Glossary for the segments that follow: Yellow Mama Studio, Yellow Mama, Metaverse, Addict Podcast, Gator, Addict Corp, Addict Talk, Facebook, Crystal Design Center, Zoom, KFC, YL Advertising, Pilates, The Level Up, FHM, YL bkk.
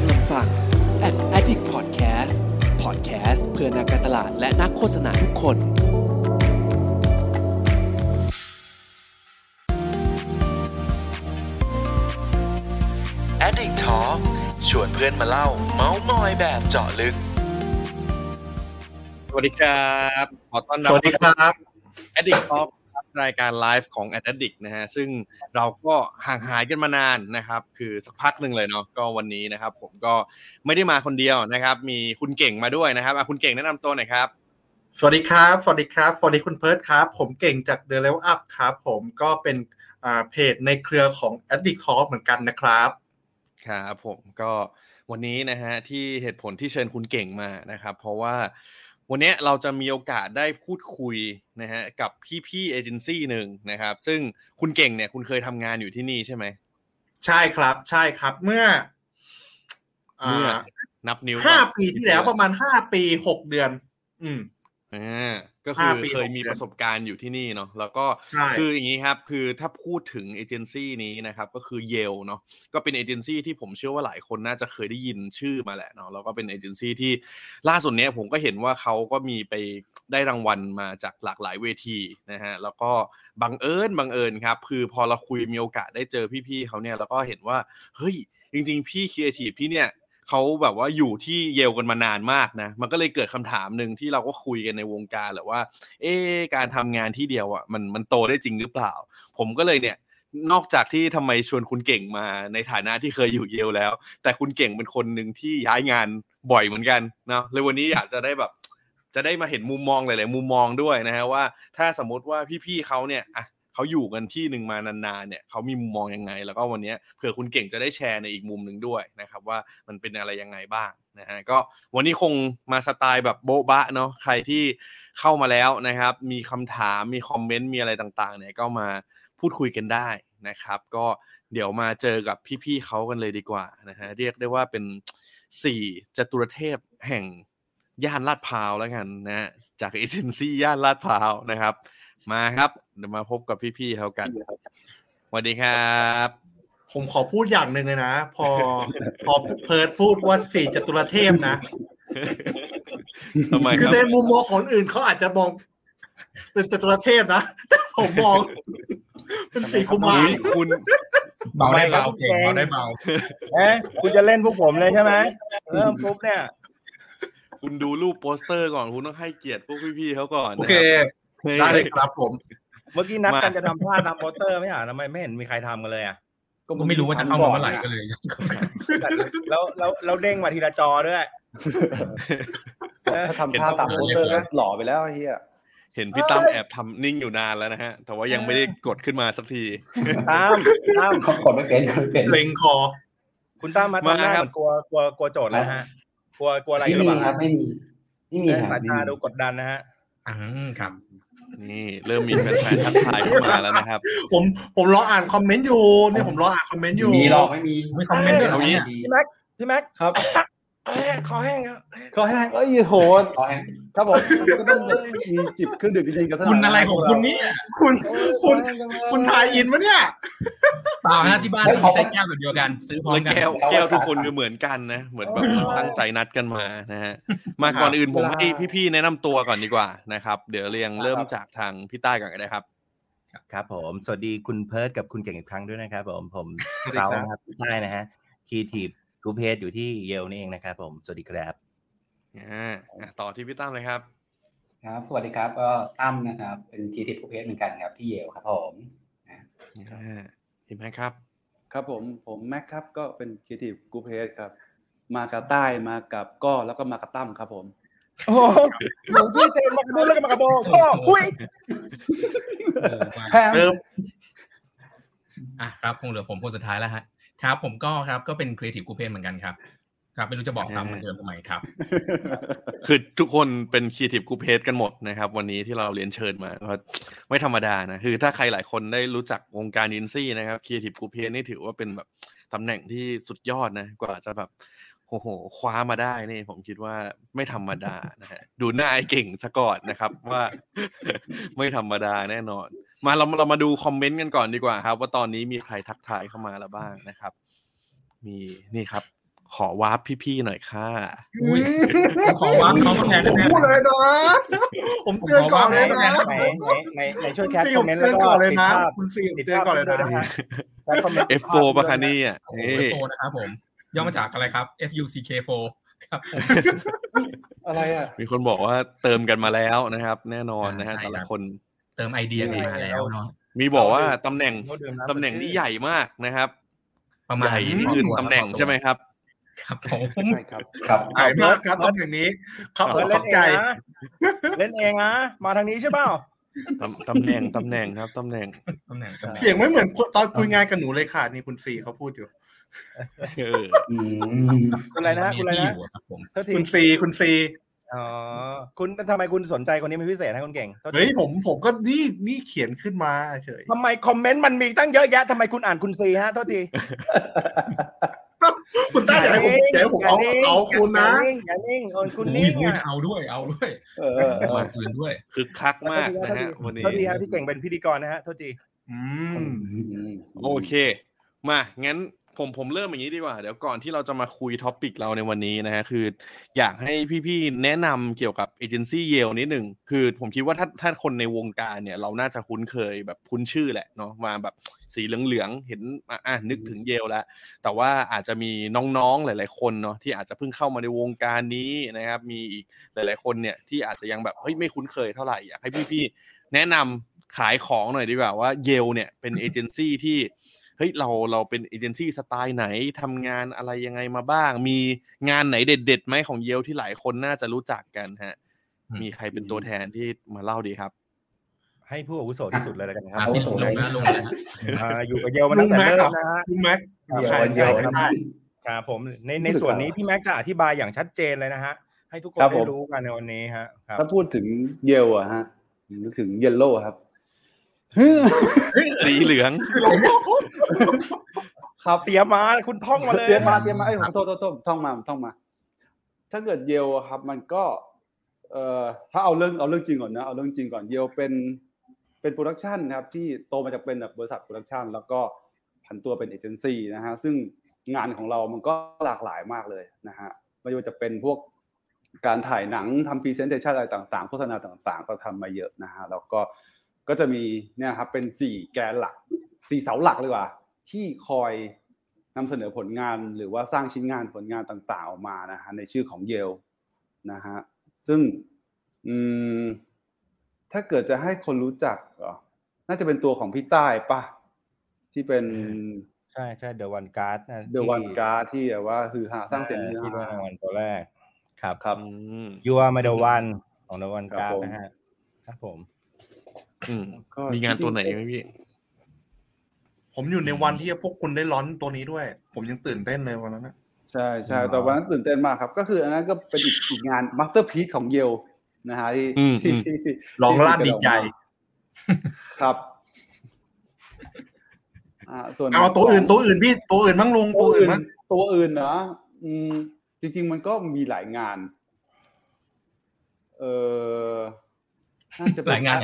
กำลังฟัง Addict Podcast Podcast เพื่อนักการตลาดและนักโฆษณาทุกคนAddict Talk ชวนเพื่อนมาเล่าเม้ามอยแบบเจาะลึกสวัสดีครับขอต้อนรับสวัสดีครับ Addict Talk รายการไลฟ์ของ Addict นะฮะซึ่งเราก็ห่างหายกันมานานนะครับคือสักพักนึงเลยเนาะก็วันนี้นะครับผมก็ไม่ได้มาคนเดียวนะครับมีคุณเก่งมาด้วยนะครับคุณเก่งแนะนำตัวหน่อยครับสวัสดีครับสวัสดีครับสวัสดีคุณเพิร์ทครับผมเก่งจาก The Level Up ครับผมก็เป็นเพจในเครือของ Addict Corp เหมือนกันนะครับครับผมก็วันนี้นะฮะที่เหตุผลที่เชิญคุณเก่งมานะครับเพราะว่าวันนี้เราจะมีโอกาสได้พูดคุยนะฮะกับพี่ๆเอเจนซี่หนึ่งนะครับซึ่งคุณเก่งเนี่ยคุณเคยทำงานอยู่ที่นี่ใช่ไหมใช่ครับใช่ครับเมื่อนับนิ้ว5ปีที่แล้วประมาณ5ปี6เดือนก็คือเคยมีประสบการณ์อยู่ที่นี่เนาะแล้วก็คืออย่างนี้ครับคือถ้าพูดถึงเอเจนซี่นี้นะครับก็คือ YL เนาะก็เป็นเอเจนซี่ที่ผมเชื่อว่าหลายคนน่าจะเคยได้ยินชื่อมาแหละเนาะแล้วก็เป็นเอเจนซี่ที่ล่าสุดเนี้ยผมก็เห็นว่าเขาก็มีไปได้รางวัลมาจากหลากหลายเวทีนะฮะแล้วก็บังเอิญครับคือพอเราคุยมีโอกาสได้เจอพี่ๆเขาเนี่ยแล้วก็เห็นว่าเฮ้ยจริงๆพี่ครีเอทีฟพี่เนี่ยเขาแบบว่าอยู่ที่เยลกันมานานมากนะมันก็เลยเกิดคำถามนึงที่เราก็คุยกันในวงการแหละว่าการทำงานที่เดียวอ่ะมันโตได้จริงหรือเปล่าผมก็เลยเนี่ยนอกจากที่ทำไมชวนคุณเก่งมาในฐานะที่เคยอยู่เยลแล้วแต่คุณเก่งเป็นคนนึงที่ย้ายงานบ่อยเหมือนกันนะเลยวันนี้อยากจะได้แบบจะได้มาเห็นมุมมองหลายๆมุมมองด้วยนะฮะว่าถ้าสมมติว่าพี่ๆเขาเนี่ยอ่ะเขาอยู่กันที่หนึ่งมานานๆเนี่ยเขามีมุมมองยังไงแล้วก็วันนี้เผื่อคุณเก่งจะได้แชร์ในอีกมุมหนึ่งด้วยนะครับว่ามันเป็นอะไรยังไงบ้างนะฮะก็วันนี้คงมาสไตล์แบบโบ๊ะบะเนาะใครที่เข้ามาแล้วนะครับมีคำถามมีคอมเมนต์มีอะไรต่างๆเนี่ยก็มาพูดคุยกันได้นะครับก็เดี๋ยวมาเจอกับพี่ๆเขากันเลยดีกว่านะฮะเรียกได้ว่าเป็น4จตุรเทพแห่งย่านลาดพร้าวแล้วกันนะจากเอเจนซี่ย่านลาดพร้าวนะครับมาครับเดี๋ยวมาพบกับพี่ๆเขากันสวัสดีครับผมขอพูดอย่างหนึ่งเลยนะพอเพิร์ทพูดว่าสี่จตุรเทพนะทำไมคือในมุมมองคนอื่นเขาอาจจะมองเป็นจตุรเทพนะแต่ผมมองเป็นสี่กุมารคุณเบาได้เบาเก่งเบาได้เบาคุณจะเล่นพวกผมเลยใช่ไหมเริ่มปุ๊บเนี่ยคุณดูรูปโปสเตอร์ก่อนคุณต้องให้เกียรติพวกพี่ๆเขาก่อนโอเคได้เลยครับผมเมื่อกี้นัดกันจะทำพลาดทำโปสเตอร์ไม่อ่ะทำไมไม่เห็นมีใครทำกันเลยอ่ะก็ไม่รู้ว่าจะเข้ามาเมื่อไหร่ก็เลยแล้วเด้งมาทีละจอด้วยถ้าทำพลาดตามโปสเตอร์ก็หล่อไปแล้วเฮียเห็นพี่ตั้มแอบทำนิ่งอยู่นานแล้วนะฮะแต่ว่ายังไม่ได้กดขึ้นมาสักทีตั้มกดไม่เป็นเล็งคอคุณตั้มมาตอนหน้าเหมือนกลัวโจทย์แล้วฮะกลัวอะไรหรือเปล่าไม่มีสายตาดูกดดันนะฮะครับนี่เริ่มมีแฟนๆทักทายเข้ามาแล้วนะครับผมรออ่านคอมเมนต์อยู่นี่ผมรออ่านคอมเมนต์อยู่มีหรอไม่คอมเมนต์ด้วยเอางี้พี่แม็กครับคอแห้งครับคอแห้งเอ้ยโหคอแห้งครับผมก็ต้องมีจิบเครื่องดื่มเย็นๆกันสักหน่อยคุณอะไรของคุณนี่คุณทายอินมั้ยเนี่ยเปล่านะที่บ้านใช้แก้วแบบเดียวกันซื้อพร้อมกันแก้วทุกคนก็เหมือนกันนะเหมือนแบบตั้งใจนัดกันมานะฮะมาก่อนอื่นผมให้พี่ๆแนะนำตัวก่อนดีกว่านะครับเดี๋ยวเรียงเริ่มจากทางพี่ใต้ก่อนก็ได้ครับครับผมสวัสดีคุณเพิร์ทกับคุณเก่งอีกครั้งด้วยนะครับผมเต๋าครับพี่ใต้นะฮะครีเอทีฟกูเพจอยู่ที่เยลนี่เองนะครับผมสวัสดีครับต่อที่พี่ตั้มเลยครับครับสวัสดีครับก็ตั้มนะครับเป็นทีทีกูเพจเหมือนกันครับที่เยลครับผมเห็นไหมครับครับผมแม็กครับก็เป็นทีทีกูเพจครับมากับใต้มากับก้อแล้วก็มากับตั้มครับผมโอ้โหผมพี่เจนมากับดูแล้วก็มากับโบก้ออุ้ยเติมครับคงเหลือผมคนสุดท้ายแล้วฮะครับผมก็ครับก็เป็นครีเอทีฟกูเพนเหมือนกันครับครับไม่รู้จะบอกซ้ำเหมือนเดิมทำไมครับคือทุกคนเป็นครีเอทีฟกูเพนกันหมดนะครับวันนี้ที่เราเรียนเชิญมาก็ไม่ธรรมดานะคือถ้าใครหลายคนได้รู้จักวงการเอเจนซี่นะครับครีเอทีฟกูเพนนี่ถือว่าเป็นแบบตำแหน่งที่สุดยอดนะกว่าจะแบบโอ้โหคว้ามาได้นี่ผมคิดว่าไม่ธรรมดานะฮะดูหน้าไอ้เก่งซะก่อนนะครับว่าไม่ธรรมดาแน่นอนมาเรามาดูคอมเมนต์กันก่อนดีกว่าครับว่าตอนนี้มีใครทักทายเข้ามาแล้วบ้างนะครับมีนี่ครับ ขอวาร์ปพี่ๆหน่อยค่ะขอวาร์ปน้องแทนผมพูดเลยนะผมเตือนก่อนเลยนะในช่วยแคปคอมเมนต์แล้วก็ติดภาพคุณซีผมเตือนก่อนเลยนะแล้วคอมเมนต์ F4 ป่ะคะนี่อ่ะเอ้ย F4 นะครับผมย่อมาจากอะไรครับ FUCK4 ครับอะไรอ่ะมีคนบอกว่าเติมกันมาแล้วนะครับแน่นอนนะฮะแต่ละคนเติมไอเดียกันมาแล้วเนาะมีบอกว่าตำแหน่งนี้ใหญ่มากนะครับใหญ่นี่คือตำแหน่งใช่ไหมครับครับผมใช่ครับครับใหญ่มากครับตำแหน่งนี้เขาเปิดเล่นเองนะเล่นเองนะมาทางนี้ใช่เปล่าตำแหน่งครับตำแหน่งเสียงไม่เหมือนตอนคุยงานกับหนูเลยค่ะนี่คุณซีเขาพูดอยู่คุณอะไรนะคุณซีอ๋อคุณทำไมคุณสนใจคนนี้เป็นพิเศษให้คุณเก่งเฮ้ยผมก็นี่เขียนขึ้นมาเฉยทำไมคอมเมนต์มันมีตั้งเยอะแยะทำไมคุณอ่านคุณซีฮะโทษทีคุณตั้งใจผมเอาคุณนะอย่างนิ่งคุณนี่เอาด้วยมาคืนด้วยคึกคักมากนะฮะวันนี้โทษทีฮะพี่เก่งเป็นพิธีกรนะฮะโทษทีโอเคมางั้นผมเริ่มอย่างนี้ดีกว่าเดี๋ยวก่อนที่เราจะมาคุยท็อปิกเราในวันนี้นะฮะคืออยากให้พี่ๆแนะนำเกี่ยวกับเอเจนซี่เยลนิดหนึ่งคือผมคิดว่าถ้าคนในวงการเนี่ยเราน่าจะคุ้นเคยแบบคุ้นชื่อแหละเนาะมาแบบสีเหลืองๆเห็นนึกถึงเยลแล้วแต่ว่าอาจจะมีน้องๆหลายๆคนเนาะที่อาจจะเพิ่งเข้ามาในวงการนี้นะครับมีอีกหลายๆคนเนี่ยที่อาจจะยังแบบเฮ้ยไม่คุ้นเคยเท่าไหร่อยากให้พี่ๆแนะนำขายของหน่อยดีกว่าว่าเยลเนี่ยเป็นเอเจนซี่ที่เฮ้ยเราเป็นเอเจนซี่สไตล์ไหนทำงานอะไรยังไงมาบ้างมีงานไหนเด็ดๆไหมของเยลที่หลายคนน่าจะรู้จักกันฮะมีใครเป็นตัวแทนที่มาเล่าดีครับให้ผู้อาวุโสที่สุดเลยแล้วกันนะครับอาวุโสเลยนะอยู่กับเยลมาตั้งแต่เริ่มนะฮะพี่แม็กครับผมในส่วนนี้พี่แม็กจะอธิบายอย่างชัดเจนเลยนะฮะให้ทุกคนได้รู้กันในวันนี้ฮะถ้าพูดถึงเยลอะฮะนึกถึง Yellow ครับสีเหลืองครับเตรียมมาคุณท่องมาเลยเตรียมมาไอ้ผมท่องมาถ้าเกิดเยลครับมันก็ถ้าเอาเรื่องจริงก่อนนะเอาเรื่องจริงก่อนเยลเป็นโปรดักชันครับที่โตมาจากเป็นแบบบริษัทโปรดักชันแล้วก็ผันตัวเป็นเอเจนซี่นะฮะซึ่งงานของเรามันก็หลากหลายมากเลยนะฮะไม่ว่าจะเป็นพวกการถ่ายหนังทำพรีเซนเทชันอะไรต่างๆโฆษณาต่างๆก็ทำมาเยอะนะฮะแล้วก็จะมีเนี่ยครับเป็น4แกนหลัก4เสาหลักเลยว่ะที่คอยนำเสนอผลงานหรือว่าสร้างชิ้นงานผลงานต่างๆออกมานะฮะในชื่อของเยลนะฮะซึ่งถ้าเกิดจะให้คนรู้จักน่าจะเป็นตัวของพี่ใต้ป่ะที่เป็นใช่เดอะวันการ์ดนะเดอะวันการ์ดที่แบบว่าคือหาสร้างเสียงฮือฮาในวันตัวแรกครับยูอาร์มาเดอะวันของเดอะวันการ์ดนะฮะครับผมมีงานตัวไหนไหมพี่ผมอยู่ในวันที่พวกคุณได้ร้อนตัวนี้ด้วยผมยังตื่นเต้นเลยวันนั้นนะใช่แต่วันนั้นตื่นเต้นมากครับก็คืออันนั้นก็เป็นอีกงานมาสเตอร์พีซของเยลนะฮะที่ร้องลั่นดีใจครับส่วนเอาตัวอื่นพี่ตัวอื่นมั่งลงตัวอื่นเนาะจริงๆมันก็มีหลายงานหลายงาน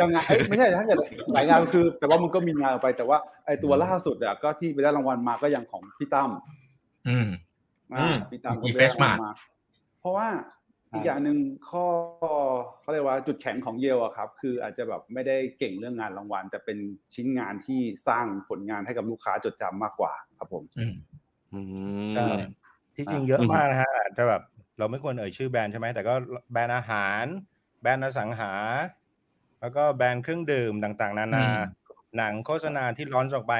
ยังไงไม่ใช่ถ้าเกิดหลายงานคือแต่ว่ามันก็มีงานออกไปแต่ว่าไอ้ตัวล่าสุดอ่ะก็ที่ไปได้รางวัลมาก็ยังของพี่ตั้มพี่ตั้มเฟสมาเพราะว่าอีกอย่างนึงข้อเขาเรียกว่าจุดแข็งของเยลอะครับคืออาจจะแบบไม่ได้เก่งเรื่องงานรางวัลแต่เป็นชิ้นงานที่สร้างผลงานให้กับลูกค้าจดจำมากกว่าครับผมที่จริงเยอะมากนะฮะอาจจะแบบเราไม่ควรเอ่ยชื่อแบรนด์ใช่ไหมแต่ก็แบรนด์อาหารแบรนด์อสังหาแล้วก็แบรนด์เครื่องดื่มต่างๆนานาหนังโฆษณาที่ร้อนออกไป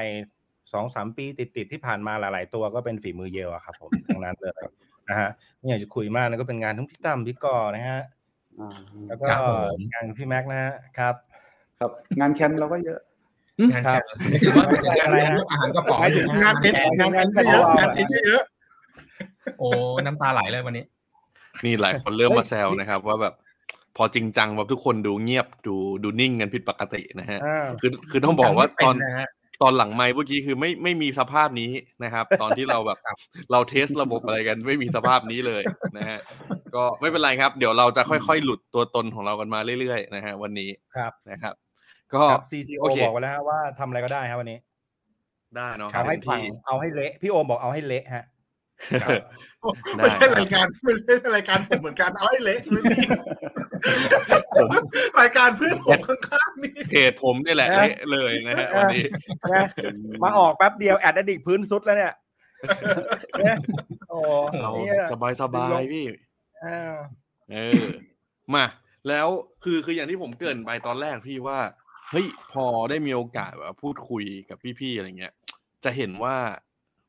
2-3 ปีติดๆที่ผ่านมาหลายๆตัวก็เป็นฝีมือเยลอะครับผมทั้งนั้นเลยนะฮะไม่อยากจะคุยมากนะก็เป็นงานทั้งพี่ตั้มพี่กอนะฮะแล้วก็งานพี่แม็กนะฮะครับงานแคมป์เราก็เยอะครับถือว่าเป็นอะไรนะอาหารกระป๋องงานเยอะงานเยอะโอ้น้ำตาไหลเลยวันนี้นี่หลายคนเริ่มมาแซวนะครับว่าแบบพอจริงจังแบบทุกคนดูเงียบดูนิ่งกันผิดปกตินะฮะคือต้องบอกว่าตอนหลังไมค์เมื่อกี้คือไม่มีสภาพนี้นะครับตอนที่เราแบบเราเทสระบบอะไรกันไม่มีสภาพนี้เลยนะฮะก็ไม่เป็นไรครับเดี๋ยวเราจะค่อยๆหลุดตัวตนของเรากันมาเรื่อยๆนะฮะวันนี้ครับนะครับก็ CCO บอกไว้แล้วว่าทำอะไรก็ได้ครับวันนี้ได้เนาะเอาให้เละพี่โอมบอกเอาให้เละฮะ ไม่ใช่รายการไม่ใช่รายการผมเหมือนกันเอาให้เละไม่มีรายการเพื่อนผมข้างๆนี่เพจผมนี่แหละเละเลยนะฮะวันนี้มาออกแป๊บเดียวแอดดิกพื้นสุดแล้วเนี่ยโอ้สบายๆพี่มาแล้วคืออย่างที่ผมเกริ่นไปตอนแรกพี่ว่าเฮ้ยพอได้มีโอกาสแบบพูดคุยกับพี่ๆอะไรเงี้ยจะเห็นว่า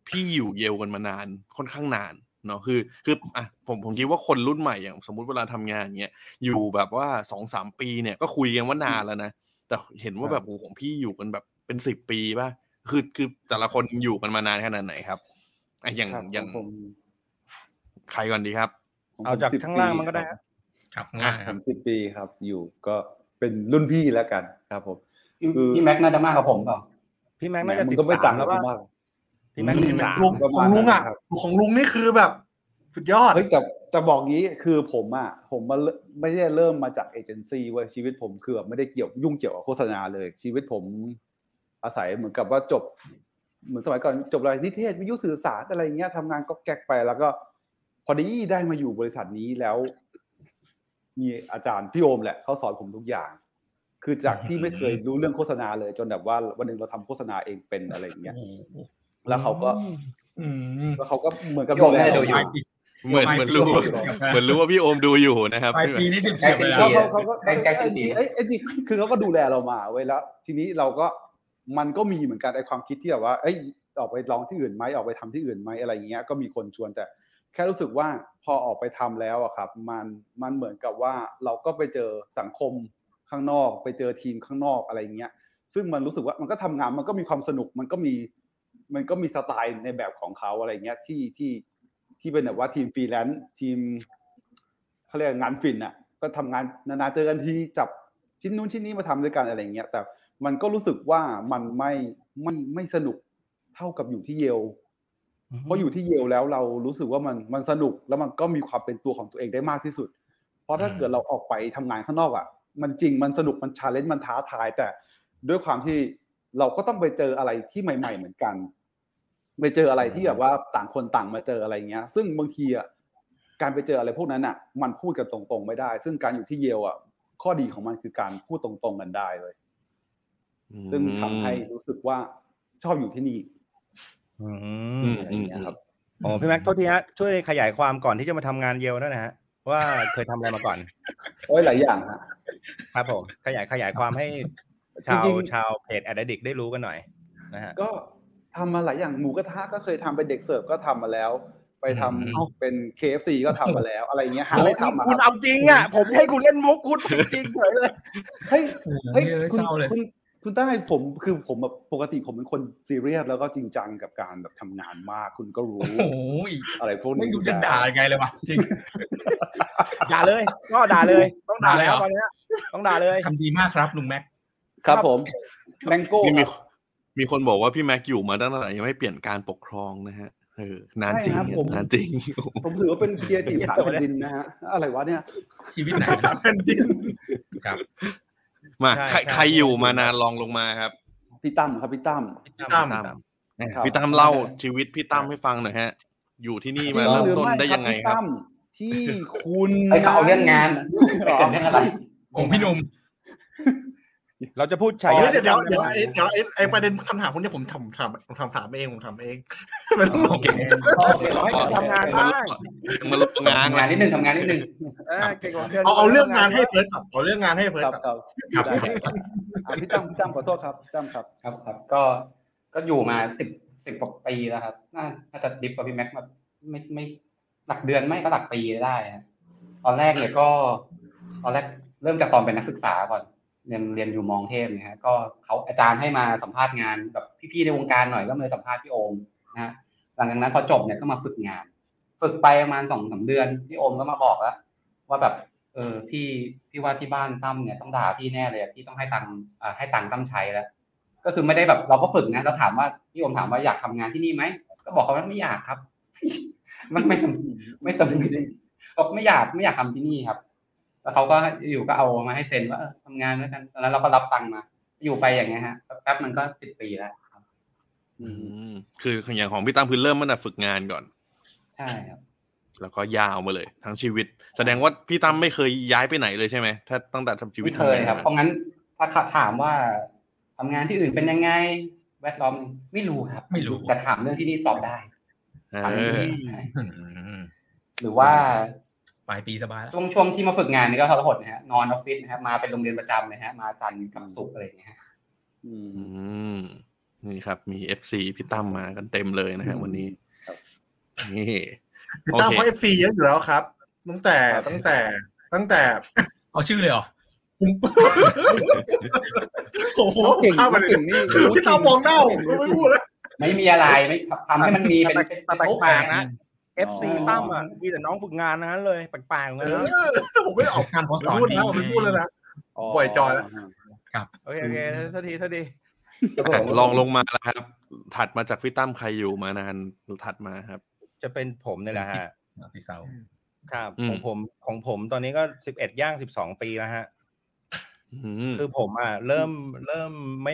พี่อยู่เยลกันมานานค่อนข้างนานเนาะคืออ่ะผมคิดว่าคนรุ่นใหม่อย่างสมมุติเวลาทำงานเงี้ยอยู่แบบว่า 2-3 ปีเนี่ยก็คุยกันว่านานแล้วนะแต่เห็นว่าแบบของพี่อยู่กันแบบเป็น10ปีป่ะคือแต่ละคนอยู่กันมานานขนาดไหนครับอ่ะอย่างใครก่อนดีครับเอาจากข้างล่างมันก็ได้ครับง่ายครับ10ปีครับอยู่ก็เป็นรุ่นพี่แล้วกันครับผมพี่แม็กน่าจะมากกว่าผมเปล่าพี่แม็กน่าจะ13แล้วป่ะที่มันลุงของลุงอ่ะของลุงนี่คือแบบสุดยอดเฮ้ยแต่บอกงี้คือผมอ่ะผมมาไม่ได้เริ่มมาจากเอเจนซี่เว้ยชีวิตผมคือแบบไม่ได้เกี่ยวยุ่งเกี่ยวกับโฆษณาเลยชีวิตผมอาศัยเหมือนกับว่าจบเหมือนสมัยก่อนจบอะไรนิเทศวิทยุสื่อสารอะไรอย่างเงี้ยทำงานก็แก๊กไปแล้วก็พอดีได้มาอยู่บริษัทนี้แล้วมีอาจารย์พี่โอมแหละเขาสอนผมทุกอย่างคือจากที่ไม่เคยรู้เรื่องโฆษณาเลยจนแบบว่าวันนึงเราทำโฆษณาเองเป็นอะไรอย่างเงี้ยแล้วเขาก็เหมือนกับดูแลเราอยู่เหมือนรู้ว่าพี่โอมดูอยู่นะครับปีนี้10ปีแล้วเขาก็ไอ้นี่คือเขาก็ดูแลเรามาไว้แล้วทีนี้เราก็มันก็มีเหมือนกันไอ้ความคิดที่แบบว่าเอ้ยออกไปลองที่อื่นมั้ยออกไปทำที่อื่นมั้ยอะไรอย่างเงี้ยก็มีคนชวนแต่แค่รู้สึกว่าพอออกไปทำแล้วอ่ะครับมันเหมือนกับว่าเราก็ไปเจอสังคมข้างนอกไปเจอทีมข้างนอกอะไรอย่างเงี้ยซึ่งมันรู้สึกว่ามันก็ทำงานมันก็มีความสนุกมันก็มีสไตล์ในแบบของเขาอะไรเงี้ยที่เป็นแบบว่าทีมฟรีแลนซ์ทีมเขาเรียกงานฟินน่ะก็ทำงานนาเจอกันที่จับชิ้นนู้นชิ้นนี้มาทำด้วยกันอะไรเงี้ยแต่มันก็รู้สึกว่ามันไม่สนุกเท่ากับอยู่ที่เยลเพราะอยู่ที่เยลแล้วเรารู้สึกว่ามันสนุกแล้วมันก็มีความเป็นตัวของตัวเองได้มากที่สุดเพราะถ้าเกิดเราออกไปทำงานข้างนอกอ่ะมันจริงมันสนุกมันชาเลนจ์มันท้าทายแต่ด้วยความที่เราก็ต้องไปเจออะไรที่ใหม่ๆเหมือนกันไปเจออะไรที่แบบว่าต่างคนต่างมาเจออะไรเงี้ยซึ่งบางทีอ่ะการไปเจออะไรพวกนั้นอ่ะมันพูดกันตรงๆไม่ได้ซึ่งการอยู่ที่เยลอ่ะข้อดีของมันคือการพูดตรงๆกันได้เลยซึ่งทำให้รู้สึกว่าชอบอยู่ที่นี่อะไรเงี้ยครับอ๋อพี่แม็กโทษทีฮะช่วยขยายความก่อนที่จะมาทำงานเยลนั่นนะฮะว่าเคยทำอะไรมาก่อนโอ้ยหลายอย่างครับผมขยายความให้ชาวเพจ Addict ได้รู้กันหน่อยนะฮะก็ทำมาหลายอย่างหมูกระทะก็เคยทำเป็นเด็กเสิร์ฟก็ทำมาแล้วไปทำเป็น KFC ก็ทำมาแล้วอะไรเงี้ยหาอะไรทำมาคุณเอาจริงอ่ะผมให้คุณเล่นมุกคุณจริงเลยเฮ้ยคุณได้ผมแบบปกติผมเป็นคนซีเรียสแล้วก็จริงจังกับการแบบทำงานมากคุณก็รู้อะไรพวกนี้ไม่รู้จะด่ายังไงเลยวะจริงด่าเลยก็ด่าเลยต้องด่าแล้วตอนนี้ต้องด่าเลยทำดีมากครับลุงแม็กครับผมแมงโก้มีคนบอกว่าพี่แม็กอยู่มาตั้งแต่ยังไม่เปลี่ยนการปกครองนะฮะนานจริงนานจริงผมถือว่าเป็นเพียรติสารแผ่นดินนะฮะอะไรวะเนี่ยชีวิตไหนสารแผ่นดินครับมาใครอยู่มานานลองลงมาครับพี่ตั้มครับพี่ตั้มเล่าชีวิตพี่ตั้มให้ฟังหน่อยฮะอยู่ที่นี่มาเริ่มต้นได้ยังไงครับที่คุณไปเอาเรื่องงานไปเกิดเรื่องอะไรผมพี่หนุ่มเราจะพูดใช่เดี๋ยวไอ้ประเด็นคำถามพวกนี้ผมทำเองมันต้องเก่งทำงานบ้างมันงานนิดนึงเก่งกว่าเพื่อนเอาเรื่องงานให้เพิร์ทครับครับพี่ตั้มขอโทษครับตั้มครับก็อยู่มา10กว่าปีแล้วครับน่าจะดิฟกับพี่แม็กซ์มาไม่หลักเดือนไม่ก็หลักปีได้ตอนแรกเริ่มจากตอนเป็นนักศึกษาก่อนเรียนอยู่มองเทพนะฮะก็เขาอาจารย์ให้มาสัมภาษณ์งานแบบพี่ๆในวงการหน่อยก็เลยสัมภาษณ์พี่โอมนะฮะหลังจากนั้นพอจบเนี่ยก็มาฝึกงานฝึกไปประมาณ 2-3 เดือนพี่โอมก็มาบอกแล้วว่าแบบพี่ว่าที่บ้านตั้มเนี่ยต้องด่าพี่แน่เลยพี่ต้องให้ตังค์ตั้มใช้แล้วก็คือไม่ได้แบบเราก็ฝึกนะเราถามว่าพี่โอมถามว่าอยากทำงานที่นี่ไหมก็บอกเขาว่าไม่อยากครับมันไม่ตรงบอกไม่อยากทำที่นี่ครับแล้วเขาก็อยู่ก็เอามาให้เซ็นว่าทำงานด้วยกันแล้วเราก็รับตังค์มาอยู่ไปอย่างเงี้ยฮะแป๊บมันก็10ปีแล้วคืออย่างของพี่ตั้มคือเริ่มมาฝึกงานก่อน ใช่ครับแล้วก็ยาวมาเลยทั้งชีวิตแสดงว่าพี่ตั้มไม่เคยย้ายไปไหนเลยใช่ไหมถ้าตั้งแต่ทำชีวิตไม่เคยครับเพราะงั้นถ้าถามว่าทำงานที่อื่นเป็นยังไงแวดล้อมไม่รู้ครับไม่รู้แต่ถามเรื่องที่นี่ตอบได้หรือว่าปลายปีสบายช่วงที่มาฝึกงานนี่ก็ทรหดนะฮะนอนออฟฟิศนะครับมาเป็นโรงเรียนประจำเลยฮะมาจันทร์กับศุกร์อะไรอย่างเงี้ยนี่ครับมี FC พี่ตั้มมากันเต็มเลยนะฮะวันนี้นี่พี่ตั้มเขา FC เยอะอยู่แล้วครับตั้งแต่เอาชื่อเลยเหรอโอ้โหข้าวมันเก่งนี่พี่ตั้มมองเน่าไม่พูดแล้วไม่มีอะไรไม่ทำให้มันมีเป็นแปลกๆนะ FC ตั้มอ่ะมีแต่น้องฝึกงานนั้นเลยแปลกๆเลยผมไม่ออกการสอนดีไม่พูดแล้วนะปล่อยจอยแล้วครับโอเคเท่าดีลองลงมาแล้วครับถัดมาจากพี่ตั้มใครอยู่มานานถัดมาครับจะเป็นผมนี่แหละฮะพี่เซาครับของผมตอนนี้ก็11ย่าง12ปีแล้วฮะคือผมอ่ะเริ่ม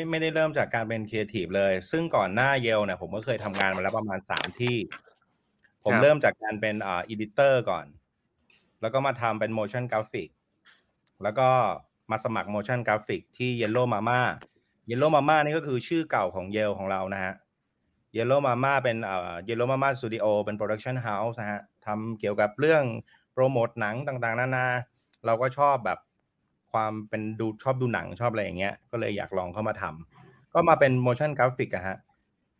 ไม่ได้เริ่มจากการเป็นครีเอทีฟเลยซึ่งก่อนหน้าเยลเนี่ยผมก็เคยทำงานมาแล้วประมาณ3ที่ผมเริ่มจากการเป็นอีดิเตอร์ก่อนแล้วก็มาทำเป็น motion graphic แล้วก็มาสมัคร motion graphic ที่ Yellow Mama นี่ก็คือชื่อเก่าของเยลของเรานะฮะ Yellow Mama เป็นYellow Mama Studio เป็น production house นะฮะทำเกี่ยวกับเรื่องโปรโมทหนังต่างๆนานาเราก็ชอบแบบความเป็นดูชอบดูหนังชอบอะไรอย่างเงี้ยก็เลยอยากลองเข้ามาทำก็มาเป็น motion graphic อะฮะ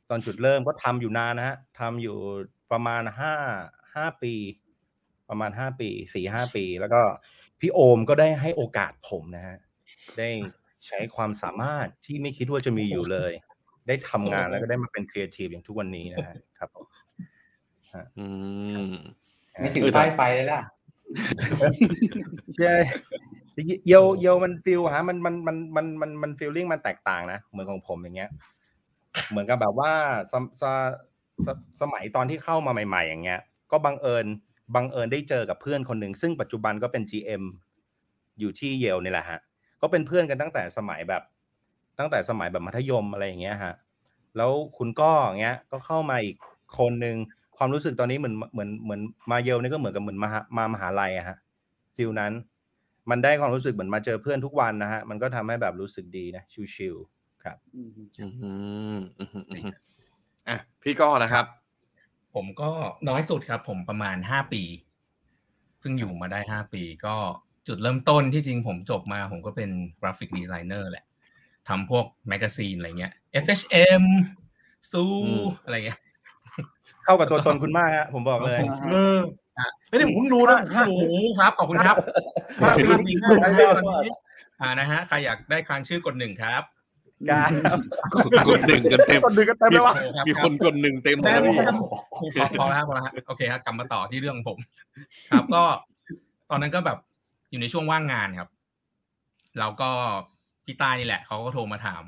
ตอนจุดเริ่มก็ทำอยู่นานนะฮะทำอยู่ประมาณ5ปีประมาณ5ปี 4-5 ปีแล้วก็พี่โอมก็ได้ให้โอกาสผมนะฮะได้ใช้ความสามารถที่ไม่คิดว่าจะมีอยู่เลยได้ทำงานแล้วก็ได้มาเป็นครีเอทีฟอย่างทุกวันนี้นะฮะครับผมไม่ถึงป้ายไฟเลยล่ะใช่เยลมันฟีลฮะมันฟีลลิ่งมันแตกต่างนะเหมือนของผมอย่างเงี้ยเหมือนกับแบบว่าสมัยตอนที่เข้ามาใหม่ๆอย่างเงี้ยก็บังเอิญได้เจอกับเพื่อนคนหนึ่งซึ่งปัจจุบันก็เป็น GM อยู่ที่เยลนี่แหละฮะก็เป็นเพื่อนกันตั้งแต่สมัยแบบมัธยมอะไรอย่างเงี้ยฮะแล้วคุณก็อย่างเงี้ยก็เข้ามาอีกคนนึงความรู้สึกตอนนี้เหมือนมาเยลนี่ก็เหมือนกับเหมือนมหาลัยอะฮะฟีลนั้นมันได้ความรู้สึกเหมือนมาเจอเพื่อนทุกวันนะฮะมันก็ทำให้แบบรู้สึกดีนะชิลๆครับอ่ะพี่ก้อนะครับผมก็น้อยสุดครับผมประมาณ5ปีเพิ่งอยู่มาได้5ปีก็จุดเริ่มต้นที่จริงผมจบมาผมก็เป็นกราฟิกดีไซเนอร์แหละทำพวกแมกกาซีนอะไรเงี้ย FHM Zoom อะไรเงี้ยเข้ากับตัวตนคุณมากฮะผมบอกเลยนี่ผมรู้นะโอ้โหครับขอบคุณครับนะฮะใครอยากได้ค้างชื่อกด1ครับกด1กันเต็มมีคนกด1เต็มเลยพอแล้วฮะโอเคฮะกลับมาต่อที่เรื่องผมครับก็ตอนนั้นก็แบบอยู่ในช่วงว่างงานครับแล้วก็พี่ตานี่แหละเขาก็โทรมาถาม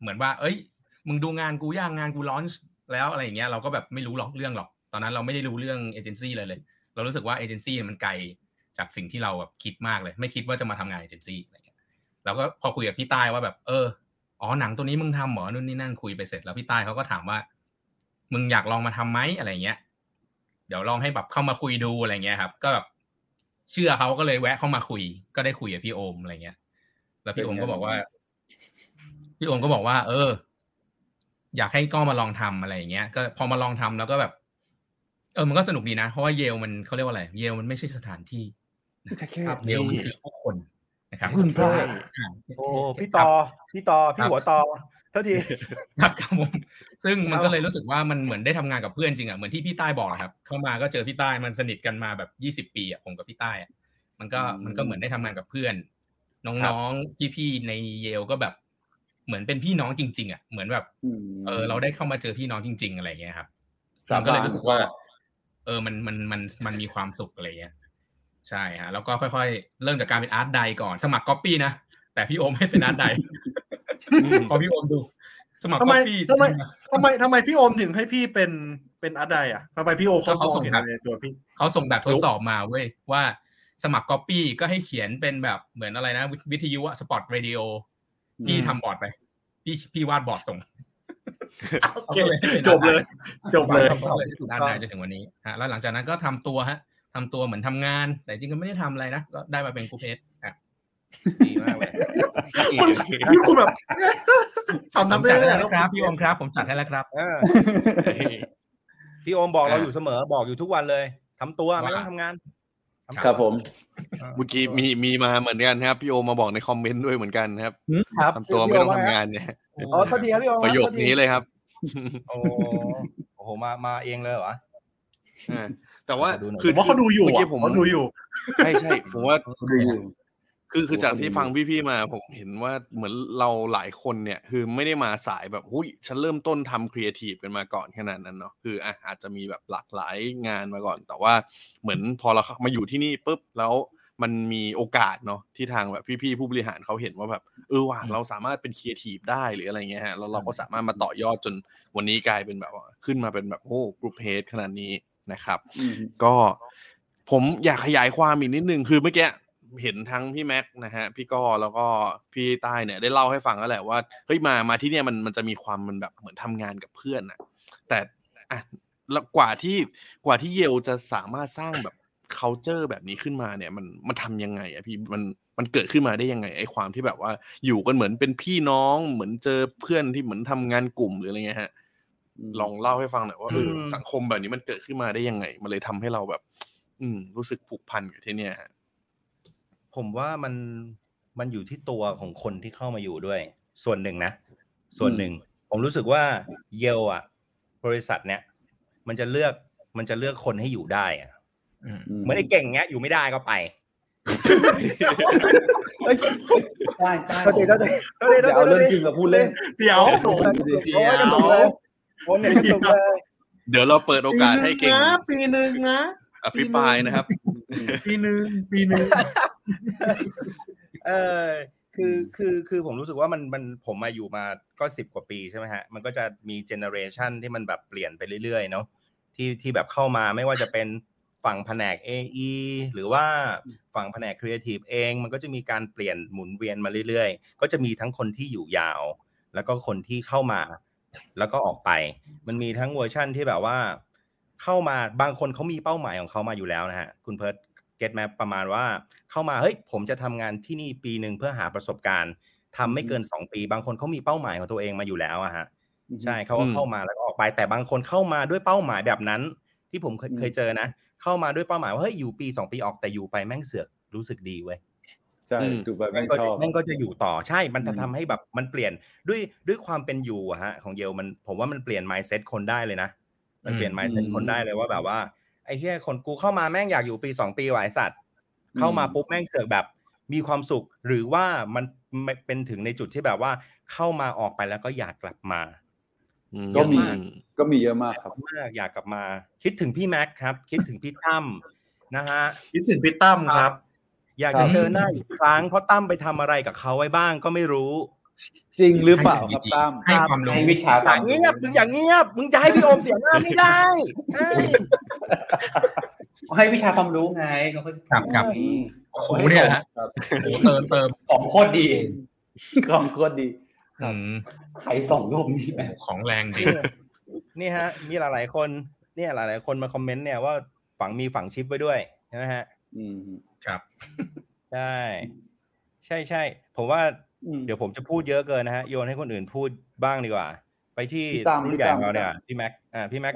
เหมือนว่าเอ้ยมึงดูงานกูย่างงานกูลอนช์แล้วอะไรอย่างเงี้ยเราก็แบบไม่รู้เรื่องหรอกตอนนั้นเราไม่ได้รู้เรื่องเอเจนซี่เลยเรารู้สึกว่าเอเจนซี่มันไกลจากสิ่งที่เราแบบคิดมากเลยไม่คิดว่าจะมาทำงานเอเจนซี่อะไรเงี้ยเราก็พอคุยกับพี่ตายว่าแบบหนังตัวนี้มึงทำหรอนู่นนี่นั่นคุยไปเสร็จแล้วพี่ตายเขาก็ถามว่ามึงอยากลองมาทำไหมอะไรเงี้ยเดี๋ยวลองให้แบบเข้ามาคุยดูอะไรเงี้ยครับก็แบบเชื่อเขาก็เลยแวะเข้ามาคุยก็ได้คุยกับพี่โอมอะไรเงี้ยแล้วพี่โอมก็บอกว่าอยากให้ก้อมาลองทำอะไรอย่างเงี้ยก็พอมาลองทำแล้วก็แบบมันก็สนุกดีนะเพราะว่าเยลมันเขาเรียกว่าอะไรเยลมันไม่ใช่สถานที่นะครับเยลมันคือผู้คนนะครับคุณพ่อโอ้พี่ต่อพี่หัวต่อเท่าทีครับผมซึ่งมันก็เลยรู้สึกว่ามันเหมือนได้ทำงานกับเพื่อนจริงอ่ะเหมือนที่พี่ใต้บอกครับเข้ามาก็เจอพี่ใต้มันสนิทกันมาแบบ20ปีอ่ะผมกับพี่ใต้มันก็เหมือนได้ทำงานกับเพื่อนน้องๆพี่ๆในเยลก็แบบเหมือนเป็นพี่น้องจริงๆอ่ะเหมือนแบบเราได้เข้ามาเจอพี่น้องจริงๆอะไรอย่างเงี้ยครับมันก็เลยรู้สึกว่ามันมีความสุขอะไรเงี้ยใช่ฮะแล้วก็ค่อยๆเริ่มจากการเป็นอาร์ตไดก่อนสมัครก๊อปปี้นะแต่พี่โอมให้เป็นอาร์ตไดพอพี่โอมดูสมัครก๊อปปี้ทำไมพี่โอมถึงให้พี่เป็นอาร์ตไดอ่ะทำไมพี่โอมเขาส่งแบบตัวพี่เขาส่งแบบทดสอบมาเว้ยว่าสมัครก๊อปปี้ก็ให้เขียนเป็นแบบเหมือนอะไรนะวิทยุอะสปอตเรดิโอพี่ทำบอร์ดไปพี่วาดบอร์ดส่ง โอเคจบเลยจบเลยสุดท้ายจนถึงวันนี้ฮะแล้วหลังจากนั้นก็ทำตัวเหมือนทำงานแต่จริงก็ไม่ได้ทำอะไรนะก็ได้มาเป็นกรุ๊ปเอสอ่ะดีมากเลยพี่คุณแบบทำได้เลยนะครับพี่อมครับผมจัดให้แล้วครับพี่อมบอกเราอยู่เสมอบอกอยู่ทุกวันเลยทำตัวไม่ต้องทำงานครับผมเมื่อกี้มีมาเหมือนกันครับพี่โอมาบอกในคอมเมนต์ด้วยเหมือนกันครับทำตัวไม่ต้องทำงานเนี่ยอ๋อโทษทีครับพี่โอประโยคนี้เลยครับโอ้โหมาเองเลยเหรอแต่ว่าคือว่าเขาดูอยู่เมื่อกี้ผมดูอยู่ใช่ผมว่าคือจากที่ฟังพี่ๆมาผมเห็นว่าเหมือนเราหลายคนเนี่ยคือไม่ได้มาสายแบบหุ้ยฉันเริ่มต้นทำครีเอทีฟกันมาก่อนขนาดนั้นเนาะคืออาจจะมีแบบหลากหลายงานมาก่อนแต่ว่าเหมือนพอเรามาอยู่ที่นี่ปุ๊บแล้วมันมีโอกาสเนาะที่ทางแบบพี่ๆผู้บริหารเขาเห็นว่าแบบว่ะเราสามารถเป็นครีเอทีฟได้หรืออะไรเงี้ยฮะแล้วเราก็สามารถมาต่อยอดจนวันนี้กลายเป็นแบบขึ้นมาเป็นแบบโอ้กรุ๊ปเฮดขนาดนี้นะครับก็ผมอยากขยายความอีกนิดนึงคือเมื่อกี้เห็นทั้งพี่แม็กนะฮะพี่ก้อแล้วก็พี่ใต้เนี่ยได้เล่าให้ฟังแล้วแหละว่าเฮ้ยมาที่เนี่ยมันจะมีความมันแบบเหมือนทำงานกับเพื่อนน่ะแต่กว่าที่เยลจะสามารถสร้างแบบ culture แบบนี้ขึ้นมาเนี่ยมันทำยังไงอะพี่มันเกิดขึ้นมาได้ยังไงไอ้ความที่แบบว่าอยู่กันเหมือนเป็นพี่น้องเหมือนเจอเพื่อนที่เหมือนทำงานกลุ่มหรืออะไรเงี้ยฮะลองเล่าให้ฟังหน่อยว่าสังคมแบบนี้มันเกิดขึ้นมาได้ยังไงมันเลยทำให้เราแบบรู้สึกผูกพันกับที่เนี่ยผมว่ามันอยู่ที่ตัวของคนที่เข้ามาอยู่ด้วยส่วนหนึ่งผมรู้สึกว่าเยลอ่ะบริษัทเนี้ยมันจะเลือกคนให้อยู่ได้อ่ะเหมือนไอ้เก่งเงี้ยอยู่ไม่ได้ก็ไปได้เอาเรื่องจริงมาพูดเล่นเดี๋ยวเราเปิดโอกาสให้เก่งปีนึงนะอภิปรายนะครับปีนึงคือผมรู้สึกว่ามันผมมาอยู่มาก็10กว่าปีใช่ไหมฮะมันก็จะมีเจเนอเรชันที่มันแบบเปลี่ยนไปเรื่อยๆเนาะที่แบบเข้ามาไม่ว่าจะเป็นฝั่งแผนก AE หรือว่าฝั่งแผนกครีเอทีฟเองมันก็จะมีการเปลี่ยนหมุนเวียนมาเรื่อยๆก็จะมีทั้งคนที่อยู่ยาวแล้วก็คนที่เข้ามาแล้วก็ออกไปมันมีทั้งเวอร์ชันที่แบบว่าเข้ามาบางคนเขามีเป้าหมายของเขามาอยู่แล้วนะฮะคุณเพิร์ทเก็ตแมปประมาณว่าเข้ามาเฮ้ยผมจะทำงานที่นี่ปีนึงเพื่อหาประสบการณ์ทำไม่เกิน2ปีบางคนเขามีเป้าหมายของตัวเองมาอยู่แล้วอะฮะใช่เขาก็เข้ามาแล้วก็ออกไปแต่บางคนเข้ามาด้วยเป้าหมายแบบนั้นที่ผมเคยเจอนะเข้ามาด้วยเป้าหมายว่าเฮ้ยอยู่ปี2ปีออกแต่อยู่ไปแม่งเสือกรู้สึกดีเว้ยใช่ดูแบบแม่งก็จะอยู่ต่อใช่มันจะทำให้แบบมันเปลี่ยนด้วยความเป็นอยู่อะฮะของเยลมันผมว่ามันเปลี่ยน mindset คนได้เลยนะมันเปลี่ยน mindset คนได้เลยว่าแบบว่าไอ้เหี้ยคนกูเข้ามาแม่งอยากอยู่ปี2ปีว่ะไอ้สัตว์เข้ามาปุ๊บแม่งเสือกแบบมีความสุขหรือว่ามันเป็นถึงในจุดที่แบบว่าเข้ามาออกไปแล้วก็อยากกลับมาก็มีเยอะมากครับมากอยากกลับมาคิดถึงพี่แม็กครับคิดถึงพี่ตั้มนะฮะคิดถึงพี่ตั้มครับอยากจะเจอหน้าอีกครั้งเพราะตั้มไปทำอะไรกับเขาไว้บ้างก็ไม่รู้จริงหรือเปล่าครับตั้มให้ความรู้วิชาต่างเงียบมึงอย่างเงียบมึงจะให้พี่โอมเสียหน้าไม่ได้ให้วิชาความรู้ไงก็คือกับโอ้โหเนี่ยฮะเติมของโคตรดีของโคตรดีใครส่งรูปนี้ไปของแรงดีนี่ฮะมีหลายๆคนเนี่ยหลายๆคนมาคอมเมนต์เนี่ยว่าฝังชิปไว้ด้วยใช่ไหมฮะครับใช่ผมว่าเดี๋ยวผมจะพูดเยอะเกินนะฮะโยนให้คนอื่นพูดบ้างดีกว่าไปที่พี่ใหญ่เราเนี่ยพี่แม็กพี่แม็ก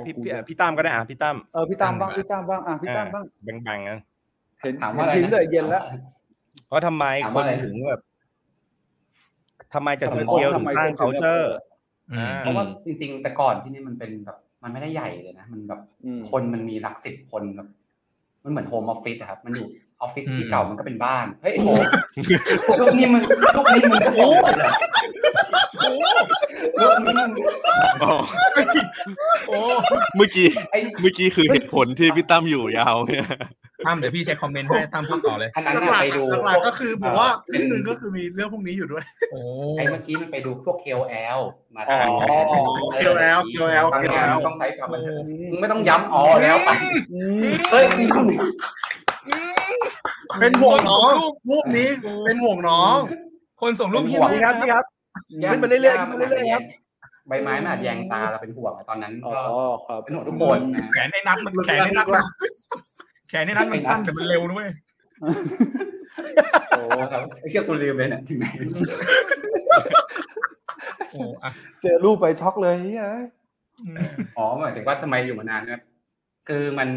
พี่ตั้มก็ได้พี่ตั้มพี่ตั้มบ้างพี่ตั้มบ้างแบ่งๆกันเห็นถามว่าอะไรนะเลยเย็นแล้วเพราะทำไมคนถึงแบบทำไมจะถึงเกี่ยวถึงสร้าง culture เพราะว่าจริงๆแต่ก่อนที่นี่มันเป็นแบบมันไม่ได้ใหญ่เลยนะมันแบบคนมันมีหลักสิบคนแบบมันเหมือนโฮมออฟฟิศครับมันอยู่ออฟฟิศที่เก่ามันก็เป็นบ้านเฮ้ยโหลูกนี่มึงก็โหลูกนี่มึงโอ้เมื่อกี้คือเหตุผลที่พี่ตั้มอยู่ยาวเนี่ยตั้มเดี๋ยวพี่ใช้คอมเมนต์ให้ตั้มพูดต่อเลยอันนั้นไปดูหลักๆก็คือผมว่านิดนึงก็คือมีเรื่องพวกนี้อยู่ด้วยโอ้ไอ้เมื่อกี้มันไปดูพวก KOL มาทาง KOL ต้องใช้กับมันมึงไม่ต้องย้ำอ๋อแล้วไปเฮ้ยเป็นห่วงน้องรูปนี้เป็นห่วงน้องคนส่งรูปพี่ครับขึ้นไปเรื่อยๆครับ ใบไม้มันอาจแยงตาเราเป็นห่วงตอนนั้นก็เป็นห่วงทุกคนแขนในนัดมันแขนในนัดมันสั้นแต่มันเร็วนะเว้ยโอ้ไอ้เหี้ยกูลืมเลยเนี่ยถึงไหนโอ้อะเจอรูปไปช็อกเลยเฮ้ยอ๋อหมายถึงว่าทำไมอยู่มานานครับคือมัน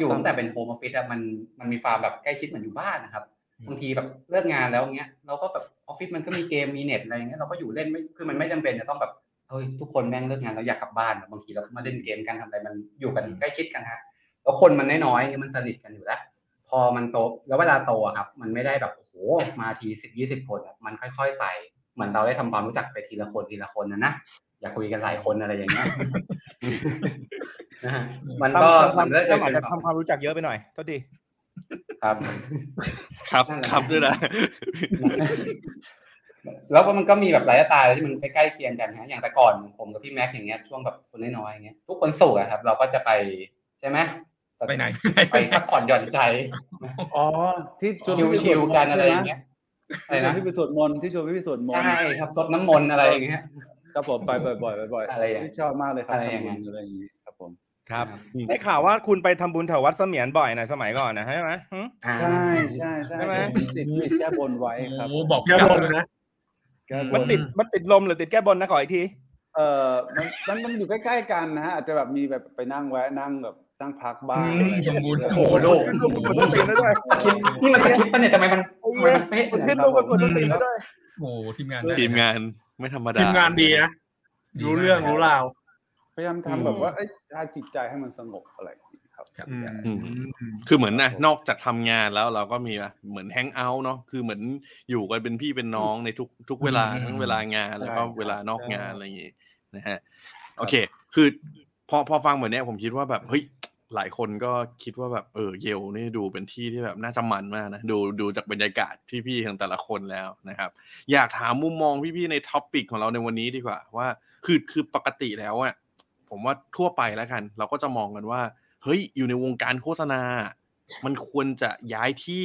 อยู่ตั้งแต่เป็นโฮมออฟฟิศอะมันมีความแบบใกล้ชิดเหมือนอยู่บ้านนะครับบางทีแบบเลิกงานแล้วเงี้ยเราก็แบบออฟฟิศมันก็มีเกมมีเน็ตอะไรเงี้ยเราก็อยู่เล่นไม่คือมันไม่จำเป็นจะต้องแบบเฮ้ยทุกคนแม่งเลิกงานเราอยากกลับบ้านบางทีเราก็มาเล่นเกมกันทำอะไรมันอยู่กันใกล้ชิดกันฮะแล้วคนมันน้อยๆมันสนิทกันอยู่แล้วพอมันโตแล้วเวลาโตอ่ะครับมันไม่ได้แบบโอ้โหมาที10 20คนมันค่อยๆไปเหมือนเราได้ทำความรู้จักไปทีละคนทีละคนนะอยากคุยกันหลายคนอะไรอย่างเงี้ยมันก็มันเริ่มอาจจะทำความรู้จักเยอะไปหน่อยเท่าดีครับครับด้วยนะแล้วมันก็มีแบบไลฟ์สไตล์ที่มันใกล้ๆเคียงกันฮะอย่างแต่ก่อนผมกับพี่แม็กอย่างเงี้ยช่วงแบบคนน้อยๆอย่างเงี้ยทุกคนสุขอะครับเราก็จะไปใช่ไหมไปไหนไปพักผ่อนหย่อนใจอ๋อที่ชวนชิลๆกันอะไรอย่างเงี้ยอะไรนะพี่ไปสวดมนต์ที่ชวนพี่ไปสวดมนต์ใช่ครับสวดน้ำมนต์อะไรอย่างเงี้ยครับผมไปบ่อยๆบ่อยๆอะไรอย่างเงี้ยชอบมากเลยครับอะไรอย่างเงี้ยครับผมครับได้ข่าวว่าคุณไปทำบุญแถววัดเสมียนบ่อยนะสมัยก่อนนะใช่ไหมใช่ใช่ใช่ติดแก้บนไว้ครับบอกแก้บนนะมันติดลมหรือติดแก้บนนะขออีกทีมันอยู่ใกล้ๆกันนะฮะอาจจะแบบมีแบบไปนั่งแวะนั่งแบบตั้งพักบ้างสมบูรณ์โอ้โหโลกกดต้นตีนแล้วด้วยนี่มันคิดป่ะเนี่ยทำไมมันเป๊ะขึ้นโลกกดต้นตีนแล้วด้วยโอ้โหทีมงานไม่ธรรมดาทีมงานดีนะรู้เรื่องรู้ราวพยายามทำแบบว่าจิตใจให้มันสงบอะไรครับคือเหมือนนะนอกจากทำงานแล้วเราก็มีเหมือนแฮงเอาท์เนาะคือเหมือนอยู่กันเป็นพี่เป็นน้องในทุกเวลาทั้งเวลางานแล้วก็เวลานอกงานอะไรอย่างงี้นะฮะโอเคคือพอฟังเหมือนเนี้ยผมคิดว่าแบบเฮ้ยหลายคนก็คิดว่าแบบเยลนี่ดูเป็นที่ที่แบบน่าจะมันมากนะดูจากบรรยากาศพี่ๆของแต่ละคนแล้วนะครับอยากถามมุมมองพี่ๆในท็อปปิกของเราในวันนี้ดีกว่าว่าคือปกติแล้วอ่ะผมว่าทั่วไปแล้วกันเราก็จะมองกันว่าเฮ้ยอยู่ในวงการโฆษณามันควรจะย้ายที่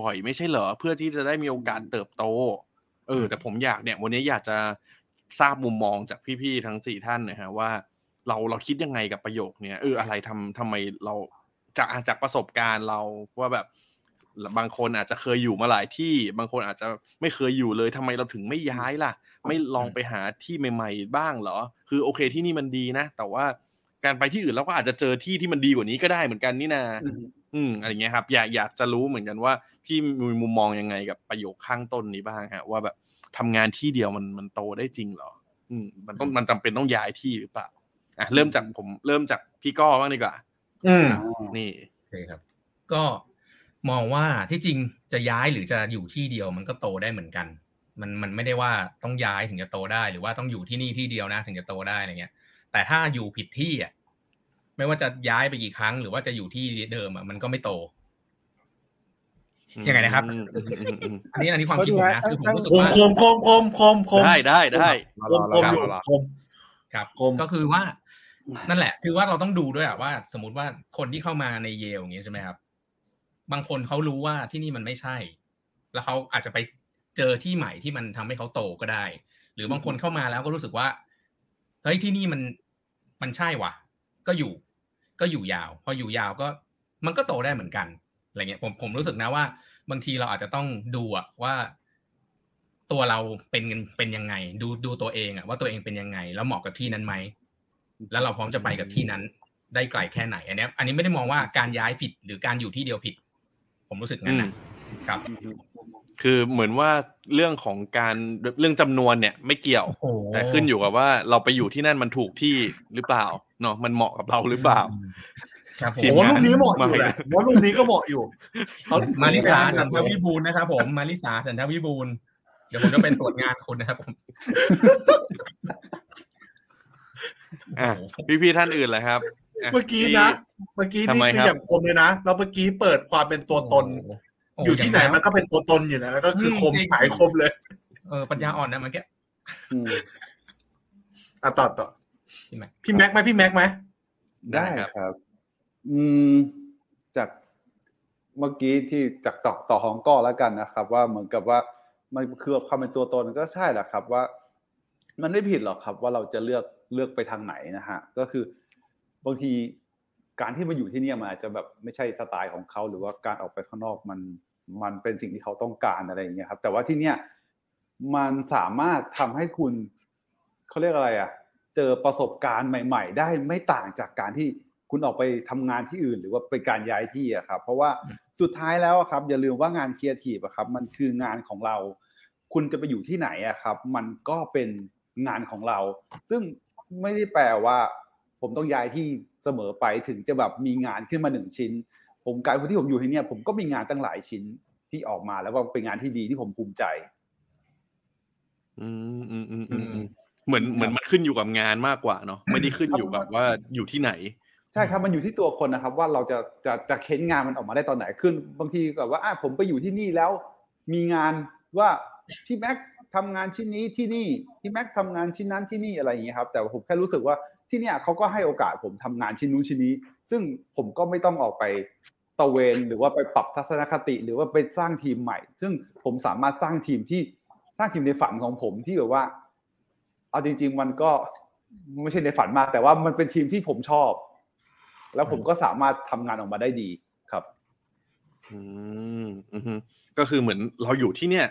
บ่อยๆไม่ใช่เหรอเพื่อที่จะได้มีโอกาสเติบโตแต่ผมอยากเนี่ยวันนี้อยากจะทราบมุมมองจากพี่ๆทั้ง4ท่านนะฮะว่าเราคิดยังไงกับประโยคเนี้ยอะไรทำไมเราจากประสบการณ์เราว่าแบบบางคนอาจจะเคยอยู่มาหลายที่บางคนอาจจะไม่เคยอยู่เลยทำไมเราถึงไม่ย้ายล่ะไม่ลองไปหาที่ใหม่ๆบ้างเหรอคือโอเคที่นี่มันดีนะแต่ว่าการไปที่อื่นเราก็อาจจะเจอที่ที่มันดีกว่านี้ก็ได้เหมือนกันนี่นะอะไรเงี้ยครับอยากจะรู้เหมือนกันว่าพี่มีมุมมองยังไงกับประโยคข้างต้นนี้บ้างฮะว่าแบบทำงานที่เดียวมันโตได้จริงเหรอมันจำเป็นต้องย้ายที่หรือเปล่าเริ่มจากพี่ก้อบ้างดีกว่านี่ใช่ครับก็มองว่าที่จริงจะย้ายหรือจะอยู่ที่เดียวมันก็โตได้เหมือนกันมันไม่ได้ว่าต้องย้ายถึงจะโตได้หรือว่าต้องอยู่ที่นี่ที่เดียวนะถึงจะโตได้อะไรเงี้ยแต่ถ้าอยู่ผิดที่อ่ะไม่ว่าจะย้ายไปกี่ครั้งหรือว่าจะอยู่ที่เดิมอ่ะมันก็ไม่โตยังไงนะครับอันนี้ความคิดนะคือผมรู้สึกว่าคมได้ครับก็คือว่านั่นแหละคือว่าเราต้องดูด้วยว่าสมมติว่าคนที่เข้ามาในเยลอย่างเงี้ยใช่ไหมครับบางคนเขารู้ว่าที่นี่มันไม่ใช่แล้วเขาอาจจะไปเจอที่ใหม่ที่มันทำให้เขาโตก็ได้หรือบางคนเข้ามาแล้วก็รู้สึกว่าเฮ้ยที่นี่มันใช่ว่ะก็อยู่ยาวพออยู่ยาวก็มันก็โตได้เหมือนกันอะไรเงี้ยผมรู้สึกนะว่าบางทีเราอาจจะต้องดูอะว่าตัวเราเป็นยังไงดูตัวเองอะว่าตัวเองเป็นยังไงแล้วเหมาะกับที่นั้นไหมแล้วเราพร้อมจะไปกับที่นั้นได้ไกลแค่ไหนอันนี้ไม่ได้มองว่าการย้ายผิดหรือการอยู่ที่เดียวผิดผมรู้สึกงั้นนะครับคือเหมือนว่าเรื่องของการเรื่องจำนวนเนี่ยไม่เกี่ยวแต่ขึ้นอยู่กับว่าเราไปอยู่ที่นั่นมันถูกที่หรือเปล่าเนาะมันเหมาะกับเราหรือเปล่าครับผมรูปนี้เหมาะอยู่แหละรูปนี้ก็เหมาะอยู่มาริสาสันทวิบูลนะครับผมมาริสาสันทวิบูลเดี๋ยวผมจะเป็นตรวจงานคุณนะครับผมพี่ท่านอื่นเลยครับเมื่อกี้นี่คืออย่างคมเลยนะแล้วเมื่อกี้เปิดความเป็นตัวตนอยู่ที่ไหนมันก็เป็นตัวตนอยู่นะแล้วก็คือคมหายคมเลยปัญญาอ่อนนะเมื่อกี้ต่อพี่แม็กไหมได้ครับจากเมื่อกี้ที่จากต่อของก้อแล้วกันนะครับว่าเหมือนกับว่ามันคือความเป็นตัวตนก็ใช่แหละครับว่า มันไม่ผิดหรอกครับว่าเราจะเลือกไปทางไหนนะฮะก็คือบางทีการที่มาอยู่ที่นี่มันอาจจะแบบไม่ใช่สไตล์ของเขาหรือว่าการออกไปข้างนอกมันเป็นสิ่งที่เขาต้องการอะไรอย่างเงี้ยครับแต่ว่าที่เนี่ยมันสามารถทำให้คุณเขาเรียกอะไรอ่ะเจอประสบการณ์ใหม่ๆได้ไม่ต่างจากการที่คุณออกไปทำงานที่อื่นหรือว่าเป็นการย้ายที่อ่ะครับเพราะว่าสุดท้ายแล้วครับอย่าลืมว่างานครีเอทีฟอ่ะครับมันคืองานของเราคุณจะไปอยู่ที่ไหนอ่ะครับมันก็เป็นงานของเราซึ่งไม่ได้แปลว่าผมต้องย้ายที่เสมอไปถึงจะแบบมีงานขึ้นมา1ชิ้นผมกลายเป็นที่ผมอยู่ที่เนี่ยผมก็มีงานตั้งหลายชิ้นที่ออกมาแล้วว่าเป็นงานที่ดีที่ผมภูมิใจเหมือนมันขึ้นอยู่กับงานมากกว่าเนาะไม่ได้ขึ้นอยู่กับว่าอยู่ที่ไหนใช่ครับมันอยู่ที่ตัวคนนะครับว่าเราจะเค้นงานมันออกมาได้ตอนไหนขึ้นบางทีแบบว่าผมไปอยู่ที่นี่แล้วมีงานว่าพี่แม็กทำงานชิ้นนี้ที่นี่พี่แม็กทำงานชิ้นนั้นที่นี่อะไรอย่างเงี้ยครับแต่ผมแค่รู้สึกว่าที่เนี่ยเขาก็ให้โอกาสผมทำงานชิ้นนู้นชิ้นนี้ซึ่งผมก็ไม่ต้องออกไปตะเวนหรือว่าไปปรับทัศนคติหรือว่าไปสร้างทีมใหม่ซึ่งผมสามารถสร้างทีมในฝันของผมที่แบบว่าเอาจริงๆมันก็ไม่ใช่ในฝันมากแต่ว่ามันเป็นทีมที่ผมชอบแล้วผมก็สามารถทำงานออกมาได้ดีครับก็คือเหมือนเราอยู่ที่เนี่ย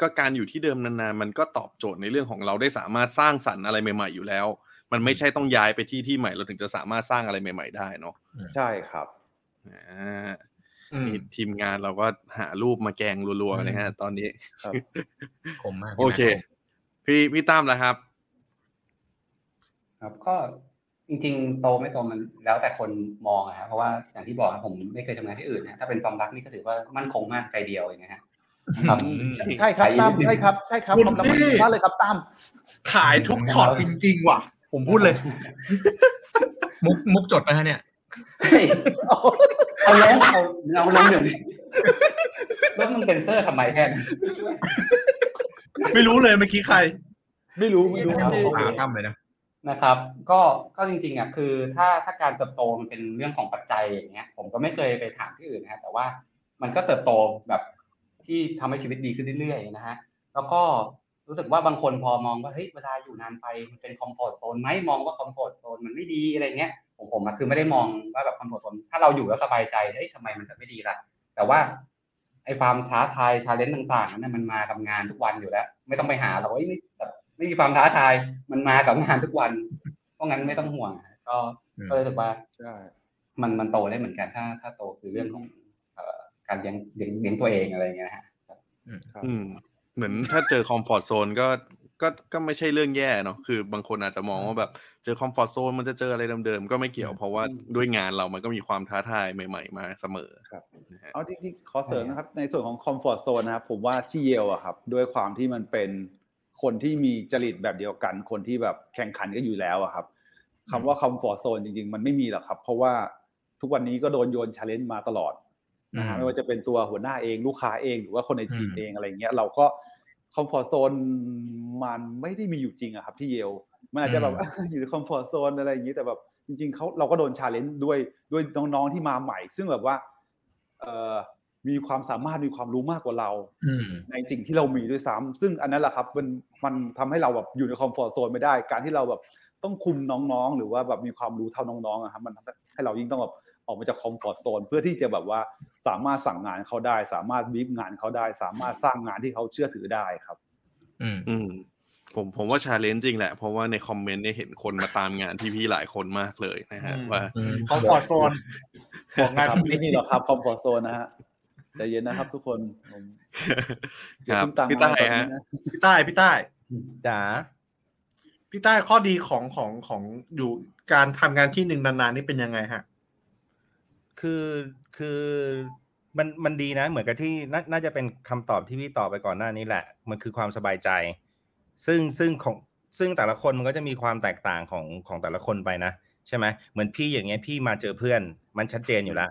ก็การอยู่ที่เดิมนานๆมันก็ตอบโจทย์ในเรื่องของเราได้สามารถสร้างสรรค์อะไรใหม่ๆอยู่แล้วมันไม่ใช่ต้องย้ายไปที่ใหม่เราถึงจะสามารถสร้างอะไรใหม่ๆได้เนาะใช่ครับทีมงานเราก็หารูปมาแกงรัวๆนะฮะตอนนี้ผมมากโอเคพี่ตั้มล่ะครับครับก็จริงๆโตไม่โตมันแล้วแต่คนมองอะครับเพราะว่าอย่างที่บอกครับผมไม่เคยทำงานที่อื่นนะถ้าเป็นความรักนี่ก็ถือว่ามั่นคงมากใจเดียวอย่างเงี้ยครับใช่ครับตั้มใช่ครับใช่ครับความรักมันมากเลยครับตั้มขายทุกช็อตจริงๆว่ะผมพูดเลยมุกจดไปฮะเนี่ยเอาลงเดี๋ยวนี้แล้วมึงเซ็นเซอร์ทำไมแค่ไม่รู้เลยเมื่อกี้ใครไม่รู้หาทำเลยนะครับก็จริงๆอ่ะคือถ้าการเติบโตมันเป็นเรื่องของปัจจัยอย่างเงี้ยผมก็ไม่เคยไปถามที่อื่นนะแต่ว่ามันก็เติบโตแบบที่ทำให้ชีวิตดีขึ้นเรื่อยๆนะฮะแล้วก็รู้สึกว่าบางคนพอมองว่าเฮ้ยเวลาอยู่นานไปมันเป็นคอมฟอร์ตโซนไหมมองว่าคอมฟอร์ตโซนมันไม่ดีอะไรเงี้ยผมคือไม่ได้มองว่าแบบคอมฟอร์ตโซนถ้าเราอยู่แล้วสบายใจเฮ้ยทำไมมันจะไม่ดีล่ะแต่ว่าไอ้ความท้าทายชาเลนจ์ต่างๆนั้นมันมากับงานทุกวันอยู่แล้วไม่ต้องไปหาหรอกนี่แบบไม่มีความท้าทายมันมากับงานทุกวันเพราะงั้นไม่ต้องห่วงก็รู้สึกว่ามันโตได้เหมือนกันถ้าโตคือเรื่องของการเลี้ยงตัวเองอะไรเงี้ยฮะเหมือนถ้าเจอคอมฟอร์ตโซนก็ไม่ใช่เรื่องแย่เนาะคือบางคนอาจจะมองว่าแบบเจอคอมฟอร์ตโซนมันจะเจออะไรเดิมๆก็ไม่เกี่ยวเพราะว่าด้วยงานเรามันก็มีความท้าทายใหม่ๆมาเสมอครับเอาที่ขอเสริมนะครับในส่วนของคอมฟอร์ตโซนนะครับผมว่าที่เยลอะครับด้วยความที่มันเป็นคนที่มีจริตแบบเดียวกันคนที่แบบแข่งขันกันอยู่แล้วอะครับคำว่าคอมฟอร์ตโซนจริงๆมันไม่มีหรอกครับเพราะว่าทุกวันนี้ก็โดนโยนชาเลนจ์มาตลอดนะฮะไม่ว่าจะเป็นตัวหัวหน้าเองลูกค้าเองหรือว่าคนในทีมเองอะไรเงี้ยเราก็คอมฟอร์ตโซนมันไม่ได้มีอยู่จริงอะครับที่เยลมันอาจจะแบบอยู่ในคอมฟอร์ตโซนอะไรอย่างนี้แต่แบบจริงๆเราก็โดนชาเลนจ์ด้วยน้องๆที่มาใหม่ซึ่งแบบว่ามีความสามารถมีความรู้มากกว่าเราในสิ่งที่เรามีด้วยซ้ำซึ่งอันนั้นแหละครับมันทำให้เราแบบอยู่ในคอมฟอร์ตโซนไม่ได้การที่เราแบบต้องคุมน้องๆหรือว่าแบบมีความรู้เท่าน้องๆอะครับมันให้เรายิ่งต้องแบบออกมาจากคอมฟอร์ตโซนเพื่อที่จะแบบว่าสามารถสั่งงานเขาได้สามารถบีฟงานเขาได้สามารถสร้างงานที่เขาเชื่อถือได้ครับผมว่าชาเลนจ์จริงแหละเพราะว่าในคอมเมนต์เนี่ยเห็นคนมาตามงานพี่ๆหลายคนมากเลยนะฮะว่าคอมฟอร์ตโซนของงานไม่มีหรอกครับคอมฟอร์ตโซนนะฮะใจเย็นนะครับทุกคนผมครับพี่ใต้ฮะพี่ใต้จ๋าพี่ใต้ข้อดีของอยู่การทำงานที่หนึ่งนานๆนี่เป็นยังไงฮะคือมันดีนะเหมือนกับที่น่าจะเป็นคำตอบที่พี่ตอบไปก่อนหน้านี้แหละมันคือความสบายใจซึ่งแต่ละคนมันก็จะมีความแตกต่างของแต่ละคนไปนะใช่ไหมเหมือนพี่อย่างเงี้ยพี่มาเจอเพื่อนมันชัดเจนอยู่แล้ว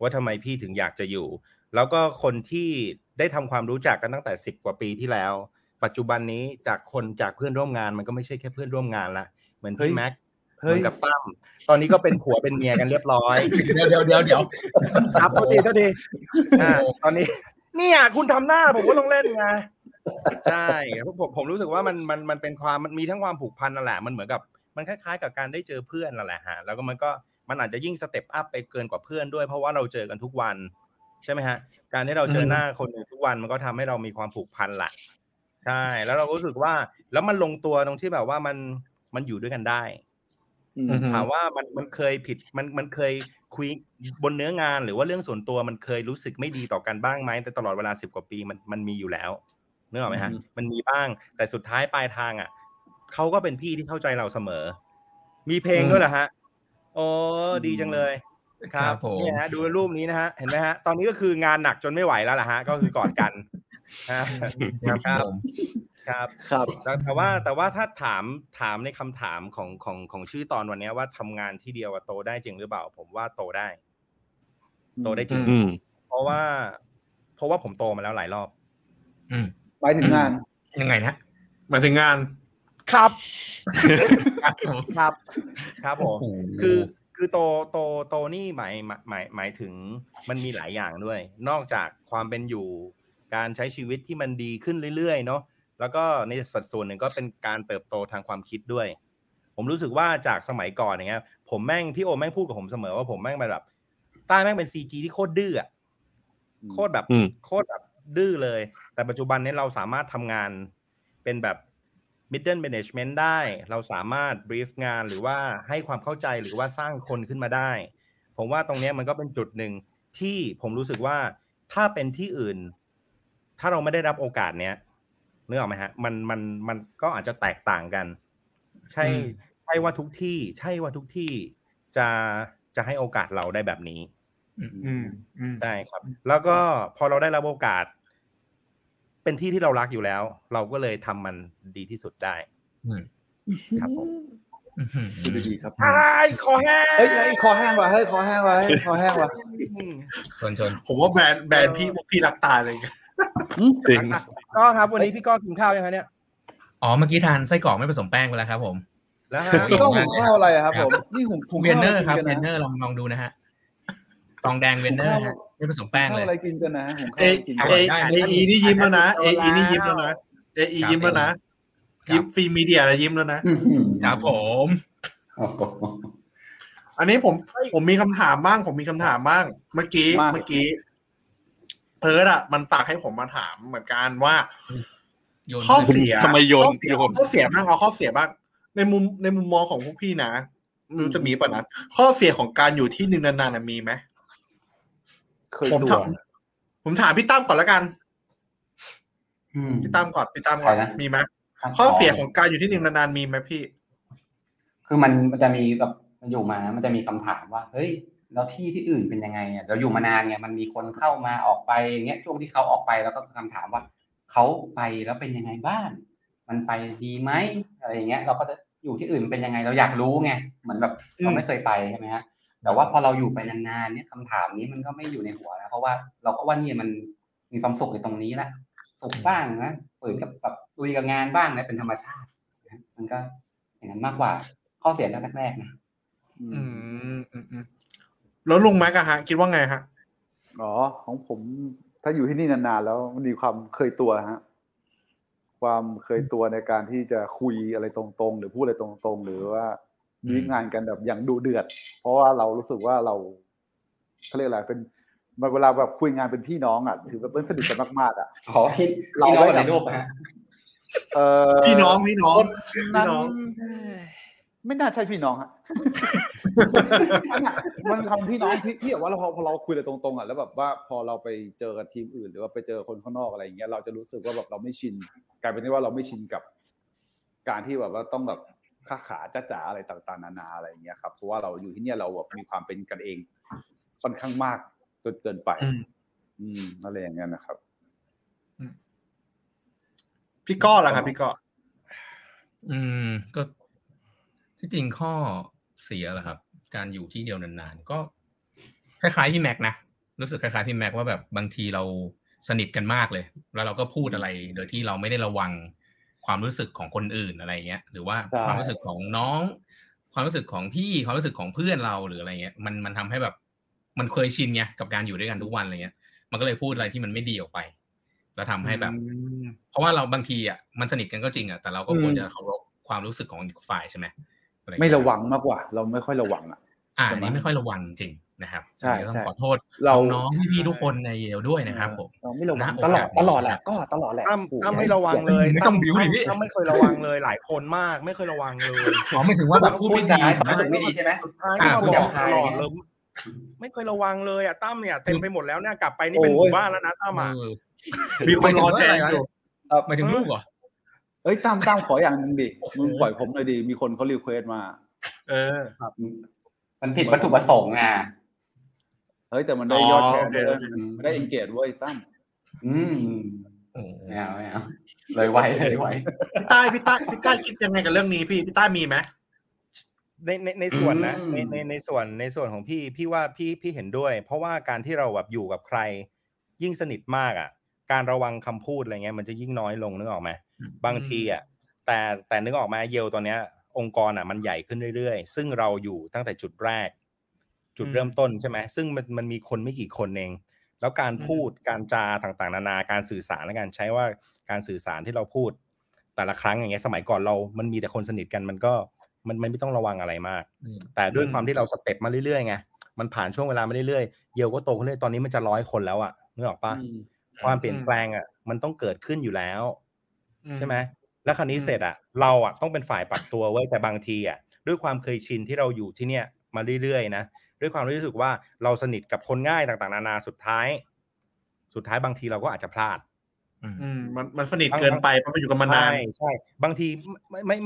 ว่าทำไมพี่ถึงอยากจะอยู่แล้วก็คนที่ได้ทำความรู้จักกันตั้งแต่10กว่าปีที่แล้วปัจจุบันนี้จากเพื่อนร่วมงานมันก็ไม่ใช่แค่เพื่อนร่วมงานละเหมือนพี่แม็กเหมือนกับตั้มตอนนี้ก็เป็นผัวเป็นเมียกันเรียบร้อยเดี๋ยวครับโทษทีตอนนี้เนี่ยคุณทำหน้าผมก็ต้องเล่นไง ใช่ผมรู้สึกว่ามันเป็นความมันมีทั้งความผูกพันนั่นแหละมันเหมือนกับมันคล้ายๆกับการได้เจอเพื่อนนั่นแหละฮะแล้วก็มันอาจจะยิ่งสเต็ปอัพไปเกินกว่าเพื่อนด้วยเพราะว่าเราเจอกันทุกวันใช่ไหมฮะการที่เราเจอหน้าคนทุกวันมันก็ทำให้เรามีความผูกพันละใช่แล้วเรารู้สึกว่าแล้วมันลงตัวตรงที่แบบว่ามันอยู่ด้วยกันได้ถามว่ามันเคยผิดมันเคยคุยบนเนื้องานหรือว่าเรื่องส่วนตัวมันเคยรู้สึกไม่ดีต่อกันบ้างไหมแต่ตลอดเวลา10กว่าปีมันมีอยู่แล้วนึกออกไหมฮะมันมีบ้างแต่สุดท้ายปลายทางอ่ะเขาก็เป็นพี่ที่เข้าใจเราเสมอมีเพลงด้วยเหรอฮะโอ้ดีจังเลยครับนี่ฮะดูรูปนี้นะฮะเห็นไหมฮะตอนนี้ก็คืองานหนักจนไม่ไหวแล้วล่ะฮะก็คือกอดกันครับครับแต่ว่าถ้าถามในคำถามของชื่อตอนวันนี้ว่าทำงานที่เดียวโตได้จริงหรือเปล่าผมว่าโตได้จริงเพราะว่าผมโตมาแล้วหลายรอบไปถึงงานยังไงนะมาถึงงานครับผมคือโตนี่หมายถึงมันมีหลายอย่างด้วยนอกจากความเป็นอยู่การใช้ชีวิตที่มันดีขึ้นเรื่อยๆเนาะแล้วก็ในสัดส่วนหนึ่งก็เป็นการเติบโตทางความคิดด้วยผมรู้สึกว่าจากสมัยก่อนอย่างเงี้ยผมแม่งพี่โอแม่งพูดกับผมเสมอว่าผมแม่งแบบใต้แม่งเป็น CG ที่โคตรดื้อโคตรแบบดื้อเลยแต่ปัจจุบันนี้เราสามารถทำงานเป็นแบบ middle management ได้เราสามารถ brief งานหรือว่าให้ความเข้าใจหรือว่าสร้างคนขึ้นมาได้ผมว่าตรงนี้มันก็เป็นจุดหนึ่งที่ผมรู้สึกว่าถ้าเป็นที่อื่นถ้าเราไม่ได้รับโอกาสเนี้ยนึกออกไหมฮะมันก็อาจจะแตกต่างกันใช่ว่าทุกที่จะให้โอกาสเราได้แบบนี้ได้ครับแล้วก็พอเราได้รับโอกาสเป็นที่ที่เรารักอยู่แล้วเราก็เลยทำมันดีที่สุดได้ครับผมดีครับคอแห้งว่ะผมว่าแบรนด์พี่รักตายเลยจริงก็ครับวันนี้พี่ก้องกินข้าวยังไงเนี่ยอ๋อเมื่อกี้ทานไส้กรอกไม่ผสมแป้งไปแล้วครับผมแล้วฮะพี่ก้องหุงข้าวอะไรครับผมนี่หุงเวียนเนอร์ครับเวียนเนอร์ลองดูนะฮะตองแดงเวียนเนอร์ไม่ผสมแป้งเลยอะไรกินกันนะเออีนี่ยิ้มแล้วนะเออีนี่ยิ้มแล้วนะยิ้มฟรีมีเดียแล้วยิ้มแล้วนะครับผมอันนี้ผมมีคำถามบ้างเมื่อกี้เพิร์ดอ่ะมันฝากให้ผมมาถามเหมือนกันว่าข้อเสียบ้างในมุมมองของพวกพี่นะมันจะมีป่ะนะข้อเสียของการอยู่ที่นึงนานๆน่ะมีมั้ยผมถามพี่ตั้มก่อนละกันพี่ตั้มก่อนมีมั้ยข้อเสียของการอยู่ที่นึงนานๆมีมั้ยพี่คือมันจะมีแบบมันอยู่มามันจะมีคำถามว่าเฮ้ยแล้วที่อื่นเป็นยังไงอ่ะเราอยู่มานานไงมันมีคนเข้ามาออกไปอย่างเงี้ยช่วงที่เขาออกไปแล้วก็คำถามว่าเขาไปแล้วเป็นยังไงบ้างมันไปดีไหมอะไรอย่างเงี้ยเราก็จะอยู่ที่อื่นเป็นยังไงเราอยากรู้ไงเหมือนแบบเราไม่เคยไปใช่ไหมฮะแต่ว่าพอเราอยู่ไปนานๆเนี่ยคำถามนี้มันก็ไม่อยู่ในหัวนะเพราะว่าเราก็ว่าเนี่ยมันมีความสุขอยู่ตรงนี้แหละสุขบ้างนะฝืนกับแบบลุยกับงานบ้างนะเป็นธรรมชาติมันก็อย่างนั้นมากกว่าข้อเสียแรกๆนะแล้วลุงแม็กอะฮะคิดว่าไงฮะอ๋อของผมถ้าอยู่ที่นี่นานๆแล้วมันมีความเคยตัวฮะความเคยตัวในการที่จะคุยอะไรตรงๆหรือพูดอะไรตรงๆหรือว่ามีงานกันแบบอย่างดูเดือดเพราะว่าเรารู้สึกว่าเราเขาเรียกอะไรเป็นเวลาแบบคุยงานเป็นพี่น้องอะถือว่าเป็นสนิทกันมากๆอะขอเราได้ในรูปฮะพี่น้องไม่น่าใช่พี่น้องฮะมันคำพี่น้องที่แบบว่าเราพอเราคุยอะไรตรงๆอ่ะแล้วแบบว่าพอเราไปเจอกับทีมอื่นหรือว่าไปเจอคนข้างนอกอะไรอย่างเงี้ยเราจะรู้สึกว่าแบบเราไม่ชินกลายเป็นที่ว่าเราไม่ชินกับการที่แบบว่าต้องแบบค้าขาจ้าจ๋าอะไรต่างๆนานาอะไรอย่างเงี้ยครับเพราะว่าเราอยู่ที่เนี่ยเราแบบมีความเป็นกันเองค่อนข้างมากจนเกินไปอะไรอย่างเงี้ยนะครับพี่ก้อล่ะครับพี่ก้อก็ที่จริงข้อเสียแหละครับการอยู่ที่เดียวนานๆก็คล้ายๆพี่แม็กนะรู้สึกคล้ายๆพี่แม็กว่าแบบบางทีเราสนิทกันมากเลยแล้วเราก็พูดอะไรโดยที่เราไม่ได้ระวังความรู้สึกของคนอื่นอะไรเงี้ยหรือว่าความรู้สึกของน้องความรู้สึกของพี่ความรู้สึกของเพื่อนเราหรืออะไรเงี้ยมันทำให้แบบมันเคยชินไงกับการอยู่ด้วยกันทุกวันอะไรเงี้ยมันก็เลยพูดอะไรที่มันไม่ดีออกไป แล้วทำให้แบบเพราะว่าเราบางทีอ่ะมันสนิทกันก็จริงอ่ะแต่เราก็ควรจะเคารพความรู้สึกของอีกฝ่ายใช่ไหมไม่ระวังมากกว่าเราไม่ค่อยระวังอ่ะอันนี้ไม่ค่อยระวังจริงนะครับใช่ต้องขอโทษน้องพี่ทุกคนในเยลด้วยนะครับผมไม่ระวังตลอดแหละก็ตลอดแหละถ้าไม่ระวังเลยไม่ต้องบิ้วดิพี่ถ้าไม่เคยระวังเลยหลายคนมากไม่เคยระวังเลยอ๋อไม่ถึงว่าแบบพูดไม่ดีรู้สึกไม่ดีใช่ไหมสุดท้ายก็บอกตลอดเลยไม่เคยระวังเลยอ่ะตั้มเนี่ยเต็มไปหมดแล้วเนี่ยกลับไปนี่เป็นหมู่บ้านแล้วนะตั้มอ่ะมีคนรอแจ้งอยู่หมายถึงลูกเหรอเอ้ยตั้มขออย่างนึงดิมึงปล่อยผมหน่อยดิมีคนเขารีเควสมาครับมันผิดวัตถุประสงค์อ่ะเฮ้ยแต่มันได้ยอดแชร์ได้เอนเกจเว้ยตั้มไม่เอาเลยไว้พี่ใต้คิดยังไงกับเรื่องนี้พี่ใต้มีไหมในส่วนนะในส่วนของพี่ว่าพี่เห็นด้วยเพราะว่าการที่เราแบบอยู่กับใครยิ่งสนิทมากอ่ะการระวังคำพูดอะไรเงี้ยมันจะยิ่งน้อยลงนึกออกไหมบางทีอ่ะแต่นึกออกไหมเยลตอนเนี้ยองค์กรอ่ะมันใหญ่ขึ้นเรื่อยๆซึ่งเราอยู่ตั้งแต่จุดแรกจุดเริ่มต้นใช่ไหมซึ่งมันมีคนไม่กี่คนเองแล้วการพูดการจาต่างๆนานาการสื่อสารและการใช้ว่าการสื่อสารที่เราพูดแต่ละครั้งอย่างเงี้ยสมัยก่อนเรามันมีแต่คนสนิทกันมันก็มันไม่ต้องระวังอะไรมากแต่ด้วยความที่เราสเต็ปมาเรื่อยๆไงมันผ่านช่วงเวลามาเรื่อยๆเยลก็โตขึ้นเรื่อยตอนนี้มันจะ100คนแล้วอ่ะนึกออกป่ะความเปลี่ยนแปลงอ่ะมันต้องเกิดขึ้นอยู่แล้วใช่ไหมแล้วคราวนี้เสร็จอ่ะเราอ่ะต้องเป็นฝ่ายปรับตัวไว้แต่บางทีอ่ะด้วยความเคยชินที่เราอยู่ที่เนี่ยมาเรื่อยๆนะด้วยความรู้สึกว่าเราสนิทกับคนง่ายต่างๆนานาสุดท้ายบางทีเราก็อาจจะพลาดมันสนิทเกินไปเพราะมันอยู่กันมานานใช่บางที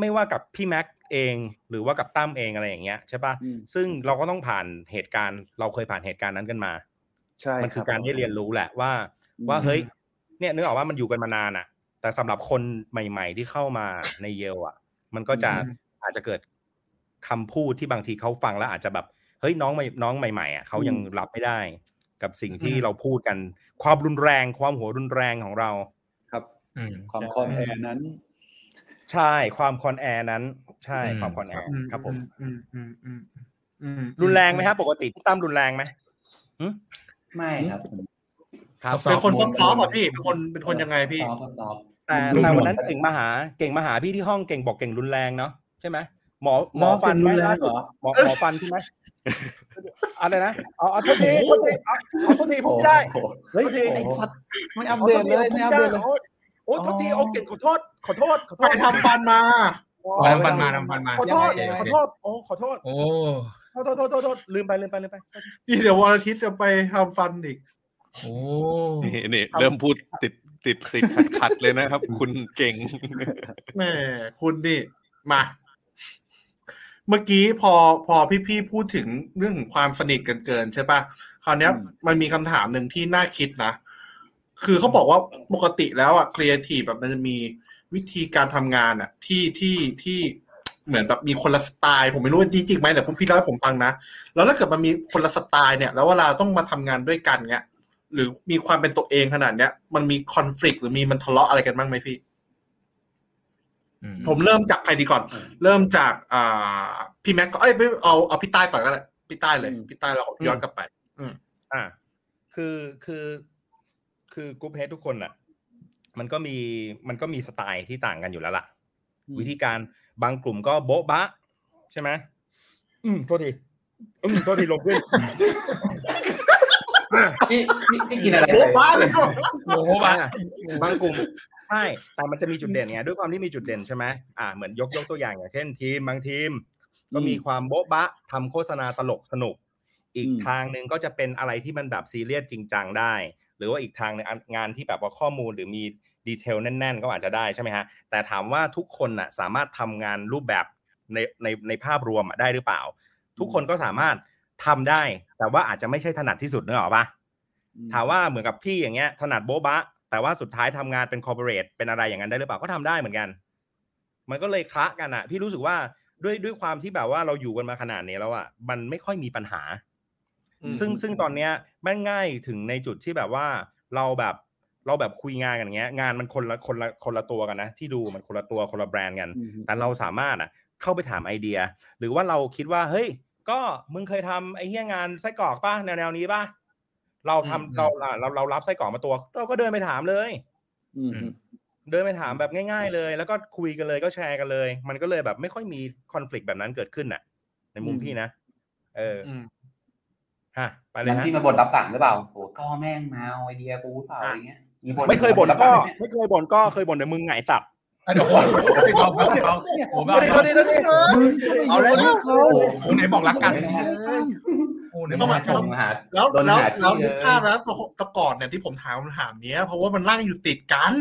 ไม่ว่ากับพี่แม็กเองหรือว่ากับตั้มเองอะไรอย่างเงี้ยใช่ป่ะซึ่งเราก็ต้องผ่านเหตุการณ์เราเคยผ่านเหตุการณ์นั้นกันมาใช่มันคือการได้เรียนรู้แหละว่าเฮ้ยเนี่ยนึกออกว่ามันอยู่กันมานานอ่ะแต่สำหรับคนใหม่ๆที่เข้ามาในเยลอ่ะมันก็จะอาจจะเกิดคำพูดที่บางทีเขาฟังแล้วอาจจะแบบเฮ้ยน้องใหม่ๆอ่ะเขายังรับไม่ได้กับสิ่งที่เราพูดกันความรุนแรงความหัวรุนแรงของเราครับความคอนแอร์นั้นใช่ความคอนแอร์นั้นใช่ความคอนแอร์ครับผมรุนแรงไหมครับปกติพี่ตั้มรุนแรงไหมไม่ครับเป็นคนซอฟต์แบบพี่เป็นคนยังไงพี่แต่วันนั้นเก่งมาหาพี่ที่ห้องเก่งบอกเก่งรุนแรงเนาะใช่ไหมหมอฟันไม่ล่าสุดหมอฟันใช่ไหมอะไรนะเอาโทษทีผมไม่ได้เฮ้ยไม่อัปเดตเลยโอ้โทษทีโอเก่งขอโทษไปทำฟันมาขอโทษโอ้ขอโทษโอ้โทษลืมไปนี่เดี๋ยววันอาทิตย์จะไปทำฟันอีกโอ้นี่เริ่มพูดติดขัดเลยนะครับคุณเก่งแหมคุณนี่มาเมื่อกี้พอพี่ๆพูดถึงเรื่องความสนิทกันเกินใช่ป่ะคราวนี้มันมีคำถามหนึ่งที่น่าคิดนะคือเขาบอกว่าปกติแล้วอ่ะครีเอทีฟแบบมันจะมีวิธีการทำงานอ่ะที่เหมือนแบบมีคนละสไตล์ผมไม่รู้จริงๆไหมแต่พี่เล่าให้ผมฟังนะแล้วถ้าเกิดมันมีคนละสไตล์เนี่ยแล้วเวลาต้องมาทำงานด้วยกันเงี้ยหรือมีความเป็นตัวเองขนาดเนี้ยมันมีคอนฟลิกต์หรือมีมันทะเลาะอะไรกันบ้างไหมพี่ผมเริ่มจากใครดีก่อนเริ่มจากพี่แม็กก็เอาพี่ใต้ก่อนก็ได้พี่ใต้เลยพี่ใต้เราย้อนกลับไปคือกรุ๊ปเฮดทุกคนน่ะมันก็มีสไตล์ที่ต่างกันอยู่แล้วล่ะวิธีการบางกลุ่มก็โบ๊ะบะใช่ไหมโทษทีลงด้วยพี่กินอะไรโบ๊ะบะเลยโบ๊ะบะบางกลุ่มใช่แต่มันจะมีจุดเด่นไงด้วยความที่มีจุดเด่นใช่ไหมเหมือนยกตัวอย่างอย่างเช่นทีมบางทีมก็มีความโบ๊ะบะทำโฆษณาตลกสนุกอีกทางนึงก็จะเป็นอะไรที่มันแบบซีเรียสจริงจังได้หรือว่าอีกทางนึงงานที่แบบว่าข้อมูลหรือมีดีเทลแน่นๆก็อาจจะได้ใช่ไหมฮะแต่ถามว่าทุกคนน่ะสามารถทำงานรูปแบบในภาพรวมได้หรือเปล่าทุกคนก็สามารถทำได้แต่ว่าอาจจะไม่ใช่ถนัดที่สุดนึกออกปะถามว่าเหมือนกับพี่อย่างเงี้ยถนัดโบ๊ะบะแต่ว่าสุดท้ายทำงานเป็นคอร์ปอเรทเป็นอะไรอย่างนั้นได้หรือเปล่าก็ทำได้เหมือนกันมันก็เลยคละกันอ่ะพี่รู้สึกว่าด้วยความที่แบบว่าเราอยู่กันมาขนาดนี้แล้วอ่ะมันไม่ค่อยมีปัญหาซึ่งตอนเนี้ยมันง่ายถึงในจุดที่แบบว่าเราแบบคุยงานกันอย่างเงี้ยงานมันคนละตัวกันนะที่ดูมันคนละตัวคนละแบรนด์กันแต่เราสามารถอ่ะเข้าไปถามไอเดียหรือว่าเราคิดว่าเฮ้ยก็มึงเคยทำไอ้เหี้ยงานไส้กรอกป่ะแนวนี้ป่ะเราทำเรารับไส้กรอกมาตัวเราก็เดินไปถามเลย เดินไปถามแบบง่ายๆเลยแล้วก็คุยกันเลยก็แชร์กันเลยมันก็เลยแบบไม่ค่อยมีคอนฟลิกต์แบบนั้นเกิดขึ้นน่ะในมุมพี่นะฮะไปเลยฮะที่มาบ่นรับหลังหรือเปล่าโอ้ก็แม่งมาไอเดียกูเปล่าอะไรเงี้ยไม่เคยบ่นก็ไม่เคยบ่นก็เคยบ่นแต่มึงไงสับเดี๋ยวผมเอาแล้วผมไหนบอกรักกันก็มาชมหาแล้วนึกภาพนะตะกอดเนี่ยที่ผมถามเนี้ยเพราะว่ามันร่างอยู่ติดกัน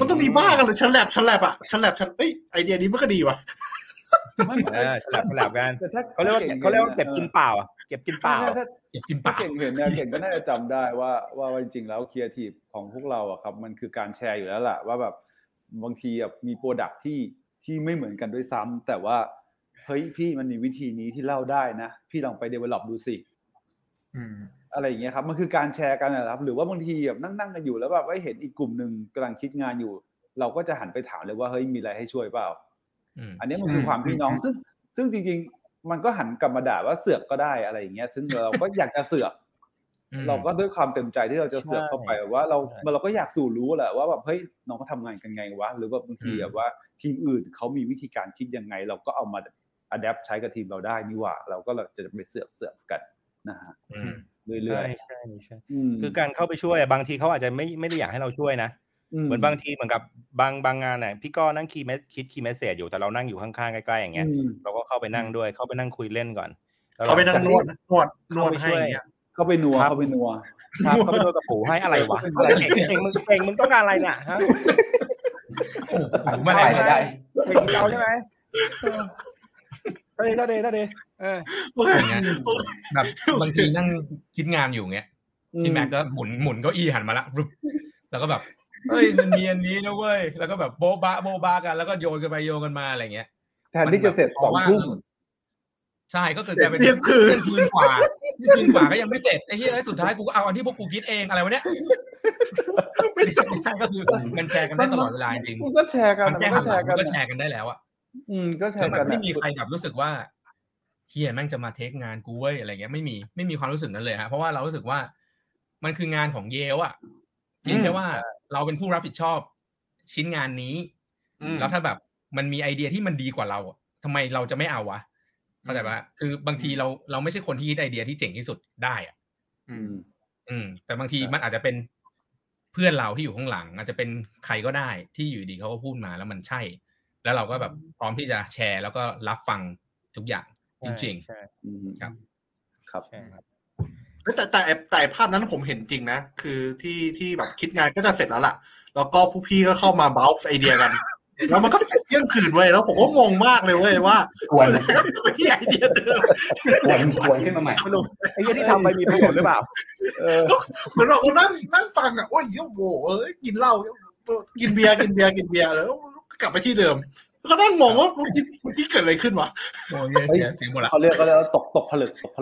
มันต้องมีบ้ากันหรือฉลับอ่ะฉลับเอ้ยไอเดียนี้มันก็ดีว่ะฉลับกันเขาเรียกว่าเก็บกินเปล่าอ่ะเก็บกินเปล่าเก่งเห็นเนี่ยเก่งก็น่าจะจำได้ว่าจริงๆแล้วครีเอทีฟของพวกเราอ่ะครับมันคือการแชร์อยู่แล้วล่ะว่าแบบบางทีแบบมีโปรดักที่ไม่เหมือนกันด้วยซ้ำแต่ว่าเฮ้ยพี่มันมีวิธีนี้ที่เล่าได้นะพี่ลองไป develop ดูสิอะไรอย่างเงี้ยครับมันคือการแชร์กันนะครับหรือว่าบางทีแบบนั่งๆกันอยู่แล้วแบบเห็นอีกกลุ่มนึงกำลังคิดงานอยู่เราก็จะหันไปถามเลยว่าเฮ้ยมีอะไรให้ช่วยเปล่าอันนี้มันคือความพี่น้องซึ่งจริงๆมันก็หันกลับมาด่าว่าเสือกก็ได้อะไรอย่างเงี้ยซึ่งเราก็อยากจะเสือกเราก็ด้วยความเต็มใจที่เราจะเสือกเข้าไปว่าเราก็อยากสู่รู้แหละว่าแบบเฮ้ยน้องเขาทำงานกันไงวะหรือว่าบางทีแบบว่าทีมอื่นเขามีวิธีการคิดยังไงเราก็เอามาอัดแอปใช้กับทีมเราได้นี่ว่าเราก็จะไปเสือกกันนะฮะเรื่อยๆใช่คือการเข้าไปช่วยบางทีเขาอาจจะไม่ได้อยากให้เราช่วยนะเหมือนบางทีเหมือนกับบางงานน่ะพี่ก็นั่งคีย์เมสเสจอยู่แต่เรานั่งอยู่ข้างๆใกล้ๆอย่างเงี้ยเราก็เข้าไปนั่งด้วยเข้าไปนั่งคุยเล่นก่อนเข้าไปนั่งนวดให้อย่างเงี้ยเข้าไปนัวครับเข้าไปนัวกับปู่ให้อะไรวะเก่งมึงต้องการอะไรเนี่ยฮะไม่ได้เก่งเจ้าใช่มั้ยได้แบบบางทีนั่งคิดงานอยู่เงี้ยพี่แม็กก็หมุนเก้าอี้หันมาละแล้วก็แบบเฮ้ยมันมีอันนี้นะเว้ยแล้วก็แบบโบ๊ะบะกันแล้วก็โยนกันไปโยนกันมาอะไรเงี้ยแทนที่จะเสร็จ 20:00 นใช่ก็เกิดกลายเป็นเที่ยงคืนกว่าก็ยังไม่เสร็จไอ้เหี้ยสุดท้ายกูก็เอาอันที่พวกกูคิดเองอะไรวะเนี่ยไม่ใช่ก็คือมันแชร์กันได้ตลอดเวลาจริงมันก็แชร์กันก็แชร์กันได้แล้วอ่ะก็แชร์กันไม่มีใครแบบรู้สึกว่าเหี้ยแม่งจะมาเทคงานกูเว้ยอะไรเงี้ยไม่มีความรู้สึกนั้นเลยฮะเพราะว่าเรารู้สึกว่ามันคืองานของเยลอ่ะเพียงแค่ว่าเราเป็นผู้รับผิดชอบชิ้นงานนี้แล้วถ้าแบบมันมีไอเดียที่มันดีกว่าเราทำไมเราจะไม่เอาวะเข้าใจป่ะคือบางทีเราไม่ใช่คนที่คิดไอเดียที่เจ๋งที่สุดได้อ่ะแต่บางทีมันอาจจะเป็นเพื่อนเราที่อยู่ข้างหลังอาจจะเป็นใครก็ได้ที่อยู่ดีเขาก็พูดมาแล้วมันใช่แล้วเราก็แบบพร้อมที่จะแชร์แล้วก็รับฟังทุกอย่างจริงๆครับแต่ภาพนั้นผมเห็นจริงนะคือที่แบบคิดงานก็จะเสร็จแล้วล่ะแล้วก็ผู้พี่ก็เข้ามาเบ้าไอเดียกันแล้วมันก็เสร็จเที่ยงคืนเว้ยแล้วผมก็งงมากเลยเว้ยว่าก็ที่ไอเดียเดิมควรขึ้นมาใหม่ไอ้เหี้ยที่ทำไปมีประโยชน์หรือเปล่าเหมือนเรานั่งฟังอ่ะโอ้ยเหี้ยโว้ยกินเหล้ากินเบียร์แล้วกลับไปที่เดิมก็นั่งงงว่าเมื่อกี้เกิดอะไรขึ้นวะโอ้ยเสียหมดละเขาเรียกแล้วตกผลึกตกผ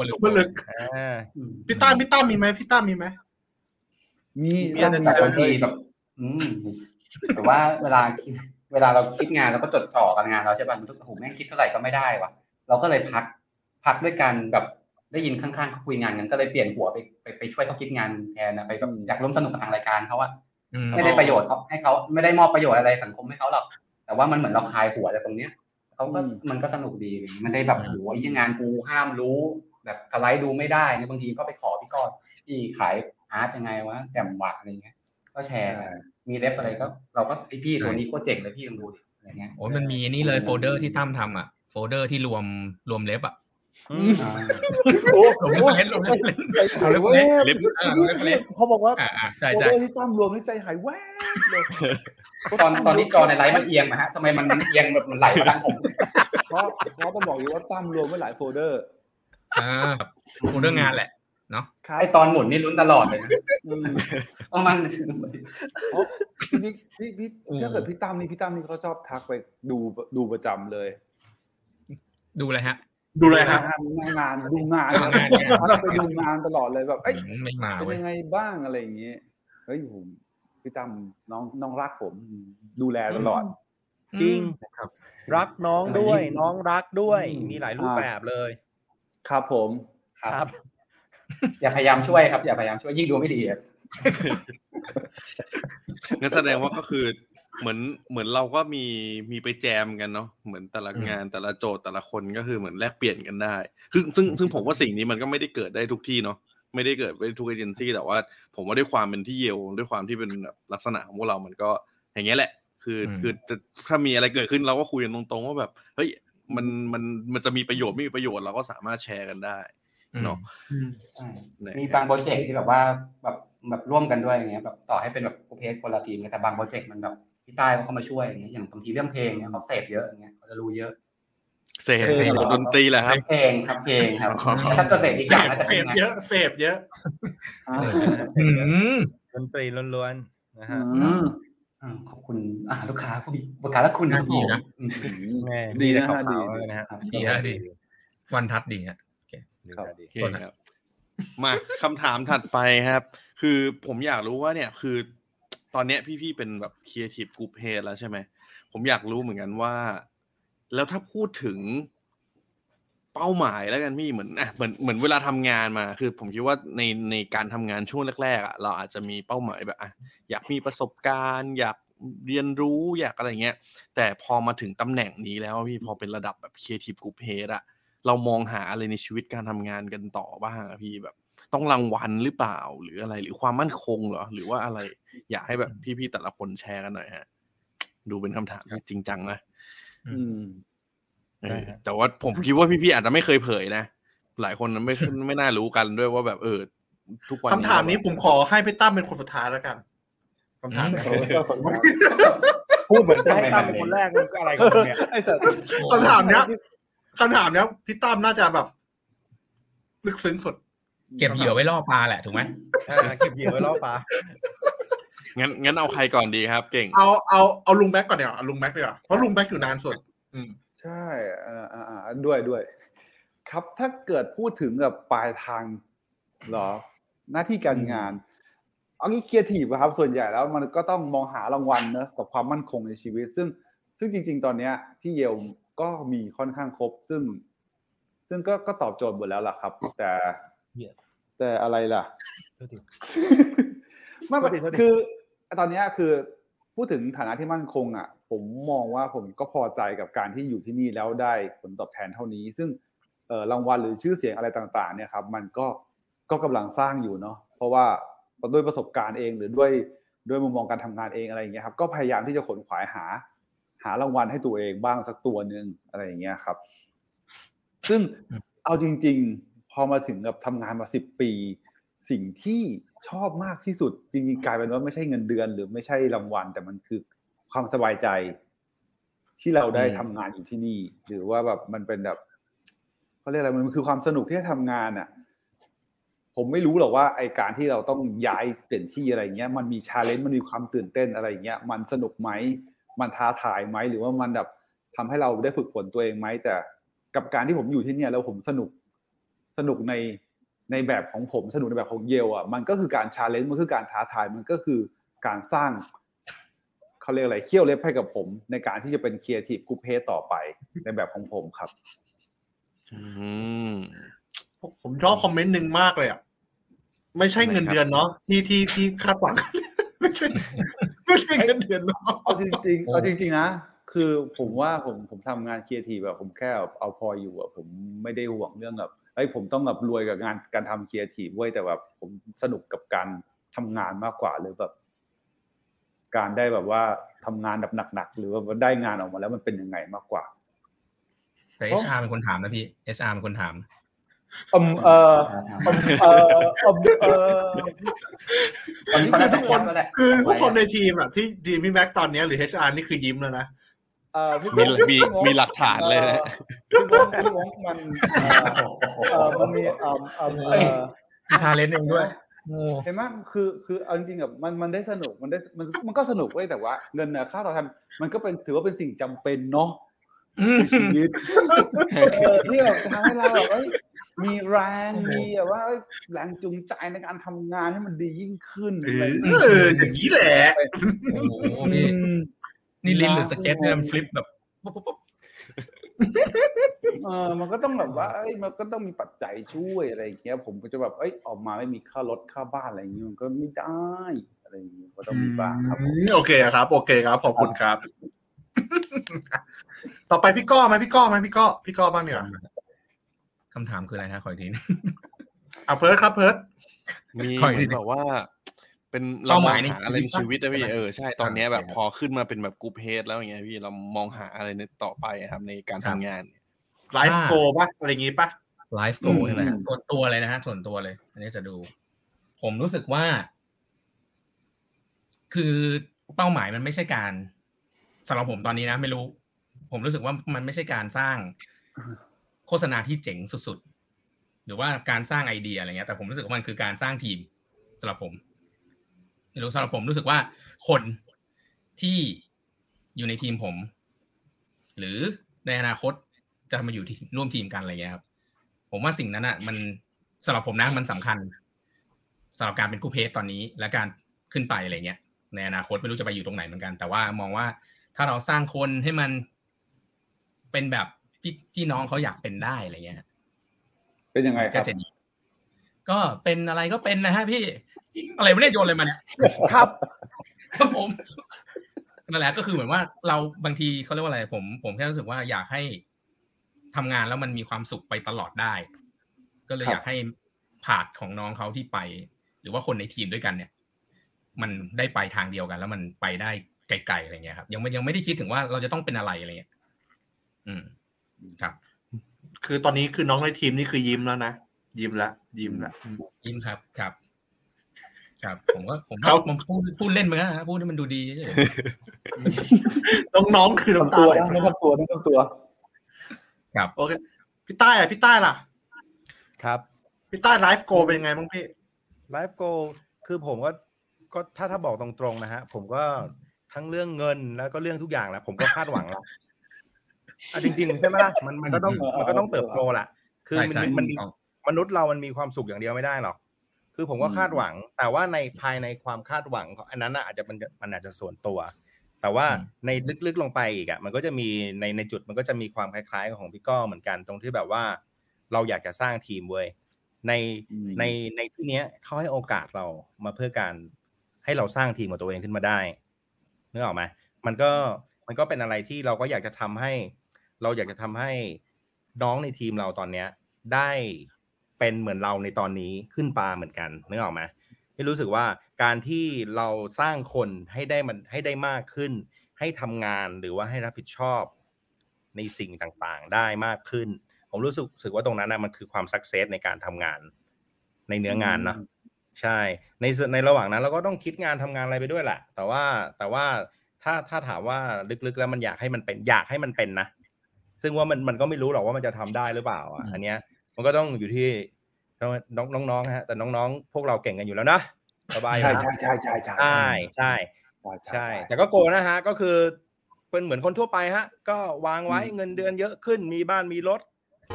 ลึกพี่ต้ามีมั้ยมีแต่บางทีแบบแต่ว่าเวลาเราคิดงานเราก็จดจ่อกับงานเราใช่ป่ะมันทุกหูแม่งคิดเท่าไหร่ก็ไม่ได้ว่ะเราก็เลยพักด้วยกันแบบได้ยินข้างๆเขาคุยงานกันก็เลยเปลี่ยนหัวไปช่วยเขาคิดงานแทนนะไปแบบอยากร่วมสนุกกับทางรายการเขาว่าไม่ได้ประโยชน์ครับให้เขาไม่ได้มอบประโยชน์อะไรสังคมให้เขาหรอกแต่ว่ามันเหมือนเราคลายหัวจากตรงเนี้ยเขาก็มันก็สนุกดีมันได้แบบโหไอ้เหี้ยงานกูห้ามรู้แบบสไลด์ดูไม่ได้เนี่ยบางทีก็ไปขอพี่ก้อนที่ขายอาร์ตยังไงวะแจ่มวักอะไรเงี้ยก็แชร์มีเล็บอะไรก็เราก็พี่ตัวนี้โคตรเจ๋งเลยพี่ลองดูดิอะไรเงี้ยโอ้มันมีนี่เลยโฟลเดอร์ที่ตั้มทำอ่ะโฟลเดอร์ที่รวมเล็บอ่ะโอ้เล็บเขาบอกว่าโฟลเดอร์ที่ตั้มรวมนี่ใจหายแวบเลยตอนนี้จอในไลฟ์มันเอียงนะฮะทำไมมันเอียงแบบมันไหลมาทางผมเพราะต้องบอกอยู่ว่าตั้มรวมไว้หลายโฟลเดอร์โฟลเดอร์งานแหละเนาะไอตอนหมุนนี่ลุ้นตลอดเลยนะมันพี่ถ้าเกิดพี่ตั้มนี่เขาชอบทักไปดูประจำเลยดูอะไรฮะดูงานเขาไปดูงานตลอดเลยแบบเอ้ยเป็นยังไงบ้างอะไรอย่างเงี้ยเฮ้ยผมพี่ตั้มน้องรักผมดูแลตลอดจริงครับรักน้องด้วยน้องรักด้วยมีหลายรูปแบบเลยครับผมครับอย่าพยายามช่วยครับอย่าพยายามช่วยยิ่งดูไม่ดี งั้นแสดงว่าก็คือเหมือนเราก็มีไปแจมกันเนาะเหมือนแต่ละงานแต่ละโจทย์แต่ละคนก็คือเหมือนแลกเปลี่ยนกันได้คือซึ่งผมว่าสิ่งนี้มันก็ไม่ได้เกิดได้ทุกที่เนาะไม่ได้เกิดไปทุกเอเจนซี่แต่ว่าผมว่าด้วยความเป็นที่เยลด้วยความที่เป็นลักษณะของพวกเรามันก็อย่างเงี้ยแหละคือถ้ามีอะไรเกิดขึ้นเราก็คุยกันตรงๆว่าแบบเฮ้ยมันจะมีประโยชน์ไม่มีประโยชน์เราก็สามารถแชร์กันได้เนาะใช่มีบางโปรเจกต์ที่แบบว่าแบบร่วมกันด้วยอย่างเงี้ยแบบต่อให้เป็นแบบโอเพนคนละทีมแต่บางโปรเจกต์มันแบบพี่ใต้เขามาช่วยอย่างเงี้ยอย่างบางทีเรื่องเพลงเนี่ยเขาเสพเยอะอย่างเงี้ยเขาจะรู้เยอะเสพดนตรีแหละครับเพลงครับเพลงครับถ้าจะเสพอีกอย่างน่าจะเป็นไงเสพเยอะดนตรีล้วนๆนะฮะขอบคุณลูกค้าผู้มีบริการและคุณครับผมดีนะครับดีนะฮะดีวันทัดดีฮะโอเคครับมาคำถามถัดไปครับคือผมอยากรู้ว่าเนี่ยคือตอนเนี้ยพี่ๆเป็นแบบ Creative Group Head แล้วใช่ไหมผมอยากรู้เหมือนกันว่าแล้วถ้าพูดถึงเป้าหมายแล้วกันพี่เหมือนเวลาทำงานมาคือผมคิดว่าในการทำงานช่วงแรกๆอ่ะเราอาจจะมีเป้าหมายแบบอยากมีประสบการณ์อยากเรียนรู้อยากอะไรเงี้ยแต่พอมาถึงตำแหน่งนี้แล้วพี่พอเป็นระดับแบบ Creative Group Head อ่ะเรามองหาอะไรในชีวิตการทำงานกันต่อบ้างอ่ะพี่แบบต้องรางวัลหรือเปล่าหรืออะไรหรือความมั่นคงเหรอหรือว่าอะไรอยากให้แบบพี่ๆแต่ละคนแชร์กันหน่อยฮะดูเป็นคำถามจริงจังนะแต่ว่าผมคิดว่าพี่ๆอาจจะไม่เคยเผยนะหลายคนไม่น่ารู้กันด้วยว่าแบบทุกวันคำถามนี้ผมขอให้พี่ตั้มเป็นคนสุดท้ายแล้วกันคำถามพูดเหมือนจะให้ตั้มเป็นคนแรกอะไรกันเนี่ยคำถามเนี้ยพี่ตั้มน่าจะแบบลึกซึ้งสุดเก็บเหยื่อไว้ล่อปลาแหละถูกไหมเก็บเหยื่อไว้ล่อปลางั้นเอาใครก่อนดีครับเก่งเอาลุงแม็กก่อนเดี๋ยวลุงแม็กดีกว่าเพราะลุงแม็กอยู่นานสุดใช่ด้วยครับถ้าเกิดพูดถึงแบบปลายทางเหรอหน้าที่การงานเอางี้Creativeครับส่วนใหญ่แล้วมันก็ต้องมองหารางวัลเนอะกับความมั่นคงในชีวิตซึ่งจริงๆตอนเนี้ยที่เยลก็มีค่อนข้างครบซึ่งก็ตอบโจทย์หมดแล้วล่ะครับแต่อะไรล่ะไม่ปกติคือตอนนี้คือพูดถึงฐานะที่มั่นคงอ่ะผมมองว่าผมก็พอใจกับการที่อยู่ที่นี่แล้วได้ผลตอบแทนเท่านี้ซึ่งรางวัลหรือชื่อเสียงอะไรต่างๆเนี่ยครับมันก็กำลังสร้างอยู่เนาะเพราะว่าด้วยประสบการณ์เองหรือด้วยมุมมองการทำงานเองอะไรอย่างเงี้ยครับก็พยายามที่จะขนขวายหารางวัลให้ตัวเองบ้างสักตัวนึงอะไรอย่างเงี้ยครับซึ่งเอาจริงๆพอมาถึงกับทำงานมา10ปีสิ่งที่ชอบมากที่สุดจริงๆกลายเป็นว่าไม่ใช่เงินเดือนหรือไม่ใช่รางวัลแต่มันคือความสบายใจที่เราได้ทำงานอยู่ที่นี่หรือว่าแบบมันเป็นแบบเขาเรียกอะไรมันคือความสนุกที่ได้ทำงานอ่ะผมไม่รู้หรอกว่าไอการที่เราต้องย้ายเปลี่ยนที่อะไรเงี้ยมันมี challenge มันมีความตื่นเต้นอะไรเงี้ยมันสนุกไหมมันท้าทายไหมหรือว่ามันแบบทำให้เราได้ฝึกฝนตัวเองไหมแต่กับการที่ผมอยู่ที่นี่แล้วผมสนุกในแบบของผมสนุกในแบบของเยลอ่ะมันก็คือการ challenge มันคือการท้าทายมันก็คือการสร้างเขาเรียกอะไรเขี้ยวเล็บให้กับผมในการที่จะเป็น Creative Group Head ต่อไปในแบบของผมครับผมชอบคอมเมนต์นึงมากเลยอ่ะไม่ใช่เงินเดือนเนาะที่คาดหวังไม่ใช่เงินเดือนเนาะเอาจริงๆนะคือผมว่าผมทำงาน Creative แบบผมแค่เอาพออยู่อ่ะผมไม่ได้หวังเรื่องแบบไอ้ผมต้องแบบรวยกับงานการทำ Creative เว้ยแต่แบบผมสนุกกับการทำงานมากกว่าหรือแบบการได้แบบว่าทำงานแบบหนักๆหรือว่าได้งานออกมาแล้วมันเป็นยังไงมากกว่าแต่ HR เป็นคนถามนะพี่ HR เป็นคนถามคือทุกคนในทีมอ่ะที่ทีมพี่แม็กตอนนี้หรือ HR นี่คือยิ้มแล้วนะมีหลักฐานเลยนะมันมีทาเลนต์เองด้วยเห็นไหมคือเอาจริงๆแบบมันได้สนุกมันก็สนุกเว้ยแต่ว่าเงินค่าตอบแทนมันก็เป็นถือว่าเป็นสิ่งจำเป็นเนาะชีวิตที่แบบทำให้เราแบบมีแรงมีแบบว่าแรงจูงใจในการทำงานให้มันดียิ่งขึ้นอย่างนี้แหละโอ้โหนี่ลิ้นหรือสเก็ตเนี่ยมันฟลิปแบบปุ๊บมันก็ต้องแบบว่ามันก็ต้องมีปัจจัยช่วยอะไรอย่างเงี้ยผมก็จะแบบออกมาไม่มีค่ารถค่าบ้านอะไรอย่างเงี้ยมันก็ไม่ได้อะไร อะไรอย่างนี้ก็ต้องมีบ้างครับโอเคครับโอเคครับขอบคุณครับต่อไปพี่ก้อไหมพี่ก้อบ้างเนี่ยคำถามคืออะไรนะขออีกทีอ่ะเพิร์ทครับเพิร์ทมีแบบว่าเป็นเราหมายในอะไรในชีวิตนะพี่ใช่ตอนนี้แบบพอขึ้นมาเป็นแบบกรุ๊ปเฮดแล้วอย่างเงี้ยพี่เรามองหาอะไรในต่อไปครับในการทำงานไลฟ์โกป่ะอะไรอย่างงี้ป่ะไลฟ์โกใช่ไหมส่วนตัวเลยนะฮะส่วนตัวเลยอันนี้จะดูผมรู้สึกว่าคือเป้าหมายมันไม่ใช่การสำหรับผมตอนนี้นะไม่รู้ผมรู้สึกว่ามันไม่ใช่การสร้างโฆษณาที่เจ๋งสุดๆหรือว่าการสร้างไอเดียอะไรเงี้ยแต่ผมรู้สึกว่ามันคือการสร้างทีมสำหรับผมไม่รู้สำหรับผมรู้สึกว่าคนที่อยู่ในทีมผมหรือในอนาคตจะมาอยู่ร่วมทีมกันอะไรเงี้ยครับผมว่าสิ่งนั้นอ่ะมันสำหรับผมนะมันสำคัญสำหรับการเป็นคู่เพจตอนนี้และการขึ้นไปอะไรเงี้ยในอนาคตไม่รู้จะไปอยู่ตรงไหนเหมือนกันแต่ว่ามองว่าถ้าเราสร้างคนให้มันเป็นแบบที่น้องเขาอยากเป็นได้อะไรเงี้ยเป็นยังไงครับก็เป็นอะไรก็เป็นนะฮะพี่อะไรไม่ได้โยนเลยมาเนี่ยครับครับผมนั่นแหละก็คือเหมือนว่าเราบางทีเขาเรียกว่าอะไรผมแค่รู้สึกว่าอยากให้ทำงานแล้วมันมีความสุขไปตลอดได้ก็เลยอยากให้พาร์ทของน้องเขาที่ไปหรือว่าคนในทีมด้วยกันเนี่ยมันได้ไปทางเดียวกันแล้วมันไปได้ไกลๆอะไรเงี้ยครับยังไม่ได้คิดถึงว่าเราจะต้องเป็นอะไรอะไรเงี้ยครับคือตอนนี้คือน้องในทีมนี่คือยิ้มแล้วนะยิ้มแล้วยิ้มครับผมเขาพูดเล่นมั้งฮะพูดให้มันดูดีน้องๆคือน้ำตาไหลทั้งตัวครับโอเคพี่ใต้อ่ะพี่ใต้ล่ะครับพี่ใต้ไลฟ์โกเป็นยังไงบ้างพี่ไลฟ์โกคือผมก็ถ้าบอกตรงๆนะฮะผมก็ทั้งเรื่องเงินแล้วก็เรื่องทุกอย่างแหละผมก็คาดหวังแล้วอ่ะจริงๆใช่ไหมล่ะมันก็ต้องเติบโตแหละคือมันมีมนุษย์เรามันมีความสุขอย่างเดียวไม่ได้หรอกคือผมก็คาดหวังแต่ว่าในภายในความคาดหวังอันนั้นอาจจะมันอาจจะส่วนตัวแต่ว่าในลึกๆลงไปอีกอ่ะมันก็จะมีในจุดมันก็จะมีความคล้ายๆของพี่ก้อเหมือนกันตรงที่แบบว่าเราอยากจะสร้างทีมเว้ยในที่เนี้ยเขาให้โอกาสเรามาเพื่อการให้เราสร้างทีมของตัวเองขึ้นมาได้นึกออกไหมมันก็เป็นอะไรที่เราก็อยากจะทำให้น้องในทีมเราตอนเนี้ยได้เป็นเหมือนเราในตอนนี้ขึ้นปลาเหมือนกันนึกออกไหมที่รู้สึกว่าการที่เราสร้างคนให้ได้มากขึ้นให้ทำงานหรือว่าให้รับผิดชอบในสิ่งต่างๆได้มากขึ้นผมรู้สึกว่าตรงนั้นนะมันคือความสักเซสในการทำงานในเนื้องานเนาะใช่ในระหว่างนั้นเราก็ต้องคิดงานทำงานอะไรไปด้วยแหละแต่ว่าถ้าถามว่าลึกๆแล้วมันอยากให้มันเป็นนะซึ่งว่ามันก็ไม่รู้หรอกว่ามันจะทำได้หรือเปล่าอันเนี้ยมันก็ต้องอยู่ที่น้องๆฮะแต่น้องๆพวกเราเก่งกันอยู่แล้วนะสบายใช่ใช่ใช่ใช่ใช่ใช่แต่ก็โกนะฮะก็คือเป็นเหมือนคนทั่วไปฮะก็วางไว้เงินเดือนเยอะขึ้นมีบ้านมีรถ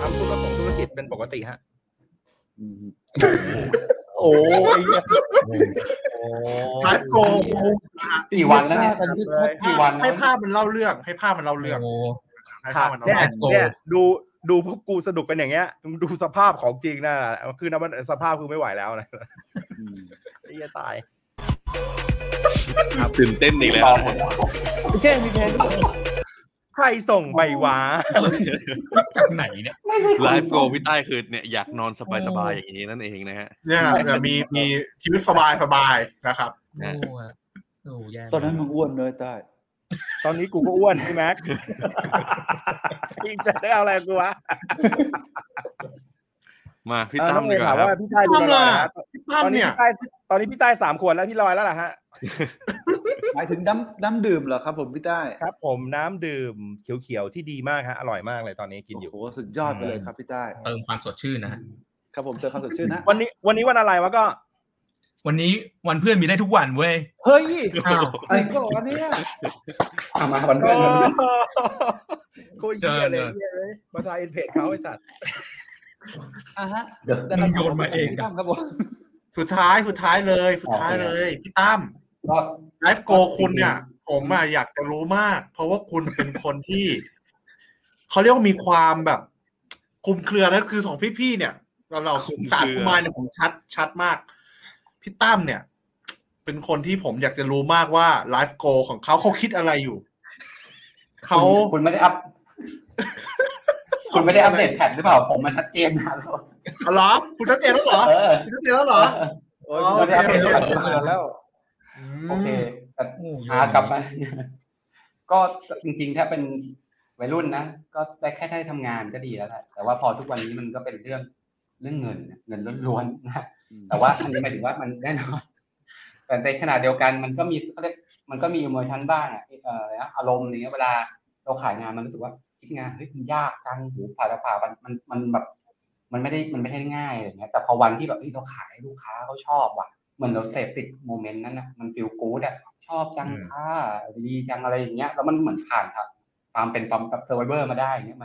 ทำธุรกิจเป็นปกติฮะโอ้ยไลฟ์โกกี่วันแล้วเนี่ยกี่วันให้ภาพมันเล่าเรื่องเนี่ยดูพวกกูสนุกกันอย่างเงี้ยดูสภาพของจริงนะคือนะมันสภาพคือไม่ไหวแล้วนะไอ้เหี้ยตายตื่นเต้นอีกแล้วเจ๊มีแทนใครส่งใบวะจากไหนเนี่ยไลฟ์โกพี่ใต้คือเนี่ยอยากนอนสบายๆอย่างนี้นั่นเองนะฮะเนี่ยมีชีวิตสบายๆนะครับตอนนั้นมึงอ้วนเลยใต้ตอนนี้กูก็อ้วนพี่แม็กอีกจะได้เอาอะไรกูวะมาพี่ตั้มดีกว่าครับพี่ตั้มล่ะพี่ตั้มเนี่ยตอนนี้พี่ใต้3ขวดแล้วพี่ลอยแล้วล่ะฮะหมายถึงน้ำดื่มเหรอครับผมพี่ใต้ครับผมน้ำดื่มเขียวๆที่ดีมากฮะอร่อยมากเลยตอนนี้กินอยู่โอ้โหสุดยอดไปเลยครับพี่ใต้เติมความสดชื่นนะครับผมเติมความสดชื่นนะวันนี้วันอะไรวะก็วันนี้วันเพื่อนมีได้ทุกวันเว้ยเฮ้ยไอ้ก็อันเนี้ยมาวันเพื่อนกูเจอเลยมาทายอินเพจเขาไอ้สัตว์อ่ะฮะได้รับโยนมาเองครับผมสุดท้ายเลยพี่ตั้มไลฟ์โกคุณเนี่ยผมอ่ะอยากจะรู้มากเพราะว่าคุณเป็นคนที่เขาเรียกว่ามีความแบบคุมเครือแล้วคือของพี่ๆเนี่ยเราสื่อสารมาเนี่ยผมชัดมากพี่ตั้มเนี่ย เป็นคนที่ผมอยากจะรู้มากว่าไลฟ์โกของเขาคิดอะไรอยู่เขาคุณไม่ได้อัพคุณไม่ได้อัปเดตแพทหรือเปล่าผมมาชัดเจนนะเหรอคุณชัดเจนแล้วเหรอชัดเจนแล้วเหรอโอ้ยไม่ได้อัปเดตแล้วโอเคกลับมาก็จริงๆถ้าเป็นวัยรุ่นนะก็ได้แค่ได้ทำงานก็ดีแล้วแหละแต่ว่าพอทุกวันนี้มันก็เป็นเรื่องเงินล้วนๆนะแต่ว่าอันนี้หมายถึงว่ามันแน่นอนแต่ในขณะเดียวกันมันก็มีเขาเรียกมันก็มีอิโมชันบ้างอารมณ์นี้เวลาเราขายงานมันรู้สึกว่าคิดงานเฮ้ยมันยากจังหูผ่ามันแบบมันไม่ได้ง่ายอะไรเงี้ยแต่พอวันที่แบบเราขายลูกค้าเขาชอบว่ะเหมือนเราเสพติดโมเมนต์นั้นนะมันฟีลกู๊ดอ่ะชอบจังค่าดีจังอะไรอย่างเงี้ยแล้วมันเหมือนผ่านครับตามเป็นตามแบบเซอร์ไวเวอร์มาได้เงี้ย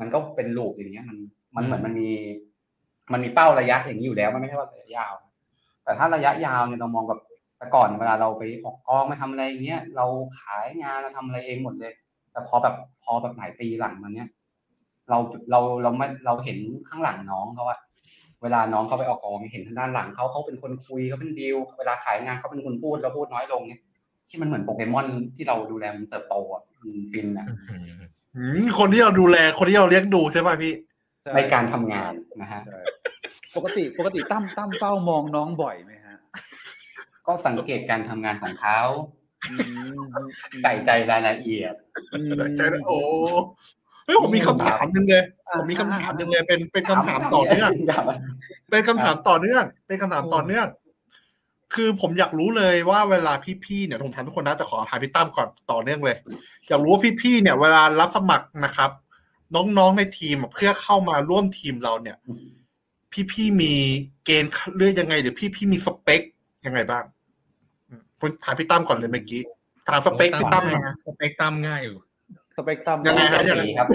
มันก็เป็นลูปอย่างเงี้ยมันเหมือนมันมีเป้าระยะอย่างนี้อยู่แล้วมันไม่ใช่ว่าระยะยาวแต่ถ้าระยะยาวเนี่ยเรามองแบบแต่ก่อนเวลาเราไปออกกองไปทำอะไรอย่างเงี้ยเราขายงานเราทำอะไรเองหมดเลยแต่พอแบบหลายปีหลังมันเนี้ยเราเห็นข้างหลังน้องเขาว่าเวลาน้องเขาไปออกกองเห็นทางด้านหลังเขาเป็นคนคุยเขาเป็นดีลเวลาขายงานเขาเป็นคนพูดเราพูดน้อยลงเนี้ยที่มันเหมือนโปเกมอนที่เราดูแลมันเติบโตอ่ะฟินอ่ะคนที่เราดูแลคนที่เราเลี้ยงดูใช่ไหมพี่ในการทำงานนะฮะปกติตั้มเฝ้ามองน้องบ่อยไหมฮะก็สังเกตการทำงานของเขาใส่ใจรายละเอียดใจโอ้เฮ้ยผมมีคำถามนึงเลยเป็นคำถามต่อเนื่องเป็นคำถามต่อเนื่องคือผมอยากรู้เลยว่าเวลาพี่ๆเนี่ยผมถามทุกคนนะจะขอถามพี่ตั้มก่อนต่อเนื่องเลยอยากรู้ว่าพี่ๆเนี่ยเวลารับสมัครนะครับน้องๆในทีมเพื่อเข้ามาร่วมทีมเราเนี่ยพี่ๆมีเกณฑ์เลือกยังไงหรือพี่ๆมีสเปคยังไงบ้างผมถามพี่ตั้มก่อนเลยเมื่อกี้ถามสเปคพี่ตั้มนะสเปคตั้มง่ายอยู่สเปกตรัมยังไงครับ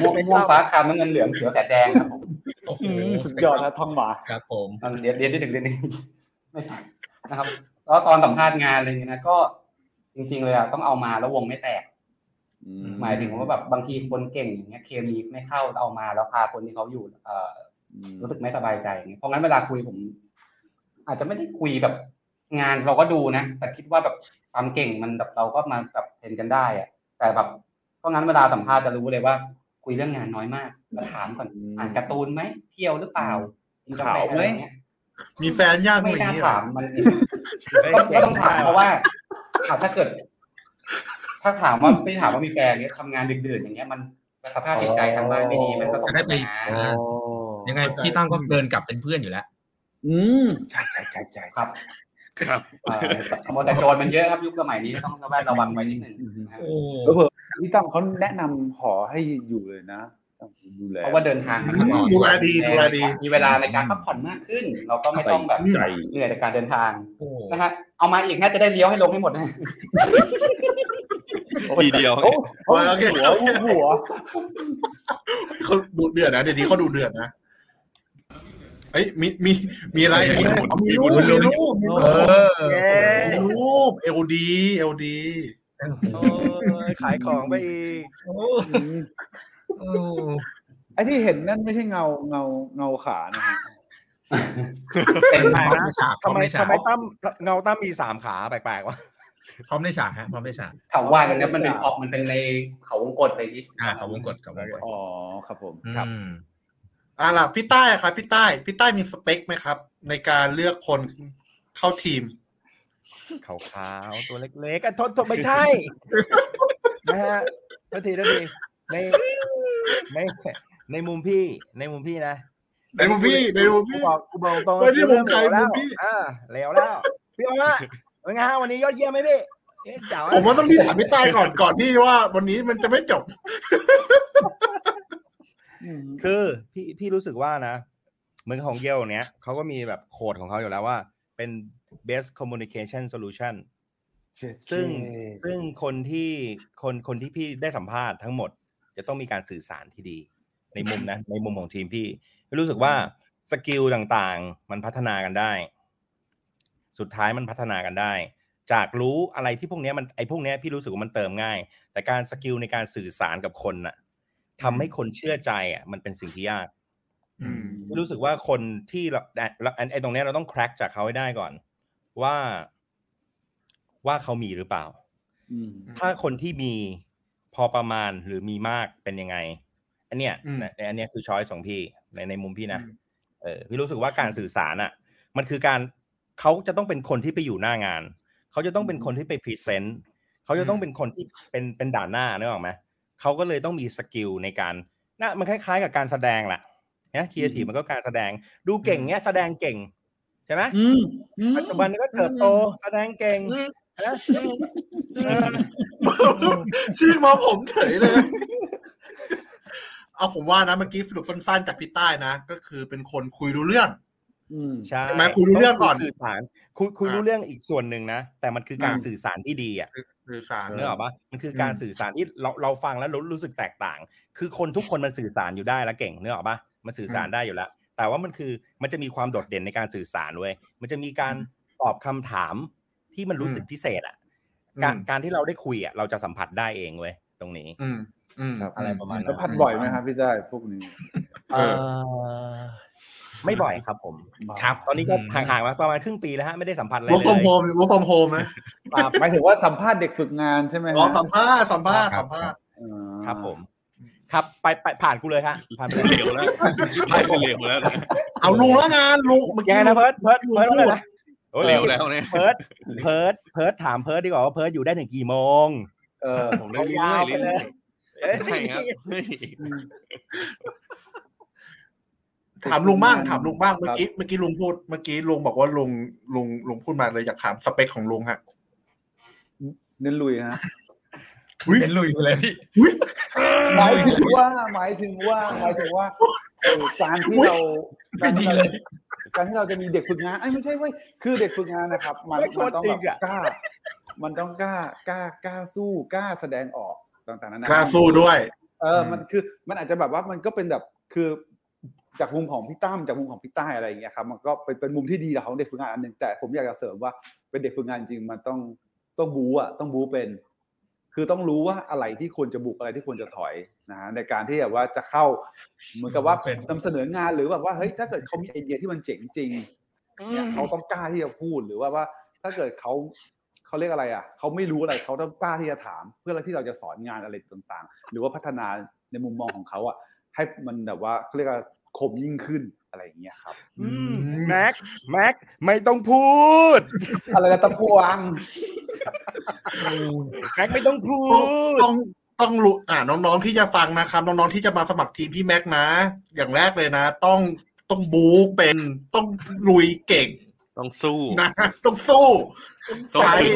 ม่วงฟ้าคามเงินเหลืองเสือแสดแดงครับผมโอ้โหสุดยอดนะท่องหมาครับผมเรียนได้ถึงเรียนไม่ใช่นะครับแล้วตอนสัมภาษณ์งานอะไรเงี้ยนะก็จริงๆเลยอ่ะต้องเอามาแล้ววงไม่แตกหมายถึงว่าแบบบางทีคนเก่งอย่างเงี้ยเคมีไม่เข้าเอามาแล้วพาคนที่เขาอยู่รู้สึกไม่สบายใจเพราะงั้นเวลาคุยผมอาจจะไม่ได้คุยแบบงานเราก็ดูนะแต่คิดว่าแบบความเก่งมันแบบเราก็มาแบบเห็นกันได้อ่ะแต่แบบเพราะงั้นเวลาสัมภาษณ์จะรู้เลยว่าคุยเรื่องงานน้อยมากก็ถามก่อนอ่านการ์ตูนไหมเที่ยวหรือเปล่ามีกาแฟอะไรเงี้ยมีแฟนยากไม่น่าถามมันก็ต้องถามเพราะว่าถ้าเกิดถ้าถามว่าไม่ถามว่ามีแฟนเนี้ยทำงานดึกดื่นอย่างเงี้ยมันสภาพจิตใจทางบ้านไม่ดีมันก็จะได้ไปยังไงที่ตั้งก็เดินกลับเป็นเพื่อนอยู่แล้วใช่ใช่ครับขโมยแต่โจรมันเยอะครับยุคสมัยนี้ต้องระแวดระวังไว้นิดนึงนะครับแล้วเผื่อพี่ตั้มเขาแนะนำขอให้อยู่เลยนะดูแลเพราะว่าเดินทางดูแลดีมีเวลาในการพักผ่อนมากขึ้นเราก็ไม่ต้องแบบเหนื่อยจากการเดินทางนะฮะเอามาอีกแค่จะได้เลี้ยวให้ลงให้หมดนะทีเดียวหัวเขาดูเดือดนะเดี๋ยวนี้เขาดูเดือดนะเอ้ยมีอะไรมีรูป LD โอ้ยขายของไปอีกไอ้ที่เห็นนั่นไม่ใช่เงาขานะฮะเป็นไงนะทำไมตั้มเงาตั้มมี3ขาแปลกๆวะพร้อมได้ฉากฮะพร้อมได้ฉากเขาว่ากันนะมันเป็นออกมันเป็นในเขาวงกตอะไรนี่เขาวงกตอ๋อครับผมครับล่ะพี่ใต้มีสเปคไหมครับในการเลือกคนเข้าทีมขาวๆตัวเล็กๆทนไม่ใช่นะฮะทันทีในมุมพี่นะในมุมพี่กูบอกตรงไม่ได้ผมใครมุมพี่แล้วพี่ว่าเป็นไงฮะวันนี้ยอดเยี่ยมไหมพี่ผมว่าต้องรีบถามพี่ใต้ก่อนที่ว่าวันนี้มันจะไม่จบคือพี่รู้สึกว่านะเหมือนของเยลเนี้ยเขาก็มีแบบโค้ดของเขาอยู่แล้วว่าเป็น best communication solution ซึ่งคนที่พี่ได้สัมภาษณ์ทั้งหมดจะต้องมีการสื่อสารที่ดีในมุมนะในมุมของทีมพี่รู้สึกว่าสกิลต่างๆมันพัฒนากันได้สุดท้ายมันพัฒนากันได้จากรู้อะไรที่พวกเนี้ยมันไอ้พวกเนี้ยพี่รู้สึกว่ามันเติมง่ายแต่การสกิลในการสื่อสารกับคนน่ะทำให้คนเชื่อใจอ่ะมันเป็นสิ่งที่ยากรู้สึกว่าคนที่ไอ้ตรงนี้เราต้องแคร็กจากเขาให้ได้ก่อน ว่าเขามีหรือเปล่าถ้าคนที่มีพอประมาณหรือมีมากเป็นยังไงอันเนี้ยคือช้อยส์ของพี่ในมุมพี่นะพี่รู้สึกว่าการสื่อสารอ่ะมันคือการเขาจะต้องเป็นคนที่ไปอยู่หน้างานเขาจะต้องเป็นคนที่ไปพรีเซนต์เขาจะต้องเป็นคนที่เป็นด่านหน้านึกออกไหมเขาก็เลยต้องมีสกิลในการน่ะมันคล้ายๆกับการแสดงแหละนะครีเอทีฟมันก็การแสดงดูเก่งเนี้ยแสดงเก่งใช่ไหมปัจจุบันก็เติบโตแสดงเก่งนะชื่อมาผมเฉยเลยเอาผมว่านะเมื่อกี้สรุปสั้นๆจากพี่ใต้นะก็คือเป็นคนคุยรู้เรื่องใช่ไหมคุยรู้เรื่องก่อนสื่อสารคุยรู้เรื่องอีกส่วนหนึ่งนะแต่มันคือการสื่อสารที่ดีอ่ะสื่อสารเนี่ยหรอปะมันคือการสื่อสารที่เราฟังแล้วรู้สึกแตกต่างคือคนทุกคนมันสื่อสารอยู่ได้แล้วเก่งเนี่ยหรอปะมันสื่อสารได้อยู่แล้วแต่ว่ามันจะมีความโดดเด่นในการสื่อสารด้วยมันจะมีการตอบคำถามที่มันรู้สึกพิเศษอ่ะการที่เราได้คุยอ่ะเราจะสัมผัสได้เองเว้ยตรงนี้อะไรประมาณนั้นสัมผัสบ่อยไหมครับพี่ได้พวกนี้ไม่บ่อยครับผมครับตอนนี้ก็ห่างๆมาประมาณครึ่งปีแล้วฮะไม่ได้สัมผัสอะไรเลย work from home work from home นะหมายถึงว่าสัมภาษณ์เด็กฝึกงานใช่ไหมอ๋อสัมภาษณ์ครับผมครับไปผ่านกูเลยฮะผ่านไปเหลวแล้วผ่านไปเหลวแล้วเอาลุงแล้วงานลุงเมื่อกี้นะเพิร์ดพูดโอ้เหลวแล้วเนี่ยเพิร์ดถามเพิร์ดดีกว่าว่าเพิร์ดอยู่ได้ถึงกี่โมงผมได้ยาวไปเลยใช่ครับถามลุงบ้างเมื่อกี้ลุงพูดเมื่อกี้ลุงบอกว่าลุงพูดมาเลยอยากถามสเปคของลุงฮะเน้นลุยฮะเน้นลุยอะไรพี่หมายถึงว่าการที่เราจะมีเด็กฝึกงานไม่ใช่เว้ยคือเด็กฝึกงานนะครับมันต้องแบบกล้ามันต้องกล้าสู้กล้าแสดงออกต่างๆนานาการสู้ด้วยมันคือมันอาจจะแบบว่ามันก็เป็นแบบคือจากมุมของพี่ตั้มจากมุมของพี่ใต้อะไรอย่างเงี้ยครับมันก็เป็นมุมที่ดีของเด็กฝึกงานอันนึงแต่ผมอยากจะเสริมว่าเป็นเด็กฝึกงานจริงมันต้องบู๊อ่ะต้องบู๊เป็นคือต้องรู้ว่าอะไรที่ควรจะบุกอะไรที่ควรจะถอยนะฮะในการที่แบบว่าจะเข้าเหมือนกับว่านำเสนองานหรือแบบว่าเฮ้ยถ้าเกิดเขามีไอเดียที่มันเจ๋งจริงเขาต้องกล้าที่จะพูดหรือว่าถ้าเกิดเขาเรียกอะไรอ่ะเขาไม่รู้อะไรเขาต้องกล้าที่จะถามเพื่อที่เราจะสอนงานอะไรต่างๆหรือว่าพัฒนาในมุมมองของเขาอ่ะให้มันแบบว่าเค้าเรียกว่าคมยิ่งขึ้นอะไรอย่างเงี้ยครับแม็กไม่ต้องพูดอะไรตะพวงแม็กไม่ต้องพูดต้องรู้น้องๆที่จะฟังนะครับน้องๆที่จะมาสมัครทีมพี่แม็กนะอย่างแรกเลยนะต้องบู๊เป็นต้องลุยเก่งต้องสู้นะต้องสู้ต้องไฟ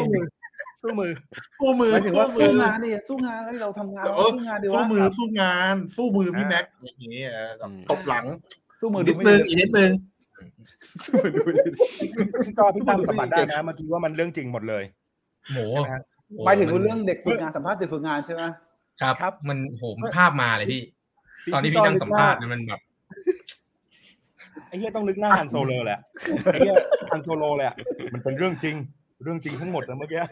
สู้มือหมายถึงว่าสู้งานแล้วเราทำงานสู้มือพี่แม็กอย่างนี้ตบหลังสู้มือนิดนึงก็พี่ตั้มสัมภาษณ์ได้นะเมื่อกี้ว่ามันเรื่องจริงหมดเลยโหหมายถึงเรื่องเด็กฝึกงานสัมภาษณ์เด็กฝึกงานใช่ไหมครับมันโหมภาพมาเลยพี่ตอนที่พี่นั่งสัมภาษณ์มันแบบไอ้เหี้ยต้องนึกหน้าฮันโซโลแหละไอ้เหี้ยฮันโซโลแหละมันเป็นเรื่องจริงทั้งหมดนะเมื่อกี้